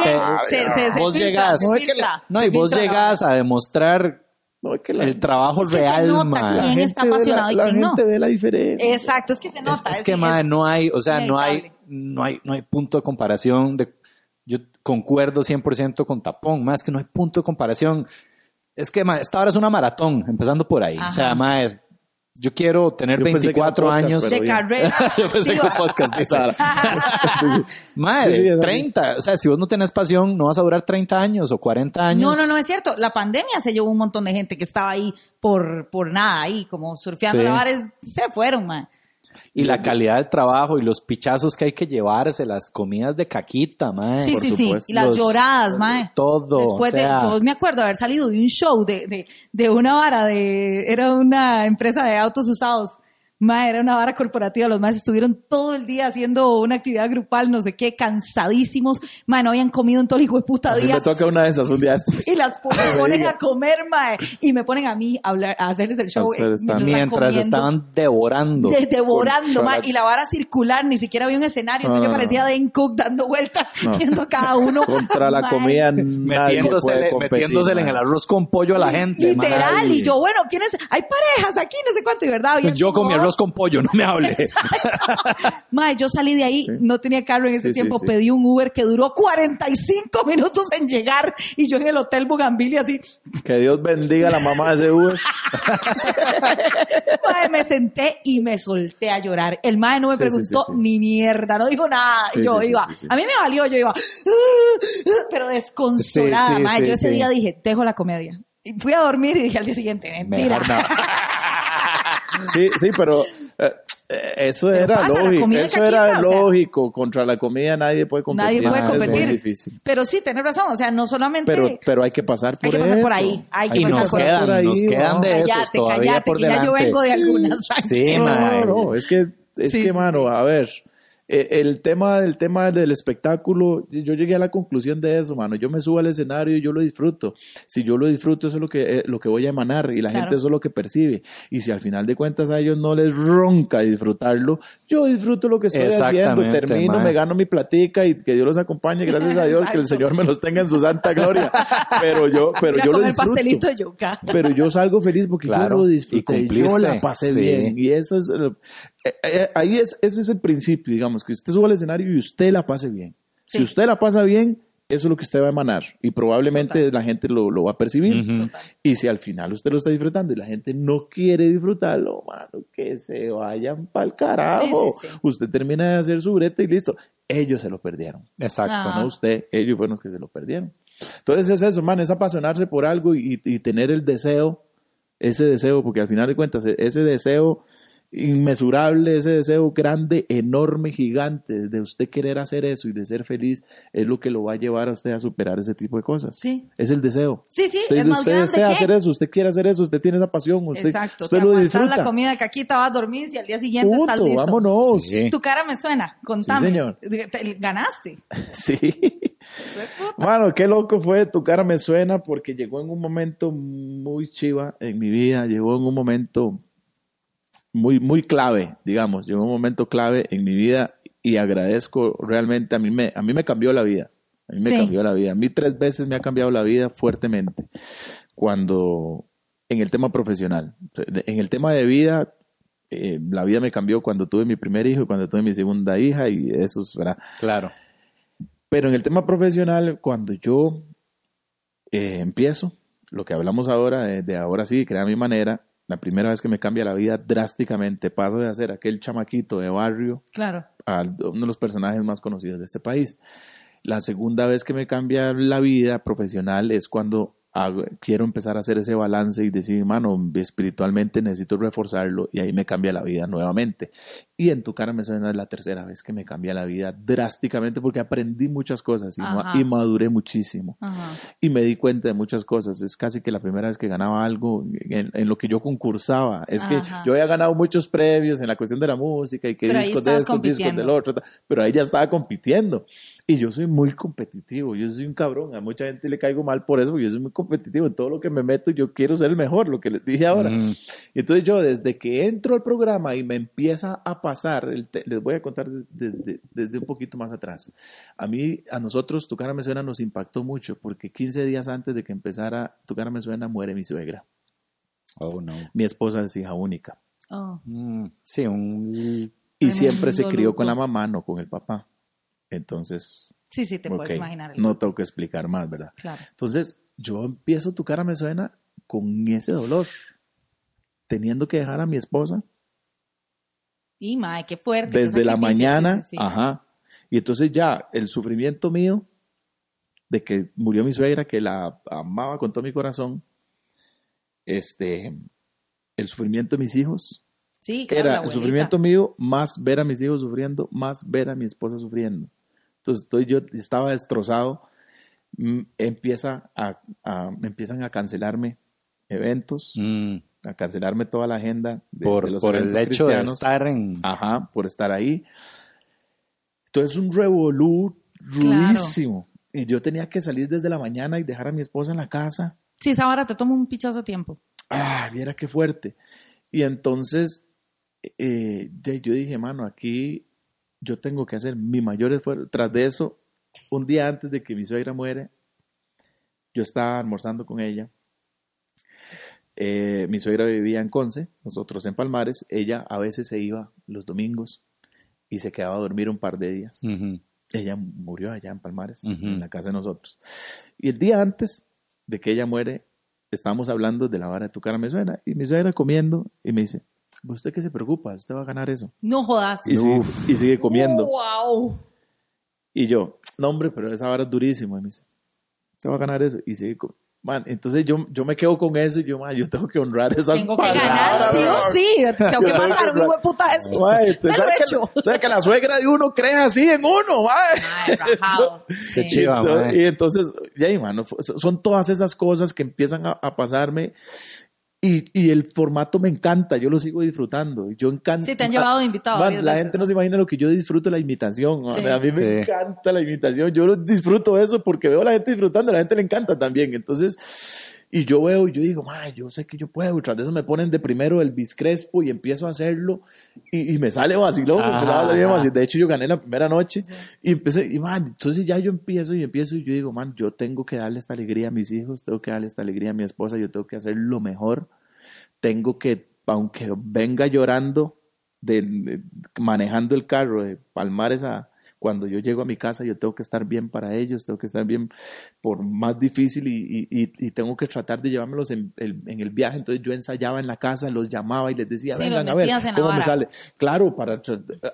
te, se, se, se, se vos llegas, no, no, y vos llegas a demostrar no, es que la, el trabajo es que real, mae. La gente está apasionado ve la, y quién la gente no. ve la diferencia. Exacto, es que se nota. Es, es que, es, mae, no hay, o sea, no hay, no hay, no hay punto de comparación. De, yo concuerdo cien por ciento con Tapón, mae, es que no hay punto de comparación. Es que, mae, esta hora es una maratón, empezando por ahí. Ajá. O sea, mae. Yo quiero tener yo veinticuatro podcast, años de carrera. Yo pensé que un podcast de Sara. sí, sí. Madre, sí, sí, treinta. O sea, si vos no tenés pasión, no vas a durar treinta años o cuarenta años. No, no, no, es cierto. La pandemia se llevó un montón de gente que estaba ahí por, por nada, ahí como surfeando sí. bares. Se fueron, man. Y la calidad del trabajo y los pichazos que hay que llevarse, las comidas de caquita, mae. Sí, por sí, supuesto. sí. Y las los, lloradas, mae. Todo. Después o sea, de, yo me acuerdo de haber salido de un show de, de, de una vara de. Era una empresa de autos usados. Mae, era una vara corporativa. Los maes estuvieron todo el día haciendo una actividad grupal, no sé qué, cansadísimos. Mae, no habían comido en todo el hijo de puta día. Me toca una de esas un día estos. Y las ponen, ponen a comer, mae. Y me ponen a mí a, hablar, a hacerles el show. Hacer eh, mientras mientras estaban devorando. De, devorando, mae. Y la vara circular, ni siquiera había un escenario. Entonces ah, yo parecía Dane Cook dando vueltas, no. viendo cada uno. Contra mae. La comida, metiéndosele, metiéndosele en el arroz con pollo a la gente. Literal. Mae. Y yo, bueno, ¿quién es? Hay parejas aquí, no sé cuánto. Y verdad, yo con mi arroz arroz con pollo, no me hable. Mae, yo salí de ahí, sí. no tenía carro en ese sí, tiempo, sí, sí. pedí un Uber que duró cuarenta y cinco minutos en llegar y yo en el Hotel Bugambilia así. Que Dios bendiga a la mamá de ese Uber. Mae, me senté y me solté a llorar. El mae no me sí, preguntó sí, sí, sí. ni mierda, no dijo nada. Sí, yo sí, iba, sí, sí, sí. a mí me valió, yo iba, pero desconsolada. Sí, sí, mae, sí, yo ese sí. día dije, dejo la comedia. Fui a dormir y dije al día siguiente, mentira. No. Sí, sí, pero eh, eso pero era lógico. Eso era quita, lógico. O sea, contra la comida nadie puede competir. Nadie puede competir. Es muy difícil. Pero sí, tenés razón. O sea, no solamente... Pero, pero hay que pasar por ahí. Hay que pasar eso. por ahí. Hay que y pasar nos por quedan, ahí. Nos quedan de eso todavía callate, por delante. Ya yo vengo de algunas. Sí, man. No, no, es que, es sí. que mano, a ver... El tema, el tema del espectáculo, yo llegué a la conclusión de eso, mano. Yo me subo al escenario y yo lo disfruto. Si yo lo disfruto, eso es lo que, lo que voy a emanar y la claro. gente eso es lo que percibe. Y si al final de cuentas a ellos no les ronca disfrutarlo, yo disfruto lo que estoy haciendo. Termino, man. me gano mi platica y que Dios los acompañe. Gracias a Dios, que el Señor me los tenga en su santa gloria. Pero yo, pero Mira, yo lo disfruto. Pastelito de yuca. Pero yo salgo feliz porque claro, yo lo disfruté. Y yo la pasé sí. bien. Y eso es... Ahí es, ese es el principio, digamos, que usted suba al escenario y usted la pase bien. Sí. Si usted la pasa bien, eso es lo que usted va a emanar y probablemente Total. la gente lo, lo va a percibir. Uh-huh. Y si al final usted lo está disfrutando y la gente no quiere disfrutarlo, mano, que se vayan pa'l carajo. Sí, sí, sí. Usted termina de hacer su brete y listo. Ellos se lo perdieron. Exacto. Ah. No usted, ellos fueron los que se lo perdieron. Entonces es eso, man, es apasionarse por algo y, y tener el deseo, ese deseo, porque al final de cuentas ese deseo... inmesurable, ese deseo grande, enorme, gigante de usted querer hacer eso y de ser feliz es lo que lo va a llevar a usted a superar ese tipo de cosas. Sí. Es el deseo. Sí, sí, usted, es más usted grande desea que... hacer eso, usted quiere hacer eso, usted tiene esa pasión, usted, Exacto, usted lo disfruta. Exacto, la comida caquita, vas a dormir y al día siguiente Puto, estás listo. vámonos. Sí. Tu cara me suena, contame. Sí, señor. Ganaste. Sí. Bueno, qué loco fue Tu Cara Me Suena porque llegó en un momento muy chiva en mi vida, llegó en un momento... muy muy clave, digamos, llegó un momento clave en mi vida y agradezco realmente, a mí me, a mí me cambió la vida, a mí me sí. cambió la vida, a mí tres veces me ha cambiado la vida fuertemente, cuando en el tema profesional, en el tema de vida, eh, la vida me cambió cuando tuve mi primer hijo, cuando tuve mi segunda hija y eso es verdad. Claro. Pero en el tema profesional, cuando yo eh, empiezo, lo que hablamos ahora, de, de ahora sí, crear mi manera, la primera vez que me cambia la vida drásticamente, paso de hacer aquel chamaquito de barrio claro. a uno de los personajes más conocidos de este país. La segunda vez que me cambia la vida profesional es cuando hago, quiero empezar a hacer ese balance y decir, mano, espiritualmente necesito reforzarlo y ahí me cambia la vida nuevamente. Y en Tu Cara Me Suena la tercera vez que me cambia la vida drásticamente porque aprendí muchas cosas y, ma- y maduré muchísimo. Ajá. Y me di cuenta de muchas cosas. Es casi que la primera vez que ganaba algo en, en lo que yo concursaba. Es Ajá. que yo había ganado muchos premios en la cuestión de la música y que discos de esto, discos del otro. Pero ahí ya estaba compitiendo. Y yo soy muy competitivo. Yo soy un cabrón. A mucha gente le caigo mal por eso porque yo soy muy competitivo. En todo lo que me meto yo quiero ser el mejor, lo que les dije ahora. Mm. Entonces yo desde que entro al programa y me empieza a pasar, les voy a contar desde, desde un poquito más atrás. A mí, a nosotros, Tu Cara Me Suena nos impactó mucho porque quince días antes de que empezara Tu Cara Me Suena muere mi suegra. Oh, no. Mi esposa es hija única. Oh. Mm, sí, un... Y siempre se crió con la mamá, no con el papá. Entonces... Sí, sí, te okay, puedes imaginar. El... No tengo que explicar más, ¿verdad? Claro. Entonces, yo empiezo Tu Cara Me Suena con ese dolor, teniendo que dejar a mi esposa. Y mae, qué fuerte. Desde la mañana, sí, sí, sí. ajá. Y entonces ya el sufrimiento mío de que murió mi suegra, que la amaba con todo mi corazón, este, el sufrimiento de mis hijos, sí, claro, era el sufrimiento mío, más ver a mis hijos sufriendo, más ver a mi esposa sufriendo. Entonces estoy, yo estaba destrozado, empieza a, a, empiezan a cancelarme eventos, mm. a cancelarme toda la agenda de, por, de los por el hecho cristianos. de estar en ajá por estar ahí. Entonces un revolú rudísimo claro. y yo tenía que salir desde la mañana y dejar a mi esposa en la casa. Sí, esa hora te tomo un pichazo de tiempo. Ah, mira qué fuerte. Y entonces eh, yo dije, mano, aquí yo tengo que hacer mi mayor esfuerzo. Tras de eso, un día antes de que mi suegra muere, yo estaba almorzando con ella. Eh, mi suegra vivía en Conce, nosotros en Palmares. Ella a veces se iba los domingos y se quedaba a dormir un par de días. Uh-huh. Ella murió allá en Palmares, uh-huh. en la casa de nosotros. Y el día antes de que ella muere, estábamos hablando de la vara de Tu Cara Me Suena, y mi suegra comiendo, y me dice, ¿usted qué se preocupa? ¿Usted va a ganar eso? No jodas. Y, sigue, y sigue comiendo. Wow. Y yo, no hombre, pero esa vara es durísima. Y me dice, ¿usted va a ganar eso? Y sigue comiendo. Man, entonces yo, yo me quedo con eso y yo, man, yo tengo que honrar esas tengo palabras. Tengo que ganar, sí o sí. Tengo que matar a un hueputa de esto. Man, entonces, ¿sabes, hecho? Que, ¿sabes que la suegra de uno cree así en uno? Man. Man, sí. Qué chiva, man. Y entonces, ya, yeah, man, son todas esas cosas que empiezan a, a pasarme. Y, y el formato me encanta, yo lo sigo disfrutando. Yo encanto. Sí, te han llevado de invitado. Man, la gente no se imagina lo que yo disfruto de la imitación. Sí. A mí sí. me encanta la imitación. Yo disfruto eso porque veo a la gente disfrutando, a la gente le encanta también. Entonces, y yo veo y yo digo, man, yo sé que yo puedo. Tras de eso me ponen de primero el Biscrespo y empiezo a hacerlo. Y, y me sale vacilón. Empezaba a salir vacilón. De hecho, yo gané la primera noche. Sí. Y empecé, y man, entonces ya yo empiezo y empiezo. Y yo digo, man, yo tengo que darle esta alegría a mis hijos, tengo que darle esta alegría a mi esposa, yo tengo que hacer lo mejor. Tengo que, aunque venga llorando, de, de, manejando el carro de Palmares a cuando yo llego a mi casa, yo tengo que estar bien para ellos, tengo que estar bien por más difícil y, y, y tengo que tratar de llevármelos en el, en el viaje. Entonces yo ensayaba en la casa, los llamaba y les decía, sí, vengan a ver cómo me sale. Claro, para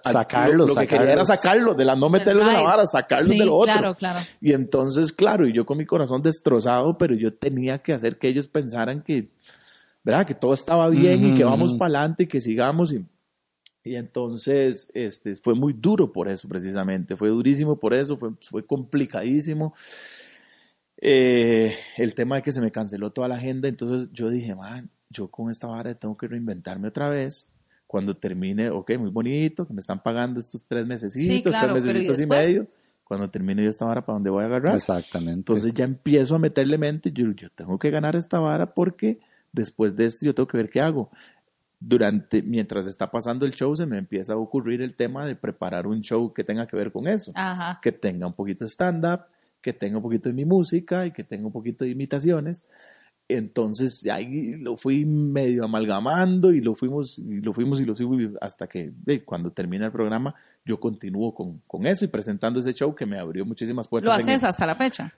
sacarlos. Lo, lo sacarlos. Que quería era sacarlos de la, no meterlos en la vara, sacarlos sí, de lo otro. Claro, claro. Y entonces, claro, y yo con mi corazón destrozado, pero yo tenía que hacer que ellos pensaran que, ¿verdad? Que todo estaba bien, uh-huh, y que vamos para adelante y que sigamos. Y, y entonces este, fue muy duro por eso precisamente, fue durísimo por eso, fue, fue complicadísimo. Eh, el tema de que se me canceló toda la agenda, entonces yo dije, man, yo con esta vara tengo que reinventarme otra vez. Cuando termine, ok, muy bonito, que me están pagando estos tres mesecitos, sí, claro, tres mesecitos y, y medio. Cuando termine yo esta vara, ¿para dónde voy a agarrar? Exactamente. Entonces ya empiezo a meterle mente, yo, yo tengo que ganar esta vara porque... Después de esto yo tengo que ver qué hago. Durante, mientras está pasando el show, se me empieza a ocurrir el tema de preparar un show que tenga que ver con eso. Ajá. Que tenga un poquito de stand-up, que tenga un poquito de mi música y que tenga un poquito de imitaciones. Entonces ahí lo fui medio amalgamando y lo fuimos y lo fuimos y lo sigo hasta que eh, cuando termina el programa yo continúo con, con eso y presentando ese show que me abrió muchísimas puertas. ¿Lo haces hasta la fecha?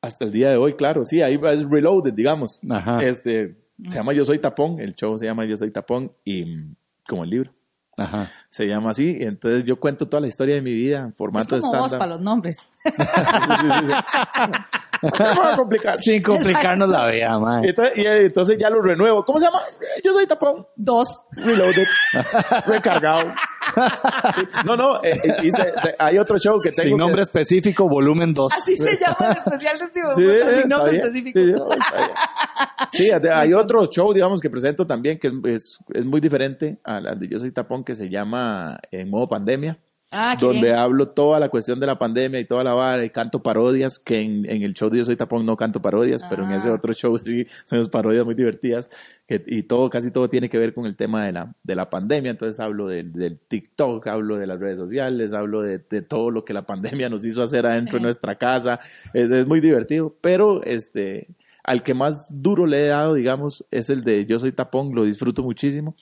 Hasta el día de hoy, claro, sí, ahí es Reloaded, digamos. Ajá. Este... Se llama Yo Soy Tapón, el show se llama Yo Soy Tapón, y como el libro. Ajá. Se llama así, entonces yo cuento toda la historia de mi vida en formato de stand-up. Es como vos para los nombres. sí, sí, sí, sí. No complicar. Sin complicarnos Exacto. la vida, man. Entonces, y entonces ya lo renuevo. ¿Cómo se llama? Yo Soy Tapón. Dos. Reloaded. Recargado. Sí. No, no, eh, hice, hay otro show que tengo. Sin nombre que... específico, volumen dos. Así se llama el especial de este momento, sí, sin nombre bien. específico. Sí, sí, hay otro show, digamos, que presento también, que es, es, es muy diferente al de Yo Soy Tapón, que se llama En Modo Pandemia. Ah, donde bien. Hablo toda la cuestión de la pandemia y toda la vara y canto parodias, que en, en el show de Yo Soy Tapón no canto parodias, ah. pero en ese otro show sí son las parodias muy divertidas que, y todo, casi todo tiene que ver con el tema de la, de la pandemia. Entonces hablo del, del TikTok, hablo de las redes sociales, hablo de, de todo lo que la pandemia nos hizo hacer adentro sí. de nuestra casa. Es, es muy divertido, pero este, al que más duro le he dado, digamos, es el de Yo Soy Tapón, lo disfruto muchísimo.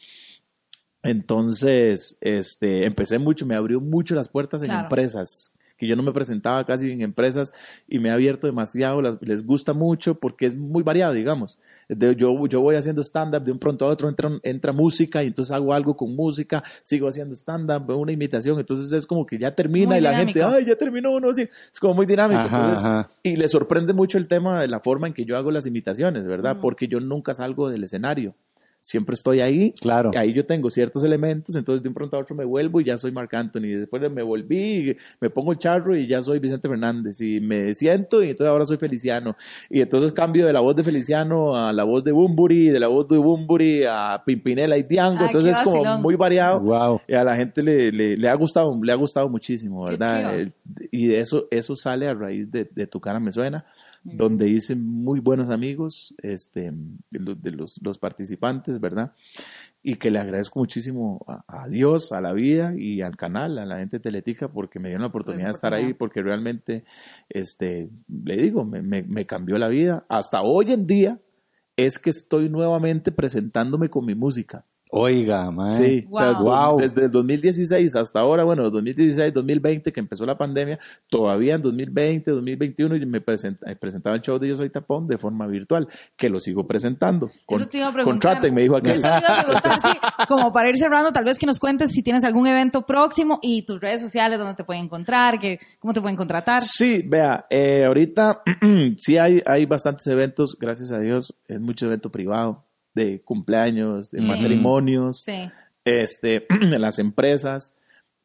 Entonces, este, empecé mucho, me abrió mucho las puertas en claro. empresas, que yo no me presentaba casi en empresas y me ha abierto demasiado, las, les gusta mucho porque es muy variado, digamos. De, yo, yo voy haciendo stand-up, de un pronto a otro entra, entra música y entonces hago algo con música, sigo haciendo stand-up, una imitación, entonces es como que ya termina muy y dinámico. La gente, ay, ya terminó uno, así. Es como muy dinámico. Ajá, entonces, ajá. Y le sorprende mucho el tema de la forma en que yo hago las imitaciones, ¿verdad? Mm. Porque yo nunca salgo del escenario. Siempre estoy ahí, claro. Ahí yo tengo ciertos elementos, entonces de un pronto a otro me vuelvo y ya soy Marc Anthony, después me volví, me pongo el charro y ya soy Vicente Fernández, y me siento y entonces ahora soy Feliciano, y entonces cambio de la voz de Feliciano a la voz de Bunbury, de la voz de Bunbury a Pimpinela y Diango, entonces es como muy variado, wow. Y a la gente le, le, le ha gustado, le ha gustado muchísimo, ¿verdad? El, y de eso, eso sale a raíz de, de Tu Cara Me Suena, donde hice muy buenos amigos este, de los, los participantes, ¿verdad? Y que le agradezco muchísimo a, a Dios, a la vida y al canal, a la gente de Teletica, porque me dieron la oportunidad pues de estar ahí, porque realmente, este, le digo, me, me, me cambió la vida. Hasta hoy en día es que estoy nuevamente presentándome con mi música. Oiga, man. Sí, wow. Tras, wow. Desde el dos mil dieciséis hasta ahora, bueno, dos mil dieciséis, dos mil veinte, que empezó la pandemia, todavía en dos mil veinte, dos mil veintiuno, y me presenta, presentaba el show de Yo Soy Tapón de forma virtual, que lo sigo presentando. Con, eso te iba a preguntar. Contraten, me dijo aquel. Eso te iba a preguntar, sí, como para ir cerrando, tal vez que nos cuentes si tienes algún evento próximo y tus redes sociales, dónde te pueden encontrar, que, cómo te pueden contratar. Sí, vea, eh, ahorita sí hay, hay bastantes eventos, gracias a Dios, es mucho evento privado. De cumpleaños, de sí. matrimonios, sí. este, de las empresas.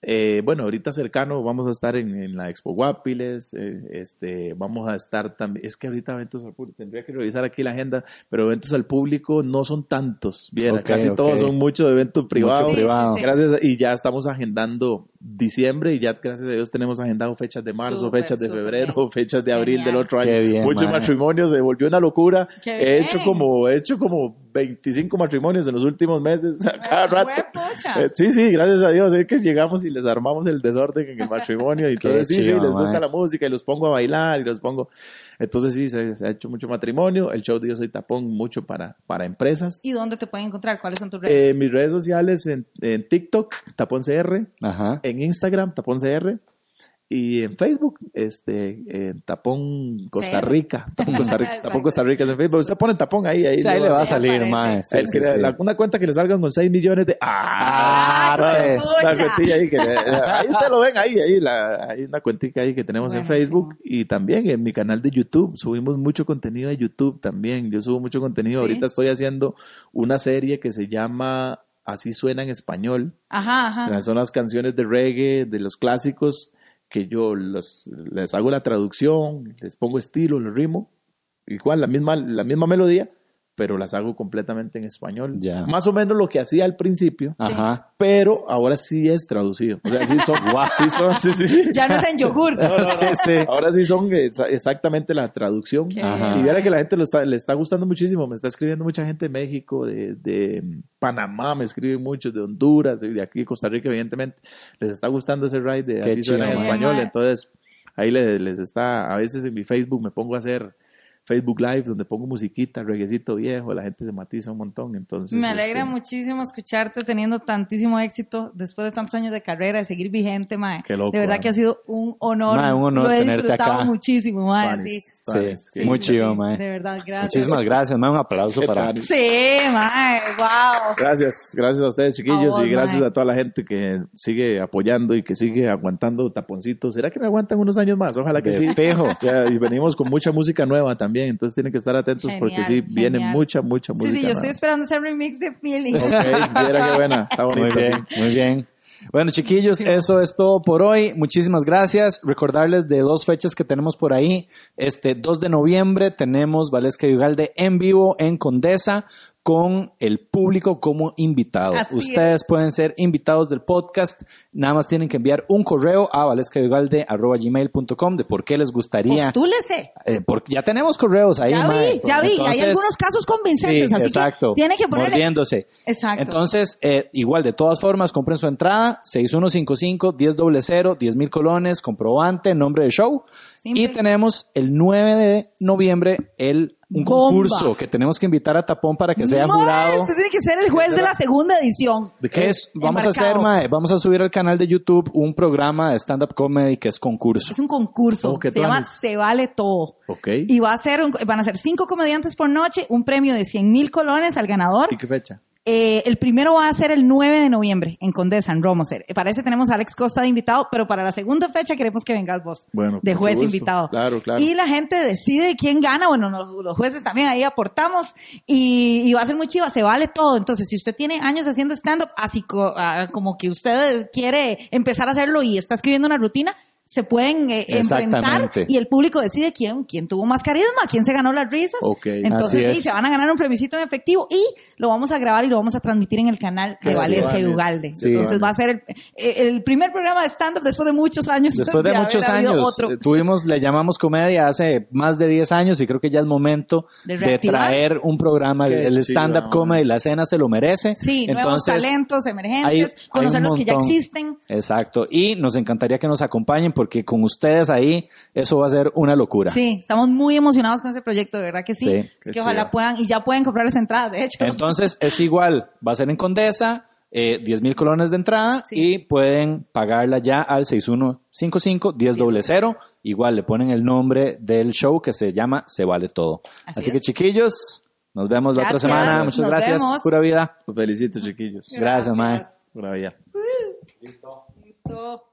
Eh, bueno, ahorita cercano vamos a estar en, en la Expo Guapiles, eh, este, vamos a estar también, es que ahorita eventos al público, tendría que revisar aquí la agenda, pero eventos al público no son tantos, bien, okay, casi okay. todos son muchos eventos privados, mucho privado. sí, sí, gracias a, y ya estamos agendando diciembre y ya gracias a Dios tenemos agendado fechas de marzo, super, fechas de febrero, bien. Fechas de abril genial. Del otro año, bien, muchos madre. matrimonios, se volvió una locura, qué he bien. hecho como, he hecho como veinticinco matrimonios en los últimos meses, bueno, cada rato, eh, sí, sí, gracias a Dios, es que llegamos y les armamos el desorden en el matrimonio y entonces sí, chido, sí, les gusta man. la música y los pongo a bailar y los pongo, entonces sí, se, se ha hecho mucho matrimonio, el show de Yo Soy Tapón mucho para, para empresas. ¿Y dónde te pueden encontrar? ¿Cuáles son tus redes? Eh, mis redes sociales en, en TikTok, Tapón C R, Ajá. en Instagram, Tapón C R y en Facebook, este, eh, Tapón Costa Rica, Tapón Costa Rica, Tapón Costa Rica es en Facebook, usted pone Tapón ahí, ahí, o sea, ahí le va a salir, más sí, sí, sí. una cuenta que le salgan con seis millones de, ah, ah no, la cuentilla ahí, que le, ahí usted lo ven, ahí, ahí, la, hay una cuentita ahí que tenemos bueno, en Facebook sí. y también en mi canal de YouTube, subimos mucho contenido de YouTube también, yo subo mucho contenido, ¿sí? Ahorita estoy haciendo una serie que se llama Así Suena en Español, ajá, ajá. son las canciones de reggae, de los clásicos, que yo los, les hago la traducción, les pongo estilo, el ritmo, igual la misma, la misma melodía, pero las hago completamente en español. Ya. Más o menos lo que hacía al principio, ajá. pero ahora sí es traducido. O sea, sí son, wow, sí son, sí, sí, sí. Ya no es en yogur. No, no, no, sí, sí. Ahora sí son exactamente la traducción. Ajá. Y viera que la gente lo está, le está gustando muchísimo. Me está escribiendo mucha gente de México, de, de Panamá, me escriben muchos, de Honduras, de, de aquí de Costa Rica, evidentemente. Les está gustando ese ride de Qué Así Suena en Español. Entonces, ahí les, les está, a veces en mi Facebook me pongo a hacer Facebook Live, donde pongo musiquita, reguecito viejo, la gente se matiza un montón, entonces... Me alegra este... muchísimo escucharte teniendo tantísimo éxito, después de tantos años de carrera, de seguir vigente, mae. Qué loco, de verdad man. que ha sido un honor, man, un honor lo he disfrutado tenerte acá. muchísimo, mae. Paris, sí, Paris, sí, sí, muy chido, mae. De verdad, gracias. Muchísimas gracias, mae, un aplauso para Paris. Sí, mae, wow. Gracias, gracias a ustedes, chiquillos, a vos, y gracias man. a toda la gente que sigue apoyando y que sigue aguantando taponcitos. ¿Será que me aguantan unos años más? Ojalá que de sí. Espejo. Ya, y venimos con mucha música nueva también. Bien, entonces tienen que estar atentos genial, porque sí, genial. viene mucha, mucha música. Sí, sí, yo estoy esperando ese remix de Feeling. Ok, mira qué buena, está bonito. Muy bien, sí. muy bien. Bueno, chiquillos, sí. eso es todo por hoy. Muchísimas gracias. Recordarles de dos fechas que tenemos por ahí. Este dos de noviembre tenemos Valesca y Ugalde en vivo en Condesa, con el público como invitados. Así Ustedes es. pueden ser invitados del podcast. Nada más tienen que enviar un correo a valescaugalde arroba gmail punto com de por qué les gustaría. Postúlese. Eh, porque ya tenemos correos ahí. Ya vi, madre. ya vi. Entonces, hay algunos casos convincentes. Sí, así exacto. Que tiene que ponerle. Mordiéndose. Exacto. Entonces, eh, igual, de todas formas, compren su entrada. seis uno cinco cinco, diez cero cero, diez mil colones, comprobante, nombre de show. Siempre. Y tenemos el nueve de noviembre el un Bomba. concurso que tenemos que invitar a Tapón para que sea no, jurado. Usted tiene que ser el juez de la segunda edición. ¿De qué es? Vamos Embarcado. a hacer, mae, vamos a subir al canal de YouTube un programa de stand-up comedy que es concurso. Es un concurso. Se llama eres? Se Vale Todo. Okay. Y va a ser un, van a ser cinco comediantes por noche, un premio de cien mil colones al ganador. ¿Y qué fecha? Eh, el primero va a ser el nueve de noviembre en Condesa, en Romoser. Para ese tenemos a Alex Costa de invitado, pero para la segunda fecha queremos que vengas vos, bueno, de juez invitado. Claro, claro. Y la gente decide quién gana. Bueno, nos, los jueces también ahí aportamos y, y va a ser muy chiva, se vale todo. Entonces, si usted tiene años haciendo stand-up, así co, a, como que usted quiere empezar a hacerlo y está escribiendo una rutina, se pueden eh, enfrentar y el público decide quién, quién tuvo más carisma, quién se ganó las risas. Okay, entonces, y se van a ganar un premisito en efectivo y lo vamos a grabar y lo vamos a transmitir en el canal de Valesca y Ugalde. Sí, entonces vale. va a ser el, el primer programa de stand-up después de muchos años. Después de, de muchos años. Otro. Tuvimos, le llamamos comedia hace más de diez años y creo que ya es momento de, de traer un programa. Qué el stand-up comedy, la escena se lo merece. Sí, entonces, nuevos talentos emergentes, hay, conocer hay los montón. que ya existen. Exacto. Y nos encantaría que nos acompañen por porque con ustedes ahí eso va a ser una locura. Sí, estamos muy emocionados con ese proyecto, de verdad que sí. sí que chido. Ojalá puedan, y ya pueden comprar las entradas, de hecho. Entonces es igual, va a ser en Condesa, eh, diez mil colones de entrada, sí. Y pueden pagarla ya al seis uno cinco cinco uno cero cero cero. Igual le ponen el nombre del show que se llama Se Vale Todo. Así, Así que chiquillos, nos vemos gracias. La otra semana. Muchas nos gracias. Vemos. Pura vida. Los felicito, chiquillos. Gracias, gracias. mae. Pura vida. Uh, Listo. Listo.